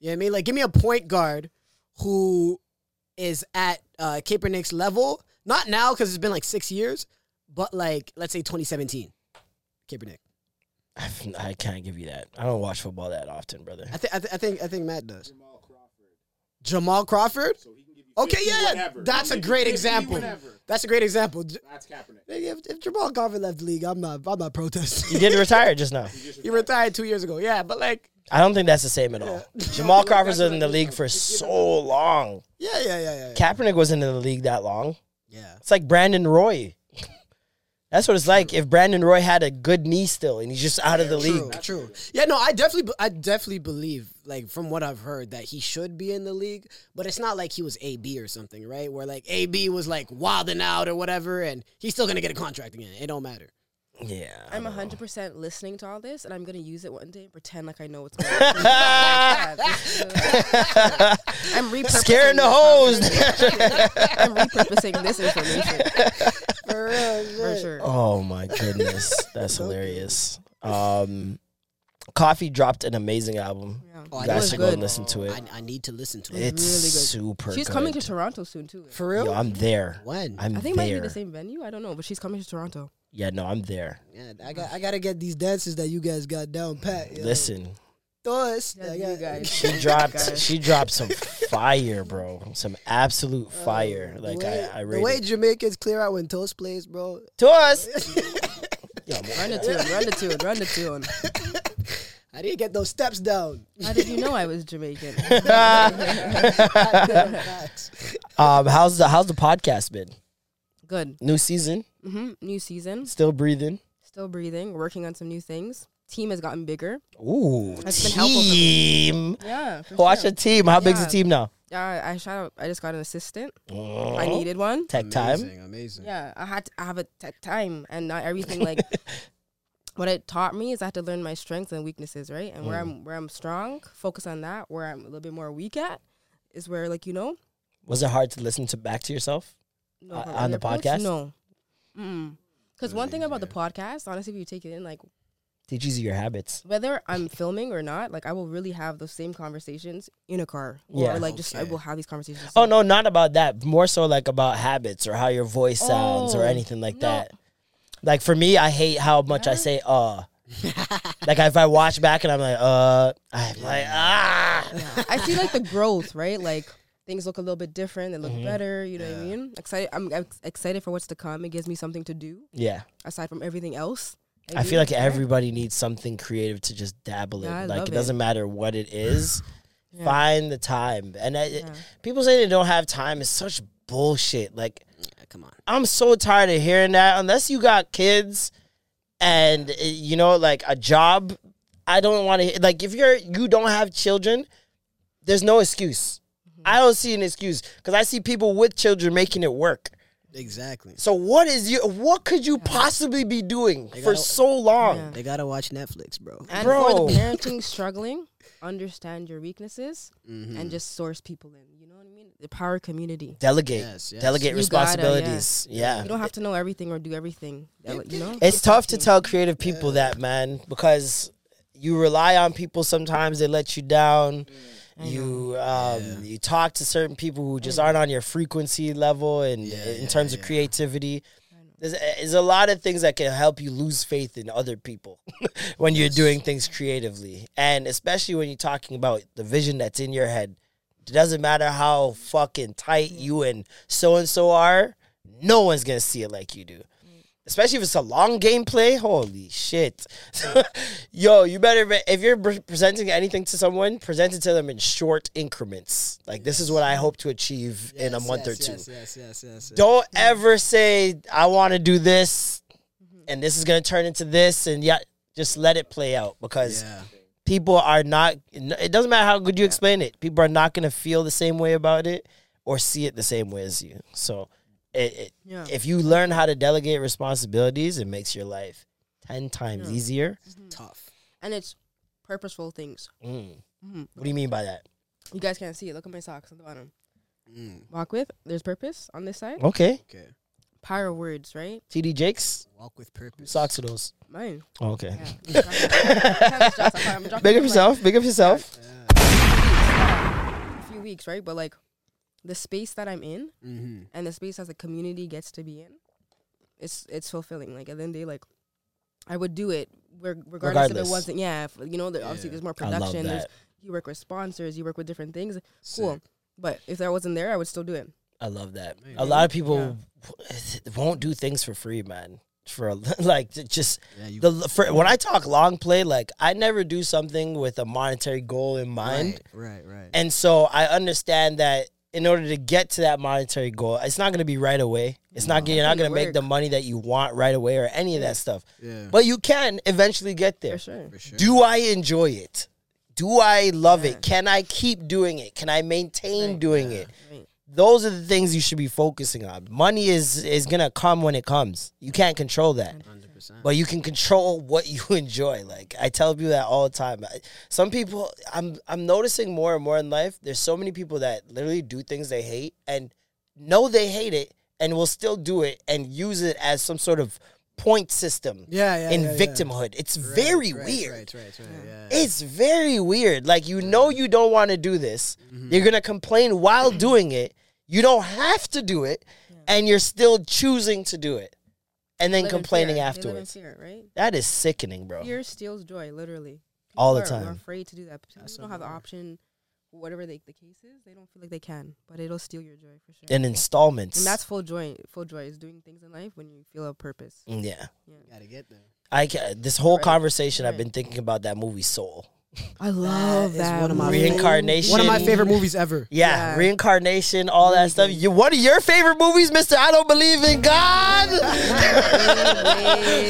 You know what I mean? Like, give me a point guard who is at Kaepernick's level. Not now, because it's been, like, 6 years, but, like, let's say 2017. Kaepernick. I can't give you that. I don't watch football that often, brother. I think Matt does. Jamal Crawford? So he can give you whatever. That's a great example. That's Kaepernick. If Jamal Crawford left the league, I'm not protesting. He did retire just now. He retired 2 years ago. Yeah, but like I don't think that's the same at all. Yeah. Jamal Crawford's in the league for so long. Yeah. Kaepernick wasn't in the league that long. Yeah. It's like Brandon Roy. That's what it's like if Brandon Roy had a good knee still and he's just out of the league. True. Yeah, no, I definitely believe, like, from what I've heard, that he should be in the league, but it's not like he was AB or something, right? Where, like, AB was, like, wilding out or whatever, and he's still going to get a contract again. It don't matter. Yeah. I'm 100% listening to all this, and I'm going to use it one day and pretend like I know what's going on. I'm repurposing. Scaring the hoes. I'm repurposing this information. For real. For sure. Oh, my goodness. That's hilarious. Coffee dropped an amazing album. Yeah. Oh, you guys should go and listen to it. I need to listen to it. It's really good. Super She's coming to Toronto soon, too. For real? Yo, I'm there. When? I think it might be the same venue. I don't know, but she's coming to Toronto. Yeah, no, I'm there. Yeah, I gotta get these dances that you guys got down pat. Yo. Listen. She dropped some fire, bro. Some absolute fire. Like, the way Jamaicans clear out when Toast plays, bro. Toast! Yo, run the tune. I didn't get those steps down. How did you know I was Jamaican? How's the podcast been? Good. New season? Mm-hmm. New season. Still breathing. Working on some new things. Team has gotten bigger. Ooh, that's been helpful for me. Yeah. Watch your team. How big's the team now? Yeah, I just got an assistant. Oh. I needed one. Amazing. Yeah, I have a tech time, and not everything like. What it taught me is I had to learn my strengths and weaknesses, right? And where I'm strong, focus on that. Where I'm a little bit more weak at is where, like, you know. Was it hard to listen to back to yourself? No, on the podcast? No. Because one thing about the podcast, honestly, if you take it in, like, teaches you your habits. Whether I'm filming or not, like, I will really have those same conversations in a car. Yeah. Or, like, just I will have these conversations. Oh, no, not about that. More so, like, about habits or how your voice sounds or anything like that. Like, for me, I hate how much I say, Like, if I watch back and I'm like, I'm like, Yeah. I see, like, the growth, right? Like, things look a little bit different. They look better. You know what I mean? Excited. I'm excited for what's to come. It gives me something to do. Yeah. Aside from everything else. I feel like everybody needs something creative to just dabble in. Like, it doesn't matter what it is. Yeah. Find the time. And people say they don't have time. It's such bullshit. Like, come on. I'm so tired of hearing that. Unless you got kids and, you know, like, a job, I don't want to. Like, if you don't have children, there's no excuse. I don't see an excuse because I see people with children making it work. Exactly. So what could you possibly be doing for so long? Yeah. They gotta watch Netflix, bro. And for the parenting struggling, understand your weaknesses and just source people in. You know what I mean? The power community. Delegate. Yes. Delegate responsibilities. Yeah. You don't have to know everything or do everything. You know? It's tough to tell creative people that, man, because you rely on people sometimes. They let you down. You talk to certain people who just aren't on your frequency level and in terms of creativity. There's a lot of things that can help you lose faith in other people when you're doing things creatively. And especially when you're talking about the vision that's in your head. It doesn't matter how fucking tight you and so are. No one's going to see it like you do. Especially if it's a long gameplay, holy shit. Yo, you better, if you're presenting anything to someone, present it to them in short increments. Like, this is what I hope to achieve in a month or two. Yes. Don't ever say, I want to do this, and this is going to turn into this, and just let it play out, because people are not, it doesn't matter how good you explain it, people are not going to feel the same way about it or see it the same way as you, so... If you learn how to delegate responsibilities, it makes your life 10 times easier. Tough. And it's purposeful things. What do you mean by that? You guys can't see it. Look at my socks on the bottom. Walk with. There's purpose on this side. Okay. Power words, right? TD Jakes. Walk with purpose. Socks are those. Mine. Oh, okay. Big up yourself. A few weeks, right? But like, the space that I'm in and the space as the community gets to be in, it's fulfilling. Like, at the end of the day, like, I would do it regardless if it wasn't. Yeah, if, you know, obviously there's more production. You work with sponsors. You work with different things. Sick. Cool. But if that wasn't there, I would still do it. I love that. A lot of people won't do things for free, man. for like just when I talk long play, like I never do something with a monetary goal in mind. Right. And so I understand that in order to get to that monetary goal, it's not going to be right away. It's not you're not going to make the money that you want right away or any of that stuff. Yeah. But you can eventually get there. For sure. Do I enjoy it? Do I love it? Can I keep doing it? Can I maintain doing it? Right. Those are the things you should be focusing on. Money is going to come when it comes. You can't control that. 100%. But you can control what you enjoy. Like, I tell people that all the time. Some people, I'm noticing more and more in life, there's so many people that literally do things they hate and know they hate it and will still do it and use it as some sort of point system victimhood. It's very weird. Right. Yeah. It's very weird. Like, you know you don't want to do this. Mm-hmm. You're going to complain while doing it. You don't have to do it, and you're still choosing to do it, and then complaining afterwards. They live in fear, right? That is sickening, bro. Fear steals joy, literally. People all the time. People are afraid to do that. People don't have the option, whatever the case is. They don't feel like they can, but it'll steal your joy for sure. In installments. And that's full joy. Full joy is doing things in life when you feel a purpose. Yeah. You gotta get there. This whole conversation, I've been thinking about that movie Soul. I love that. One of my favorite movies ever. Yeah. Reincarnation, all that stuff. What are your favorite movies, Mr. I Don't Believe in God?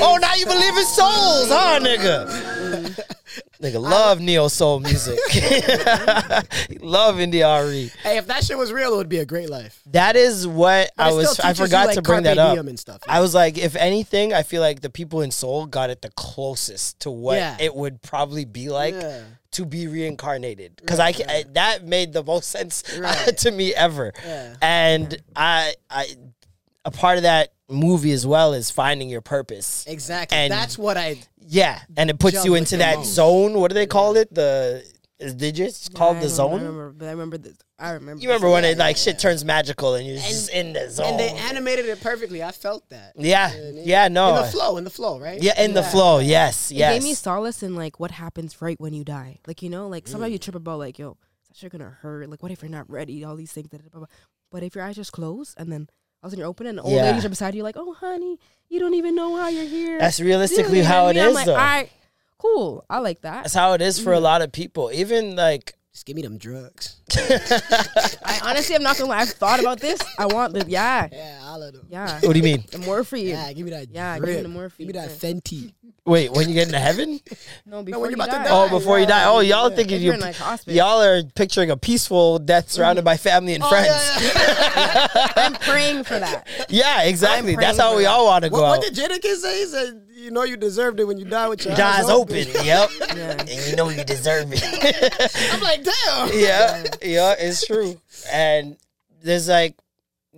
Oh, now you believe in souls, huh, nigga? Nigga, love neo-soul music. Love Indy R.E. Hey, if that shit was real, it would be a great life. That is what I forgot to bring that up. And stuff, I was like, if anything, I feel like the people in Soul got it the closest to what it would probably be like to be reincarnated. Because that made the most sense to me ever. Yeah. And a part of that movie as well is finding your purpose. Exactly. And that's what I... Yeah, and it puts you into that zone. What do they call it? Did you call it the zone? I remember. You remember when shit turns magical and you're just in the zone. And they animated it perfectly. I felt that. Yeah, no. In the flow, right? Yeah, in the flow, yes. It gave me solace in, like, what happens right when you die. Like, you know, like, sometimes you trip about, like, yo, that shit gonna hurt. Like, what if you're not ready? All these things. But if your eyes just close and then... I was in your open and the old ladies are beside you like, oh, honey, you don't even know how you're here. That's realistically how it is, though. Cool. I like that. That's how it is for a lot of people. Even like... Just give me them drugs. I honestly, I'm not going to lie. I've thought about this. I want the... Yeah. Yeah, all of them. Yeah. What do you mean? The morphine. Yeah, give me that drip. Give me the morphine. Give me that Fenty. Wait, when you get into heaven? No, before you die. Oh, before you die. Oh, y'all thinking you're in, like, hospice. Y'all are picturing a peaceful death surrounded by family and friends. Yeah. I'm praying for that. Yeah, exactly. That's how we all want to go out. What did Jadakiss say? He said, you know you deserved it when you die with your eyes open. Yep. Yeah. And you know you deserve it. I'm like, damn. Yeah, it's true. And there's like,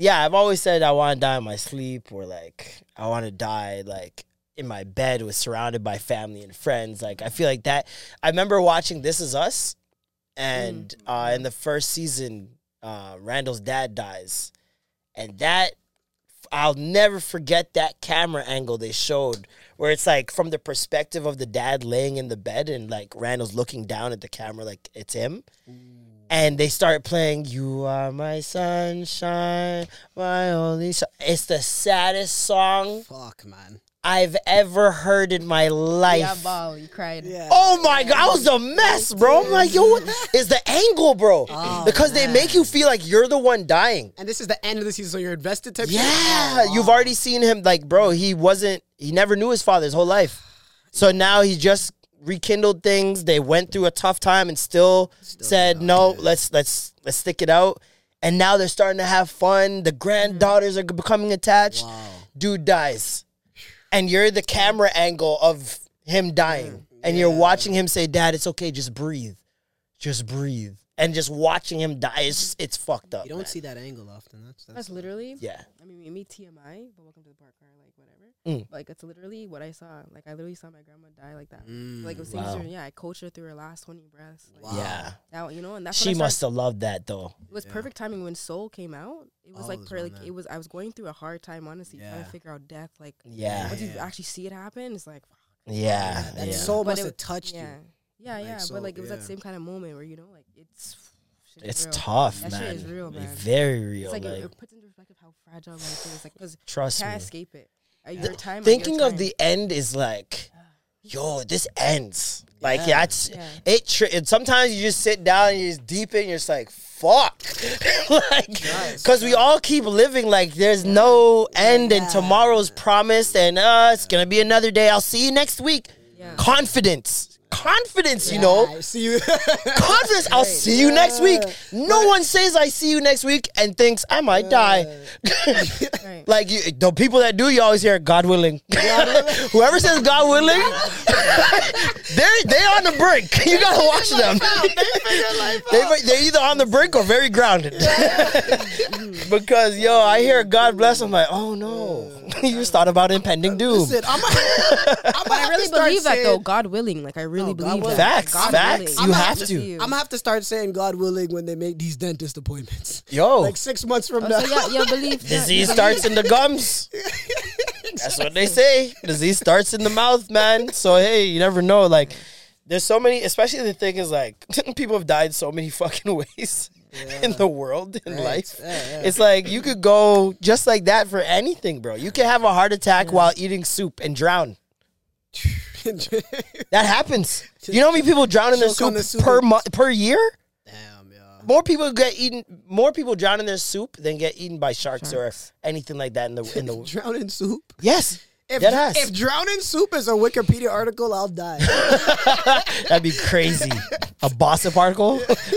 I've always said I want to die in my sleep, or like I want to die like in my bed was surrounded by family and friends. Like, I feel like that. I remember watching This Is Us, and in the first season, Randall's dad dies, and that I'll never forget that camera angle they showed where it's like from the perspective of the dad laying in the bed and like Randall's looking down at the camera like it's him. And they start playing, "You Are My Sunshine, My Only Sunshine." It's the saddest song I've ever heard in my life. Yeah, ball, you cried. Yeah. Oh my God, I was a mess, bro. I'm like, yo, what is the angle, bro? Oh, because they make you feel like you're the one dying. And this is the end of the season, so you're invested type shit? Yeah, you've already seen him. Like, bro, he never knew his father his whole life. So now he just rekindled things. They went through a tough time and still said, no, let's stick it out. And now they're starting to have fun. The granddaughters are becoming attached. Wow. Dude dies. And you're the camera angle of him dying. And you're watching him say, "Dad, it's okay. Just breathe. Just breathe." And just watching him die, it's fucked up. You don't see that angle often. That's literally... Yeah. I mean, me, TMI, but Welcome to the Park, or like, whatever. Like, it's literally what I saw. Like, I literally saw my grandma die like that. Like, it was I coached her through her last 20 breaths. Like, now, you know, and that's... She must have loved that, though. It was perfect timing when Soul came out. It was I was going through a hard time, honestly, trying to figure out death. Like, once you actually see it happen, it's like... That Soul must have touched you. Yeah, so, but, like, it was that same kind of moment where, you know, like, it's tough, man. That shit is real, man. Very real. It's like, it puts into perspective how fragile life is. Like, 'cause you can't escape it. your time. Thinking of the end is like, yo, this ends. Like, it sometimes you just sit down and you're just deep in, you're just like, fuck. Like, because we all keep living like there's no end and tomorrow's promised and it's going to be another day. I'll see you next week. Yeah. Confidence, you know. I see you. Confidence, I'll see you next week. No one says I see you next week and thinks I might die. Right. Like you, the people that do, you always hear God willing. Whoever says God willing, they're on the brink. You gotta watch them. They're either on the brink or very grounded. Because I hear God bless. I'm like, oh no. You just thought about impending doom. Listen, I really believe that though. God willing, like I really. No, believe that. Facts. Willing. You have to. I'm gonna have to start saying God willing when they make these dentist appointments. Yo, like 6 months from now. So believe disease starts in the gums. That's what they say. Disease starts in the mouth, man. So hey, you never know. Like, there's so many. Especially the thing is like, people have died so many fucking ways in the world, in life. It's like you could go just like that for anything, bro. You could have a heart attack while eating soup and drown. That happens. You know how many people drown in their soup per year? Damn, yeah. More people drown in their soup than get eaten by sharks. Or anything like that in the world. Drown in soup? Yes. If drowning soup is a Wikipedia article, I'll die. That'd be crazy. A Bossip article? If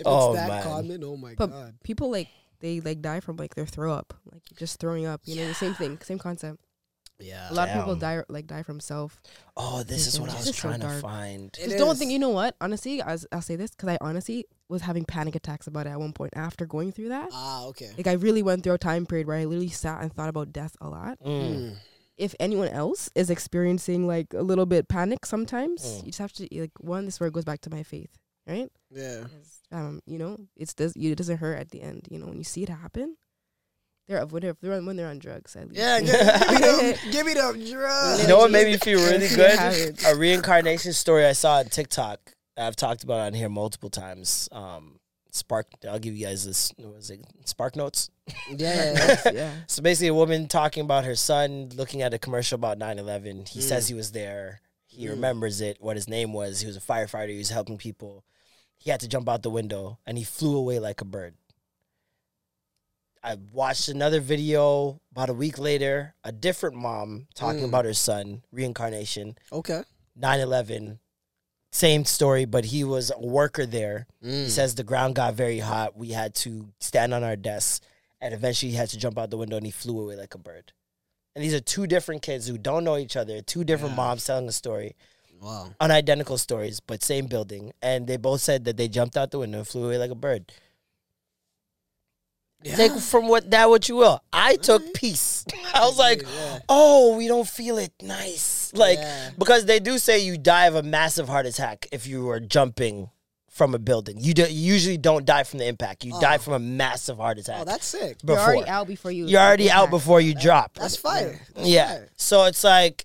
it's that common, oh my God. People they die from their throw up. Like just throwing up. You know, the same thing, same concept. Yeah, a lot of people die from self. Oh, this is what I was trying to find. Just don't think. You know what? Honestly, I'll say this because I honestly was having panic attacks about it at one point after going through that. Ah, okay. Like I really went through a time period where I literally sat and thought about death a lot. Mm. If anyone else is experiencing a little bit panic sometimes, you just have to one. This is where it goes back to my faith, right? Yeah. It doesn't hurt at the end. You know, when you see it happen. When they're on drugs, at least. Yeah, give me them drugs. You know what made me feel really good? A reincarnation story I saw on TikTok. I've talked about it on here multiple times. I'll give you guys this. What is it? Spark Notes. Yeah. So basically, a woman talking about her son looking at a commercial about 9/11. He says he was there. He remembers it. What his name was. He was a firefighter. He was helping people. He had to jump out the window, and he flew away like a bird. I watched another video about a week later, a different mom talking about her son, reincarnation. Okay. 9/11, same story, but he was a worker there. He says the ground got very hot. We had to stand on our desks, and eventually he had to jump out the window, and he flew away like a bird. And these are two different kids who don't know each other, two different moms telling a story. Wow. Unidentical stories, but same building. And they both said that they jumped out the window and flew away like a bird. Yeah. Take from what you will. I took peace. I was like, we don't feel it. Nice. Because they do say you die of a massive heart attack if you are jumping from a building. You usually don't die from the impact. You die from a massive heart attack. Oh, that's sick. You're already out before you. You're already out before you drop. That's fire. That's fire. So it's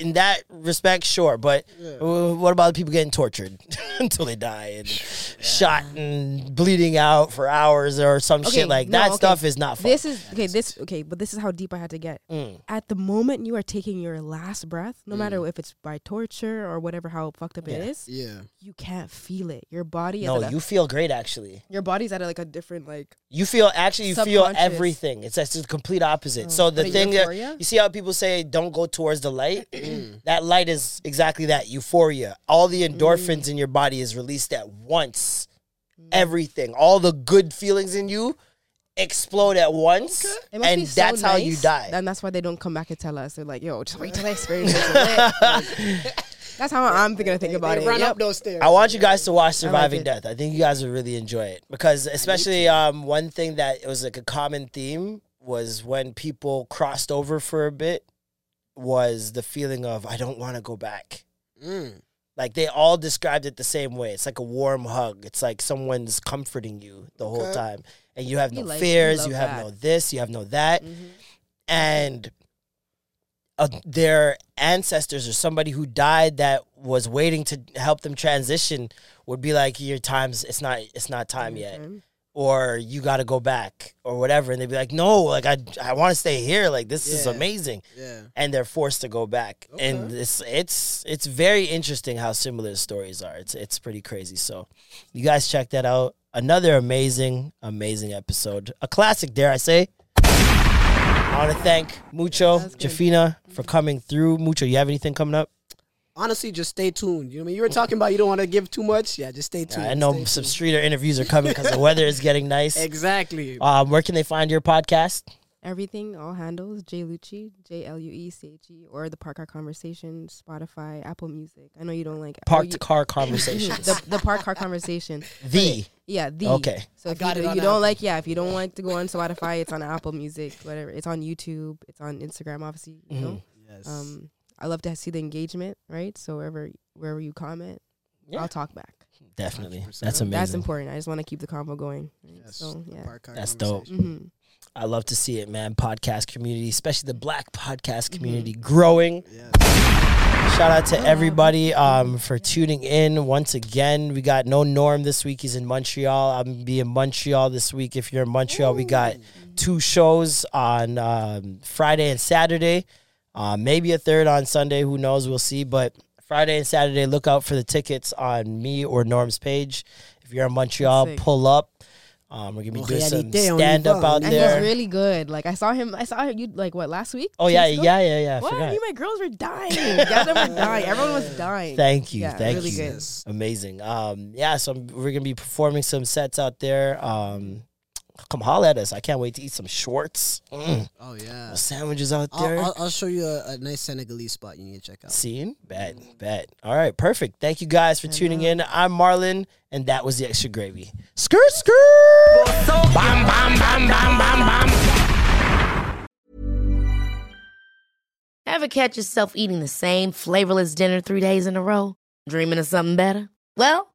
in that respect, sure, but what about the people getting tortured until they die and shot and bleeding out for hours or some shit that? Stuff is not fun. But this is how deep I had to get. At the moment you are taking your last breath, no matter if it's by torture or whatever, how fucked up it is, you can't feel it. Your body. You feel great actually. Your body's at a different You feel everything. It's the complete opposite. So the thing that you see how people say don't go towards the light. That light is exactly that, euphoria. All the endorphins in your body is released at once. Everything, all the good feelings in you explode at once, and that's how you die. And that's why they don't come back and tell us. They're like, yo, just wait till I experience it. That's how I'm going to think about it. Run up those stairs. I want you guys to watch Surviving Death. I think you guys would really enjoy it, because especially one thing that it was a common theme was when people crossed over for a bit, was the feeling of I don't want to go back. They all described it the same way. It's like a warm hug. It's like someone's comforting you the whole time, and you have no fears, you have no this, you have no that. And their ancestors or somebody who died that was waiting to help them transition would be like, your time's it's not time yet. or you got to go back or whatever. And they'd be like, no, like, I want to stay here. Like, this is amazing. Yeah. And they're forced to go back. Okay. And it's very interesting how similar the stories are. It's pretty crazy. So you guys check that out. Another amazing, amazing episode. A classic, dare I say. I want to thank Mucho, Jafina, for coming through. Mucho, you have anything coming up? Honestly, just stay tuned. You know what I mean? You were talking about you don't want to give too much. Yeah, just stay tuned. I know some streeter interviews are coming because the weather is getting nice. Exactly. Where can they find your podcast? Everything, all handles, J Lucci, JLUECHE, or the Parked Car Conversations, Spotify, Apple Music. I know you don't like Parked Car Conversations. the Parked Car Conversation. Okay. So if you don't like to go on Spotify, it's on Apple Music, whatever. It's on YouTube. It's on Instagram, obviously. You know. Yes. I love to see the engagement, right? So wherever you comment, I'll talk back. Definitely. 100%. That's amazing. That's important. I just want to keep the convo going. Right? Yes. So, that's dope. Mm-hmm. I love to see it, man. Podcast community, especially the Black podcast community, growing. Yes. Shout out to everybody for tuning in. Once again, we got No Norm this week. He's in Montreal. I'm going to be in Montreal this week. If you're in Montreal, we got 2 shows on Friday and Saturday. Maybe a third on Sunday. Who knows? We'll see. But Friday and Saturday, look out for the tickets on me or Norm's page. If you're in Montreal, pull up. We're gonna be doing some stand-up out there. He's really good. Like I saw you like what last week? Oh yeah. What? You, my girls were dying. Everyone was dying. Thank you, thank you. Really good. Amazing. So we're gonna be performing some sets out there. Come holla at us. I can't wait to eat some shorts. Oh, yeah. Those sandwiches out there. I'll show you a nice Senegalese spot you need to check out. Seen? Bet. All right, perfect. Thank you guys for tuning in. I'm Marlon, and that was The Extra Gravy. Skrr, skrr! Bam, bam, bam, bam, bam, bam. Ever catch yourself eating the same flavorless dinner 3 days in a row? Dreaming of something better? Well,